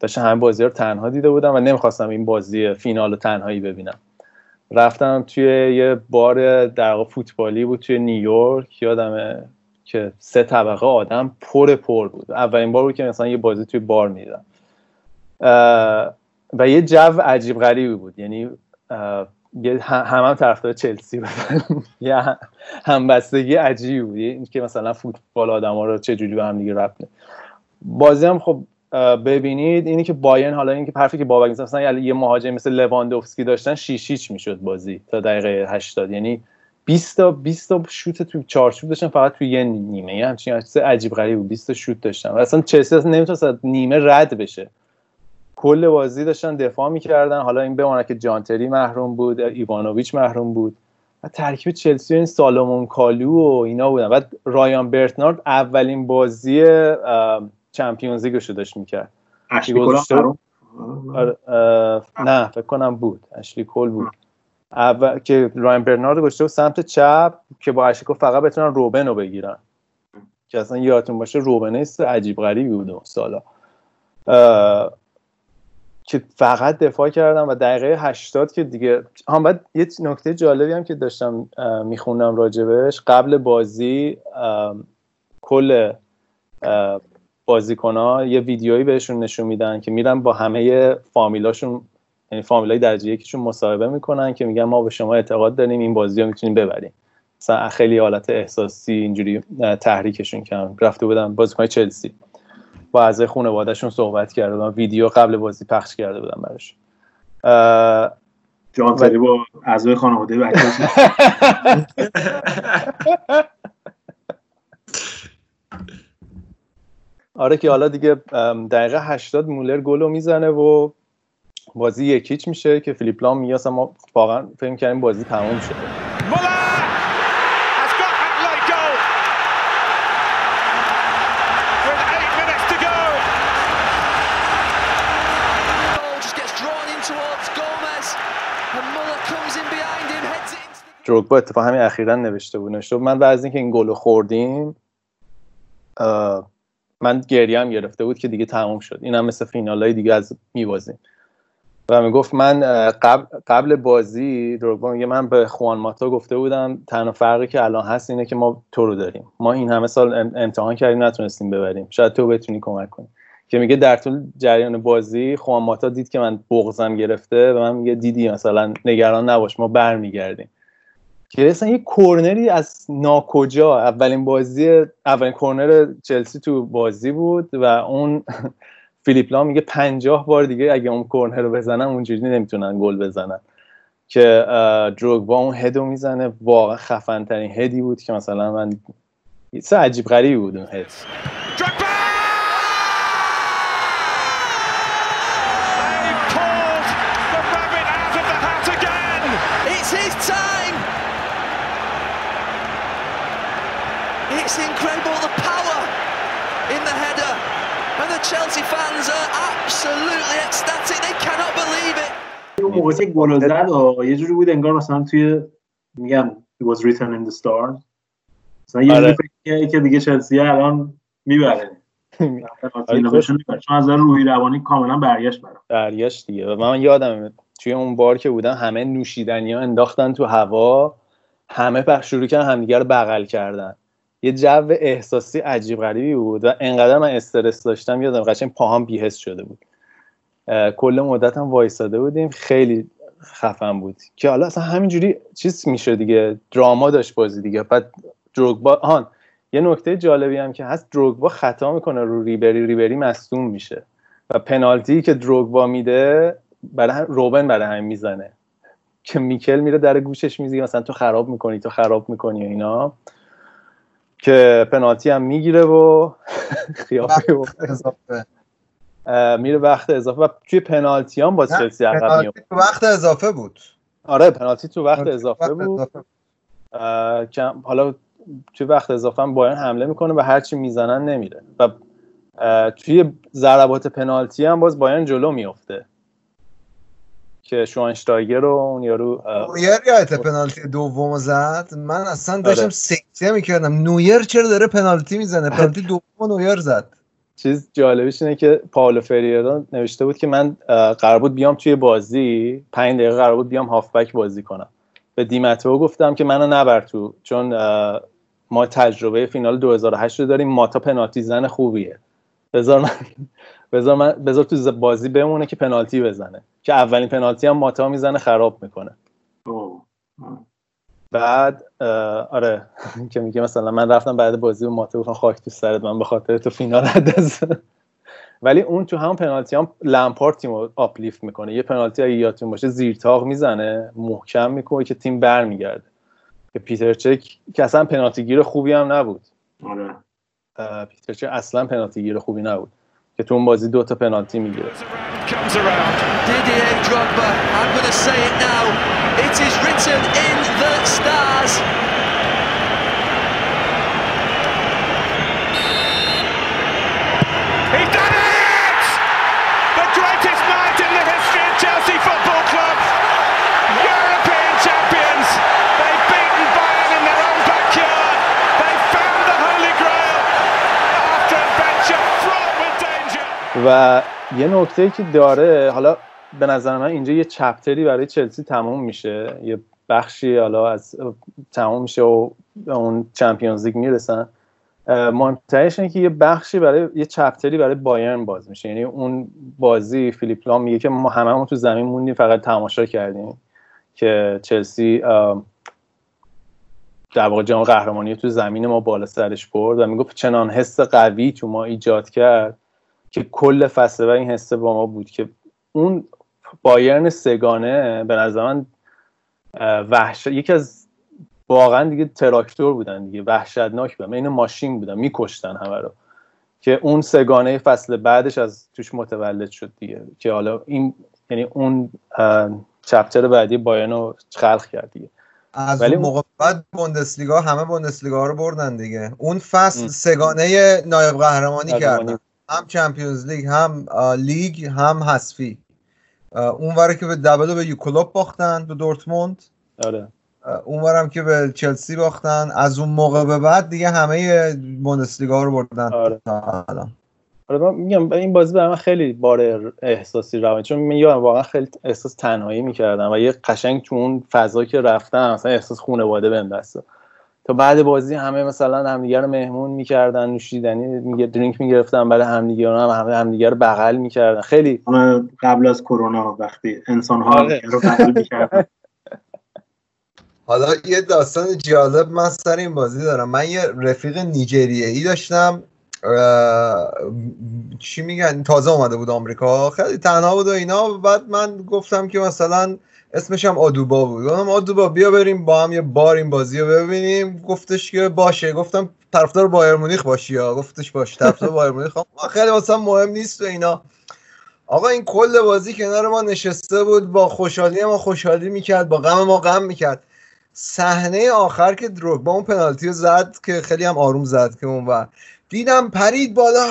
داشتم همه بازی رو تنها دیده بودم و نمیخواستم این بازی فینال رو تنهایی ببینم. رفتم توی یه بار در واقع فوتبالی بود توی نیویورک، یادمه که 3 طبقه آدم پر بود، اولین بار بود که مثلا یه بازی توی بار میدیدم و یه جو عجیب غریبی بود، یعنی همه طرفدار چلسی بودن، یه همبستگی عجیبی بود، این که مثلا فوتبال آدما رو چجوری به هم دیگه ربط می‌ده. بازی هم خب ببینید اینی که بایرن، حالا این که حرفی که بابک می‌زنه مثلا یه مهاجم مثل لواندوفسکی داشتن 6-6 میشد بازی تا دقیقه 80، یعنی 20 تا شوت تو چارچوب داشتن فقط تو یه نیمه، یه همچین عجیب غریبی بود، 20 تا شوت داشتن و اصلا چلسی نمیتونست نیمه رد بشه، کل بازی داشتن دفاع میکردن. حالا این بمونه که جانتری محروم بود، ایوانوویچ محروم بود و ترکیب چلسی این سالومون کالو و اینا بودن و رایان برتنارد اولین بازی چمپیونز لیگش رو داشت میکرد. اشلی کول محروم نه فکر کنم بود، اشلی کول بود اول که رایان برتنارد گشته بود سمت چپ که با اشلی کول فقط بتونن روبن رو بگیرن که اصلا یادتون باشه روبن است عجیب غریبی بود اون سالا که فقط دفاع کردم و دقیقه 80 که دیگه هم. بعد یه نکته جالبی هم که داشتم میخوندم راجبش، قبل بازی کل بازیکن‌ها یه ویدیویی بهشون نشون میدن که میرن با همه فامیلاشون، یعنی فامیلای درجه یکیشون مصاحبه میکنن که میگن ما به شما اعتقاد داریم این بازی‌ها میتونیم ببریم، مثلا خیلی حالت احساسی اینجوری تحریکشون کردن. رفته بودن بازیکن‌های چلسی با اعضای خانواده‌شون صحبت کرده بودم، ویدیو قبل بازی پخش کرده بودم براش. جان تری با اعضای خانواده بچه‌ش. آره که حالا دیگه دقیقه 80 مولر گلو میزنه و بازی 1-0 میشه که فیلیپ لام میاد، ما واقعا فکر کردیم بازی تموم شده. دروگبا اتفاق همین اخیراً نوشته بود، من بعد از اینکه این گل رو خوردیم من گریه هم گرفته بود که دیگه تموم شد، این هم مثل فینالای دیگه از میوازیم و میگفت من قبل بازی دروگبا میگه من به خوان ماتا گفته بودم تنها فرقی که الان هست اینه که ما تو رو داریم، ما این همه سال امتحان کردیم نتونستیم ببریم، شاید تو بتونی کمک کنی. که میگه در طول جریان بازی خوان ماتا دید که من بغضم گرفته و من میگه دیدی مثلا نگران نباش ما برمیگردیم، که اصلا یه کورنری از ناکجا، اولین کورنر چلسی تو بازی بود و اون فیلیپ لام میگه 50 بار دیگه اگه اون کورنر رو بزنن اونجوری نمیتونن گل بزنن، که دروگبا اون هدو میزنه، واقعا خفن ترین هدی بود که مثلا من اصلا عجیب غریبی بود اون هد. It's incredible the power in the header and the Chelsea fans are absolutely ecstatic, they cannot believe it. اون موقع که گل زد یه جوری بود انگار مثلا توی میگم it was written in the stars، مثلا یه جوری که دیگه چلسی الان میبره، چون از روحی روانی کاملا برگشت دیگه. و من یادم توی اون بار که بودم همه نوشیدنی‌ها انداختن تو هوا، همه شروع کردن همدیگه رو بغل کردن، یه جو احساسی عجیب غریبی بود و انقدر من استرس داشتم یادم قشنگ پاهام بی‌حس شده بود، کل مدتم وایساده بودیم، خیلی خفن بود که حالا اصلا همینجوری چیز میشه دیگه، دراما داشت بازی دیگه. بعد دروگبا یه نکته جالبی هم که هست، دروگبا خطا میکنه رو ریبری مصدوم میشه و پنالتی که دروگبا میده برای روبن برای همین میزنه که میکل میره در گوشش میزنه مثلا تو خراب میکنی اینا، که پنالتی هم میگیره و خیافه و اضافه میره وقت اضافه و توی پنالتی هم با چلسی عقب میومد. تو وقت اضافه بود. آره پنالتی تو وقت اضافه بود. حالا توی وقت اضافه هم بایرن حمله میکنه و هرچی میزنن نمیره و توی ضربات پنالتی هم باز بایرن جلو میفته که شوانشتایگر رو اون یارو نویر یادت پنالتی دومو زد. من اصلا داشتم سکته میکردم نویر چرا داره پنالتی میزنه، پنالتی دومو نویر زد. چیز جالبیش اینه که پائولو فریرا نوشته بود که من قرار بود بیام توی بازی 5 دقیقه قرار بود بیام هافبک بازی کنم، به دیماتو گفتم که منو نبر تو، چون ما تجربه فینال 2008 رو داریم، ماتا پنالتی زن خوبیه، بذار تو بازی بمونه که پنالتی بزنه، که اولین پنالتی هم ماتا میزنه خراب میکنه. بعد آره که میگه مثلا من رفتم بعد بازی و ماتا گفتم خاک تو سرت، من به خاطر تو فینال دست. ولی اون تو همون پنالتی هم لمپارد تیمو آپلیفت میکنه، یه پنالتی اگه یادتون باشه زیر تاق میزنه محکم میکنه که تیم برمیگرده، که پیتر چک که اصلا پنالتی گیر خوبی هم نبود. آره پیتر چک اصلا پنالتی گیر خوبی نبود که تو اون بازی 2 تا پنالتی میگیره. و یه نکته‌ای که داره، حالا به نظر من اینجا یه چپتری برای چلسی تموم میشه، یه بخشی حالا از تموم میشه و اون چمپیونز لیگ میرسن، منتهیش اینه که یه بخشی برای یه چپتری برای بایرن باز میشه. یعنی اون بازی فیلیپ لام میگه که ما هممون تو زمین موندیم فقط تماشا کردیم که چلسی در واقع جام قهرمانی تو زمین ما بالا سرش برد و میگه چنان حس قوی تو ما ایجاد کرد که کل فصل و این حسه با ما بود، که اون بایرن سگانه به نظر من وحشت، یکی از واقعا دیگه تراکتور بودن دیگه، وحشتناک بودن، این ماشین بودن میکشتن همه رو، که اون سگانه فصل بعدش از توش متولد شد دیگه، که حالا این یعنی اون چپتر بعدی بایرن رو خلق کرد دیگه. از اون موقع بعد بوندسلیگا همه بوندسلیگا رو بردن دیگه، اون فصل سگانه نایب قهرمانی کردن، هم چمپیونز لیگ هم لیگ هم حذفی، اونوره که به دبلو به یوکلوب باختن به دورتموند، آره اونورم که به چلسی باختن، از اون موقع به بعد دیگه همه بوندسلیگا رو بردن. آره الان آره میگم این بازی برام خیلی بار احساسی روان، چون من یادم واقعا خیلی احساس تنهایی می‌کردم و یه قشنگ تو اون فضا که رفتم مثلا احساس خانواده بهم دست داد. تا بعد بازی همه مثلا همدیگه رو مهمون می‌کردن، نوشیدنی میگه درینک می‌گرفتن برای همدیگه، اونم همه همدیگه رو بغل می‌کردن. خیلی قبل از کرونا وقتی انسان‌ها رو بغل می‌کردن. حالا یه داستان جالب من سر این بازی دارم. من یه رفیق نیجریه‌ای داشتم، چی میگن، تازه اومده بود آمریکا، خیلی تنها بود و اینا. بعد من گفتم که مثلا اسمش هم آدوبا بود، گفتم آدوبا بیا بریم با هم یه بار این بازی رو ببینیم. گفتش که باشه. گفتم طرفدار بایر مونیخ باشی یا؟ گفتش باشه طرفدار بایر مونیخ. خیلی واسه من مهم نیست و اینا. آقا این کل بازی کنار ما نشسته بود، با خوشحالی ما خوشحالی میکرد، با غم ما غم میکرد. صحنه آخر که دروگ با اون پنالتی رو زد که خیلی هم آروم زد، که اونور دیدم پرید بالا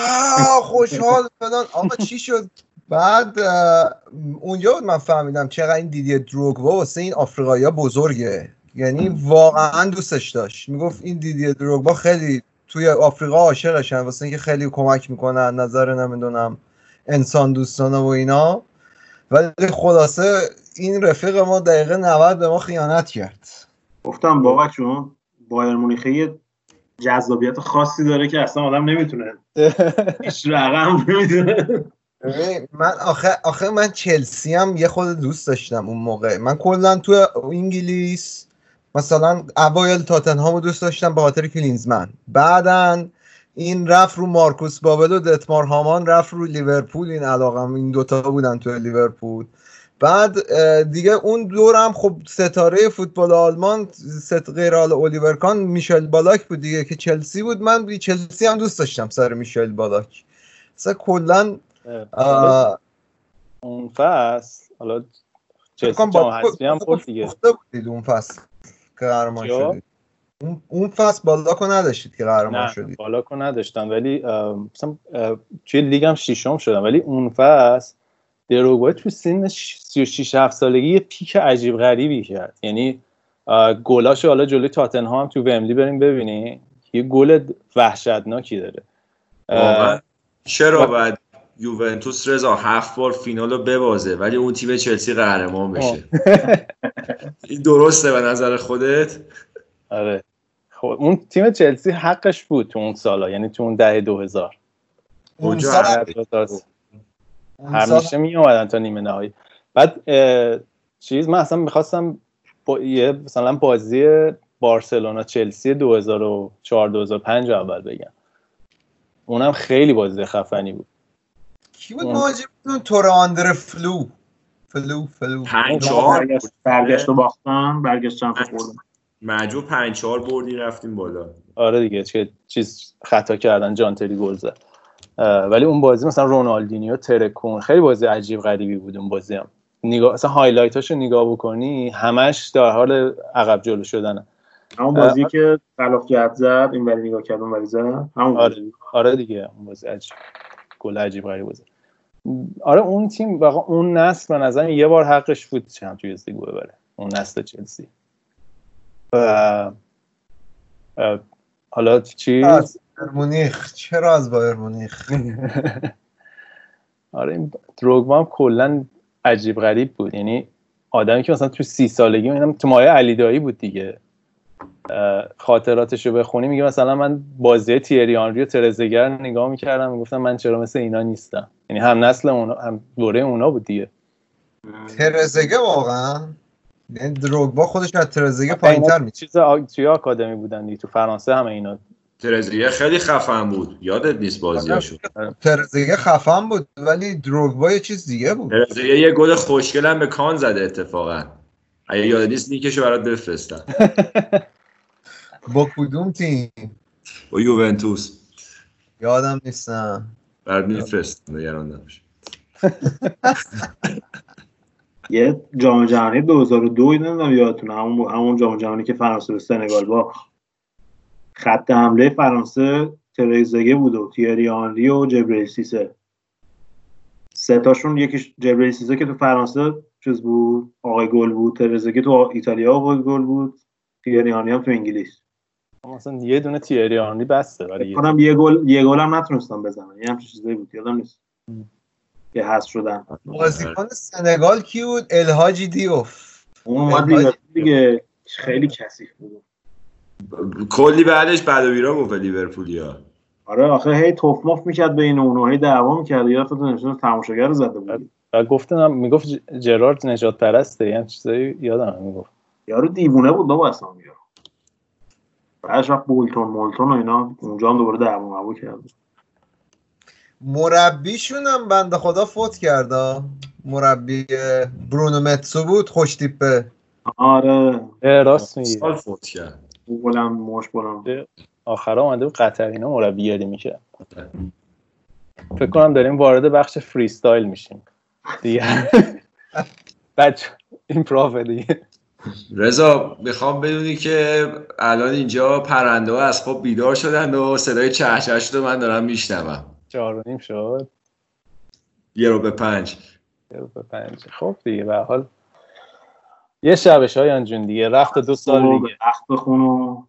خوشحال شدن. آقا چی شد؟ بعد اونجا بود من فهمیدم چقدر این دیدیه دروگبا واسه این آفریقایی‌ها بزرگه، یعنی واقعا دوستش داشت. میگفت این دیدیه دروگبا خیلی توی آفریقا عاشقشن، واسه اینکه خیلی کمک میکنن، نظر نمیدونم انسان دوستانه و اینا. ولی خلاصه این رفیق ما دقیقه 90 به ما خیانت کرد. گفتم بابا چون بایر مونیخی جذابیت خاصی داره که اصلا آدم نمیتونه هیچ رقم نمیدونه. من آخه من چلسی هم یه خود دوست داشتم اون موقع. من کلا تو انگلیس مثلا اوایل تاتنهامو دوست داشتم به خاطر کلینزمن، بعدن این رفت رو مارکوس بابل و دتمار هامان رفت رو لیورپول، این علاقم این دوتا بودن تو لیورپول. بعد دیگه اون دورم خب ستاره فوتبال آلمان غیر الیور کان میشل بالاک بود دیگه که چلسی بود. من بی چلسی هم دوست داشتم سر میشل بالاک اصلا کلا اون فصل. حالا چلسی جام حذفی هم خورد دیگه، بودید اون فصل که قهرمان شدید، اون فصل بالاکو نداشتید که قهرمان شدید. بالاکو نداشتم ولی مثلا توی لیگم ششم شدم، ولی اون فصل دروگبا تو سن 36-7 سالگی یه پیک عجیب غریبی کرد. یعنی گلاشو حالا جلوی تاتنهام تو وملی بریم ببینی، یه گل وحشتناکی داره. چرا بعد یوونتوس رضا 7 بار فینالو ببازه ولی اون تیم چلسی قهرمان بشه؟ این درسته به نظر خودت؟ آره خب اون تیم چلسی حقش بود تو اون سالا، یعنی تو اون دهه 2000 همیشه می اومدن تا نیمه نهایی. بعد چیز من اصلا می‌خواستم یه مثلا بازی بارسلونا چلسی 2004 2005 اول بگم، اونم خیلی بازی خفنی بود. کی بود مهاجمتون؟ توراندر فلو 5-4 برگشت و باختن، برگشتن خوردن مجموع 5-4 بردی رفتیم بالا. آره دیگه چه چیز خطا کردن، جانتری گل زد. ولی اون بازی مثلا رونالدینیو ترکون خیلی بازی عجیب غریبی بود. اون بازی هم نگاه مثلا هایلایتاشو نگاه بکنی همش در حال عقب جلو شدنه. همون بازی که خلافیت زد این ولی نگاه کردن ولی زد همون. آره دیگه اون بازی عجیب گل عجیب غریبی بود. آره اون تیم واقعا اون نسل به نظر یه بار حقش بود چمپیونز لیگ ببره، اون نسل چلسی. و حالا چی؟ بایر مونیخ. چرا از بایر مونیخ؟ آره این دروگبا هم کلا عجیب غریب بود، یعنی آدمی که مثلا تو 30 سالگی اینم تو مایه علی دایی بود دیگه. خاطراتشو بخونی میگه مثلا من بازی تیری آنری و ترزگر نگاه میکردم میگفتم من چرا مثل اینا نیستم، یعنی هم نسل اونا هم دوره اونا بود دیگه. ترزگه واقعا این دروگبا خودش از ترزگه پایین‌تر میشه. توی آکادمی بودن دیگه تو فرانسه همه اینا. ترزگه خیلی خفن بود، یادت نیست بازیاشو؟ ترزگه خفن بود ولی دروگبا یه چیز دیگه بود. ترزگه یه گل خوشگل هم به کان زده اتفاقا، اگه یادت نیست نیکشو برات بفرستم. با کدوم تیم؟ با یوونتوس. یادم نیستم. برات میفرستم نگران نباش. یه جام جهانی 2002 نمیدونم یادتونه، همون جام جهانی که فرانسه به سنگال با خط حمله فرانسه ترزگه بود و تیری آنری و جبرئیل سیسه، سه تاشون. یکی جبرئیل سیسه که تو فرانسه چیز بود آقای گل بود، ترزگه تو ایتالیا آقای گل بود، تیری آنری هم تو انگلیس. مثلا یه دونه تیری آنری بسته ولی منم یه گل هم نتونستم بزنم، یه همچین چیزایی بود یادم نیست که حذف شدن. بازیکن سنگال کی بود؟ الهاجی دیوف. اون دیگه خیلی کثیف بود. کلی بعدش بدویرا گفت لیورپولیا. آره آخه هی توفماف میکرد بین اونها، هی دعوا میکرد، یا خودت نمی‌شناس تماشاگر رو زده بود. بعد گفتم میگفت جرارد نجات پرسته، یعنی چیزایی یادم میگفت. یارو دیوونه بود بابا اصلا میگه. بعدش وقت بولتون و اینا اونجا هم دوباره دعوا کرد. مربیشون هم بنده خدا فوت کرده، مربی برونو متسو بود، خوش تیپه. آره راست میگه سال فوت کرد. بولم موش بولم آخره اومده بود قطر اینا مربیگری میکرد. فکر کنم داریم وارد بخش فری استایل میشیم دیگه. بچه این پروفه دیگه. رضا میخوام بدونی که الان اینجا پرنده ها از خواب بیدار شدن و صدای چهچه‌شون رو من دارم میشنوم. 4.5 شد، 1-5. خب دیگه به هر حال یه شبش های جون دیگه، رخت 2 سال دیگه رخت بخونو،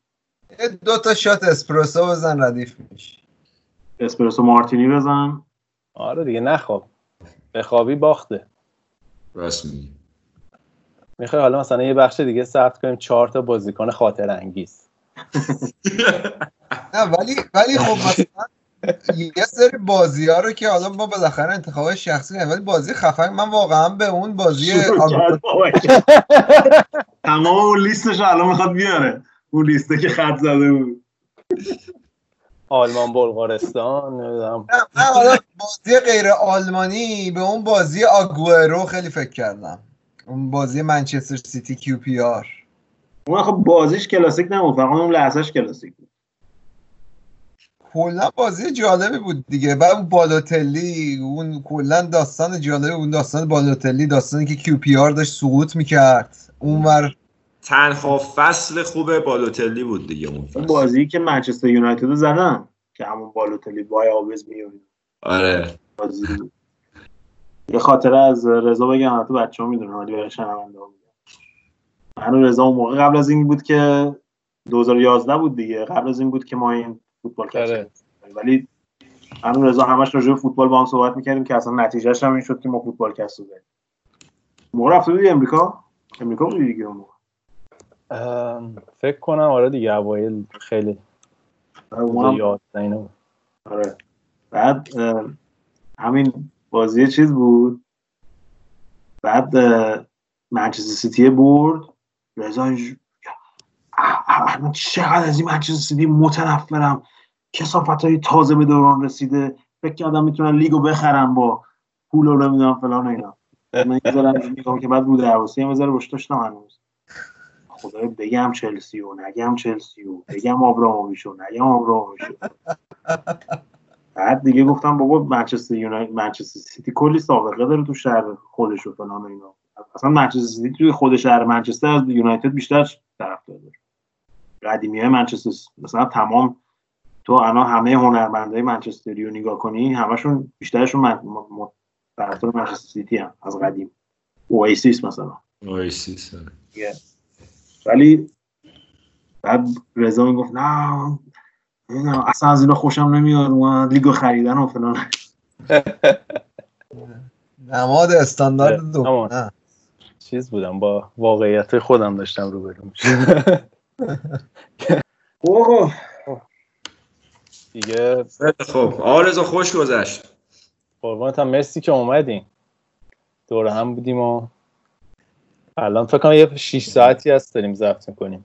2 تا شات اسپرسو بزن ردیف میشه. اسپرسو مارتینی بزن. آره دیگه نخواب، بخوابی باخته. راست میگی. میخوای حالا مثلا یه بخش دیگه ثبت کنیم 4 تا بازیکن خاطر انگیز؟ نه ولی خب مثلا یه سری بازی‌ها رو که حالا ما بالاخره انتخاب شخصی نه، ولی بازی خفن من واقعا به اون بازی تمام لیستش الان میخواد بیاره، اون لیسته که خط زده بود آلمان بلغارستان نمیدونم. نه حالا بازی غیر آلمانی به اون بازی آگوئرو خیلی فکر کردم، اون بازی منچستر سیتی کیو پی آر. اون خب بازیش کلاسیک نبود، فقط اون لحظهش کلاسیک بود. کلا بازی جالبی بود دیگه. بعد بالوتلی اون کلا داستان جالبی، اون داستان بالوتلی، داستانی که کیو پی آر داشت سقوط میکرد. اونور تنها فصل خوب بالوتلی بود دیگه اون فصل. بازی که منچستر یونایتد زدن که همون بالوتلی وای آویز میومد. آره. یه خاطره از رضا بگم، البته بچه‌ها میدونن ولی برای شنونده‌ها میگم. من رضا اون موقع قبل از این بود که 2011 بود دیگه، قبل از این بود که ما این فوتبال کردیم، ولی من رضا همش راجع به فوتبال با هم صحبت می‌کردیم که اصلا نتیجهش هم این شد که ما فوتبال کست شدیم. موقع رفته بودی امریکا بودی دیگه اون موقع فکر کنم. آره دیگه اوایل خیلی یاد نمیاد. آره بعد همین بازی چیز بود، بعد منچستر سیتی برد، رضا من چقدر از این منچستر سیتی متنفرم، کسافت‌های تازه به دوران رسیده، فکر کردم میتونن لیگو بخرن با پول رو نمیدونم فلان اینا. من یه ذره میگم که بعد بود دروسی هم ذره روش داشتم هنوز، خدای بگم چلسی و نگم چلسی و بگم آبراموویچ و نگم آبراموویچ. بعد دیگه گفتم بابا منچستر یونایتد منچستر سیتی کلی سابقه داره تو شهر خودش و فلان اینا. اصلا منچستر سیتی توی خود شهر منچستر از یونایتد بیشتر طرفدار داره. قدیمیای منچستر مثلا تمام تو الان همه هنرمندای منچستری رو نگاه کنی همشون بیشترشون طرفدار منچستر سیتی ان از قدیم. اویسیس مثلا اویسیس yeah. ولی بعد رضا میگفت نه اصلا از اینا خوشم نمیاد اومد لیگو خریدن و فلان. نماد استاندارد دو چیز بودم، با واقعیت خودم داشتم رو برم اوه دیگه. خب آرزو خوش گذشت، قربانت هم مرسی که اومدین، دور هم بودیم و الان فکر کنم یه 6 ساعتی هست داریم ضبط می‌کنیم.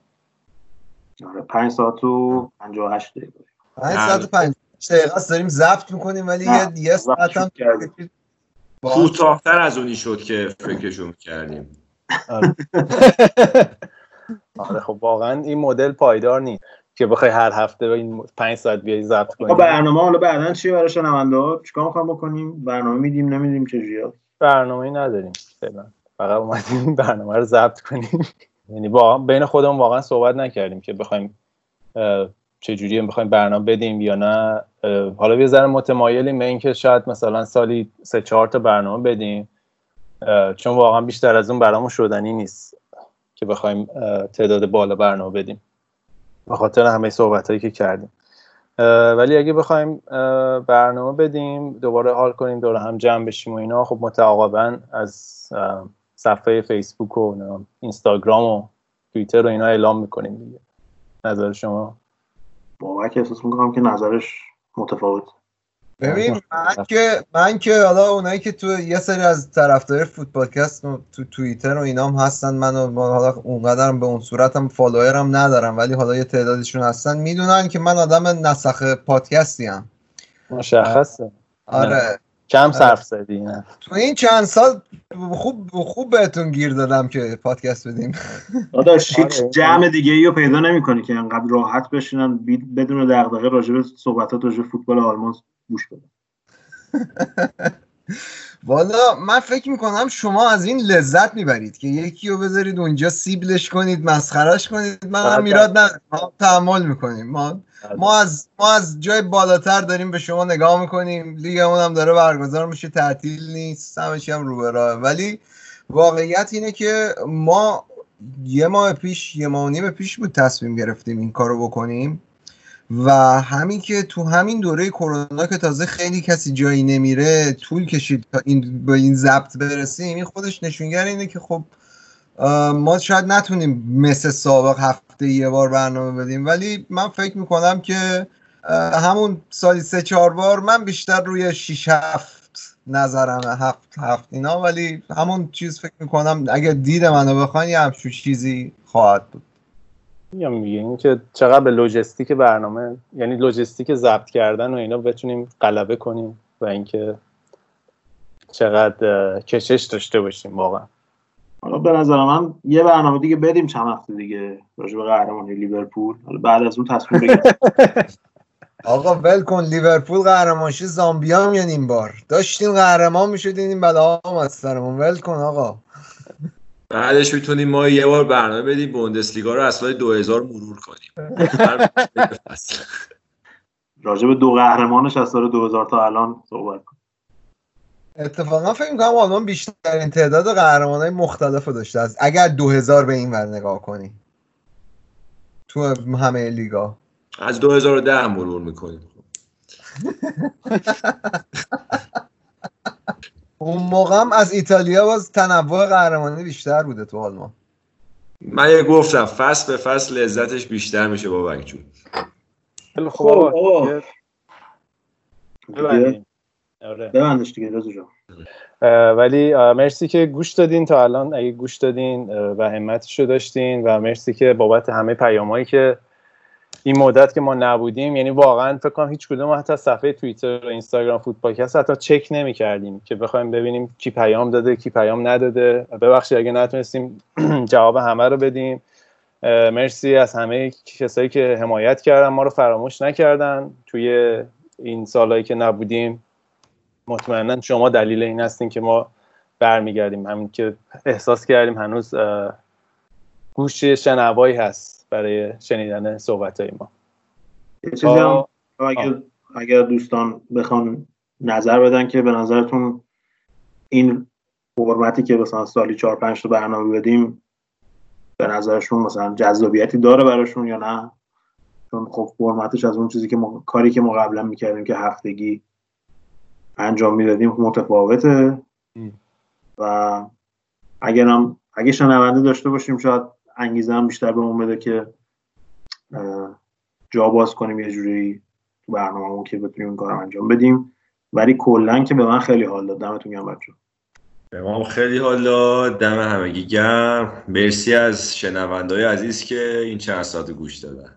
آره 5 ساعت و 58 دقیقه 5 ساعت و 58 دقیقه داریم ضبط می‌کنیم، ولی یه ساعت هم کوتاه‌تر از اونی شد که فکرشو می‌کردیم. آره خب واقعا این مدل پایدار نیست که بخوای هر هفته این 5 ساعت بیای ضبط کنی. برنامه حالا بعداً چی برای شنونده‌ها چیکار می‌خوام بکنیم؟ برنامه میدیم نمیدیم چجوریه؟ برنامه‌ای نداریم فعلا، فقط اومدیم برنامه رو ضبط کنیم. یعنی با بین خودمون واقعا صحبت نکردیم که بخوایم چجوری بخوایم برنامه بدیم یا نه. حالا یه ذره متمایلیم به اینکه شاید مثلا سالی 3-4 تا برنامه بدیم، چون واقعا بیشتر از اون برامون شدنی نیست که بخوایم تعداد بالا برنامه بدیم به خاطر همه صحبتایی که کردیم. ولی اگه بخوایم برنامه بدیم دوباره حال کنیم دور هم جمع بشیم و اینا، خب متعاقبا از صفحه فیسبوک و اینستاگرام و توییتر رو اینا اعلام میکنیم دیگه. نظر شما؟ واقعا احساس میکنم که نظرش متفاوت. ببین من که حالا اونایی که تو یه سری از طرفدار فوتبالکست تو توییتر و اینام هستن، من حالا اونقدرم به اون صورتم فالوورم ندارم، ولی حالا یه تعدادشون هستن میدونن که من آدم نسخه پادکستی ام. مشخصه. آره. کم صرف زدی نه تو این چند سال خوب بهتون گیر دادم که پادکست بدیم. داداش هیچ جمع دیگه ای رو پیدا نمی‌کنی که انقدر راحت بشینن بدون دغدغه راجع به صحبتات راجع به فوتبال آلمان گوش بدن. والا من فکر می‌کنم شما از این لذت می‌برید که یکی رو بذارید اونجا سیبلش کنید، مسخرهش کنید. منم ایراد ندارم، ما تعامل می‌کنیم، ما از جای بالاتر داریم به شما نگاه می‌کنیم، لیگمون هم داره برگزار میشه، تعطیل نیست، همه چی هم رو به راهه. ولی واقعیت اینه که ما یه ماه و نیم پیش بود تصمیم گرفتیم این کارو بکنیم و همین که تو همین دوره کرونا که تازه خیلی کسی جایی نمیره طول کشید تا این به این ضبط برسیم، این خودش نشونگر اینه که خب ما شاید نتونیم مثل سابق هفته یه بار برنامه بدیم، ولی من فکر میکنم که همون سالی 3-4 بار، من بیشتر روی 6-7 نظرم 7 اینا، ولی همون چیز فکر میکنم اگه دید منو بخواین یه همچون چیزی خواهد بود. یا میگه این که چقدر به لوجستیک برنامه، یعنی لوجستیک ضبط کردن و اینا بتونیم غلبه کنیم و اینکه چقدر کشش داشته باشیم واقعا. حالا به نظر من یه برنامه دیگه بدیم چند هفته دیگه راجع به قهرمانی لیورپول، حالا بعد از اون تصمیم بگیریم. آقا ول کن، لیورپول قهرمانشی زامبیا میان این بار داشتیم قهرمان میشدین این بلاها اومد سرمون، ول کن آقا. بعدش میتونیم ما یه بار برنامه بدیم بوندسلیگا رو از سال 2000 مرور کنیم. راجب دو قهرمانش از سال 2000 تا الان صحبت کنیم. اتفاقا فکر می‌کنم آلمان بیشترین تعداد قهرمانای مختلفو داشته است اگر 2000 به این ور نگاه کنی تو همه لیگا. از 2010 مرور می‌کنیم. اون موقع هم از ایتالیا باز تنوع قهرمانی بیشتر بوده تو آلمان. من یه گفتم فصل به فصل لذتش بیشتر میشه بابک جون. خب آقا ببندش دیگه رازو جان. ولی مرسی که گوش دادین تا الان، اگه گوش دادین و همتشو داشتین و مرسی که بابت همه پیامایی که این مدت که ما نبودیم، یعنی واقعا فکر کنم هیچ کدوم حتی صفحه توییتر و اینستاگرام فوتبالکست حتی چک نمی‌کردیم که بخوایم ببینیم کی پیام داده کی پیام نداده. ببخشید اگه نتونستیم جواب همه رو بدیم. مرسی از همه کسایی که حمایت کردن، ما رو فراموش نکردن توی این سالایی که نبودیم. مطمئناً شما دلیل این هستین که ما برمیگردیم، همین که احساس کردیم هنوز گوش شنوایی هست برای شنیدن صحبت‌های ما. یه چیزی هم اگر دوستان بخوان نظر بدن که به نظرتون این فرمتی که مثلا سالی 4-5 تا برنامه بدیم به نظرشون مثلا جذابیتی داره براشون یا نه، چون خب فرمتش از اون چیزی که کاری که ما قبلا می‌کردیم که هفتگی انجام میدادیم متفاوته و اگه شنونده داشته باشیم شاید انگیزه هم بیشتر به اون بده که جا باز کنیم یه جوری تو برنامه‌مون که بتونیم این کارو انجام بدیم. ولی کلا که به من خیلی حال داد، دمتون گرم بچه‌ها. به من خیلی حال داد، دم همگی گرم. مرسی از شنونده‌های عزیز که این چند ساعت گوش دادن.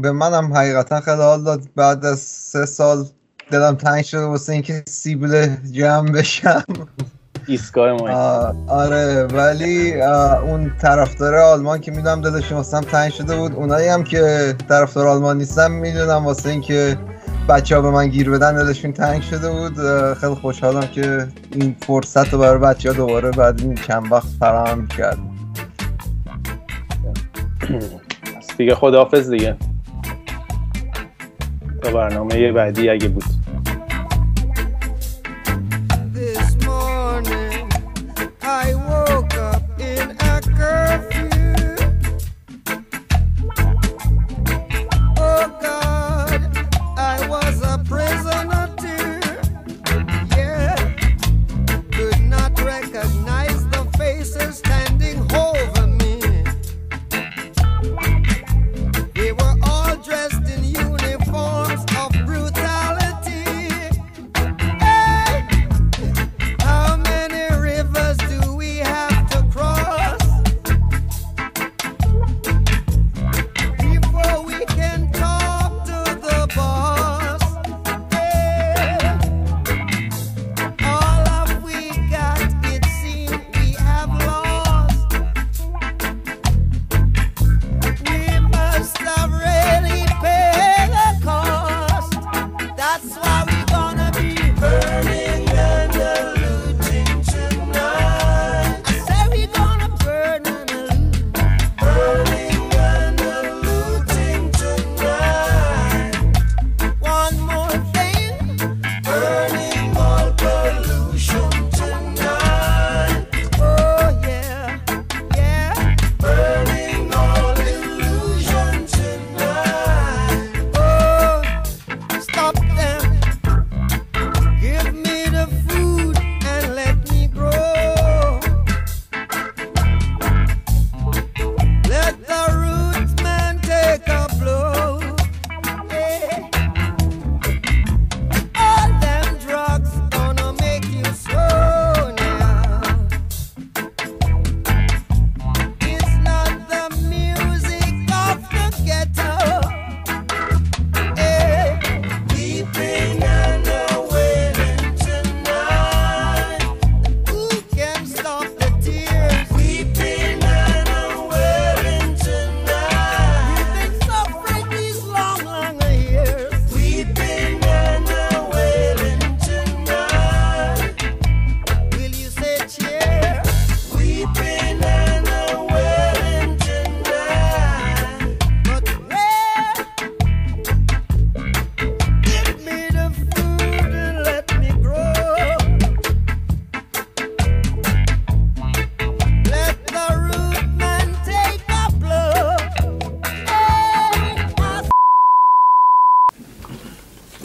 به منم حقیقتا خیلی حال داد. بعد از 3 سال دلم تنگ شده واسه اینکه سیبل جمع بشم. آره ولی اون طرفدار آلمان که میدونم دلشون واسه هم تنگ شده بود، اونایی هم که طرفدار آلمان نیستن میدونم واسه اینکه بچه‌ها به من گیر بدن دلشون تنگ شده بود. خیلی خوشحالم که این فرصت رو برای بچه‌ها دوباره بعد این چند وقت فراهم کرد. دیگه خداحافظ دیگه تا برنامه بعدی اگه بود. Dressed in uniforms of brutality.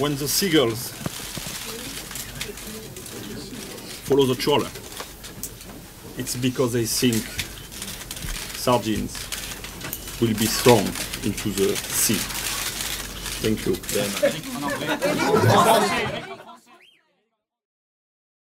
when the seagulls follow the trawler, it's because they think sardines will be thrown into the sea. Thank you.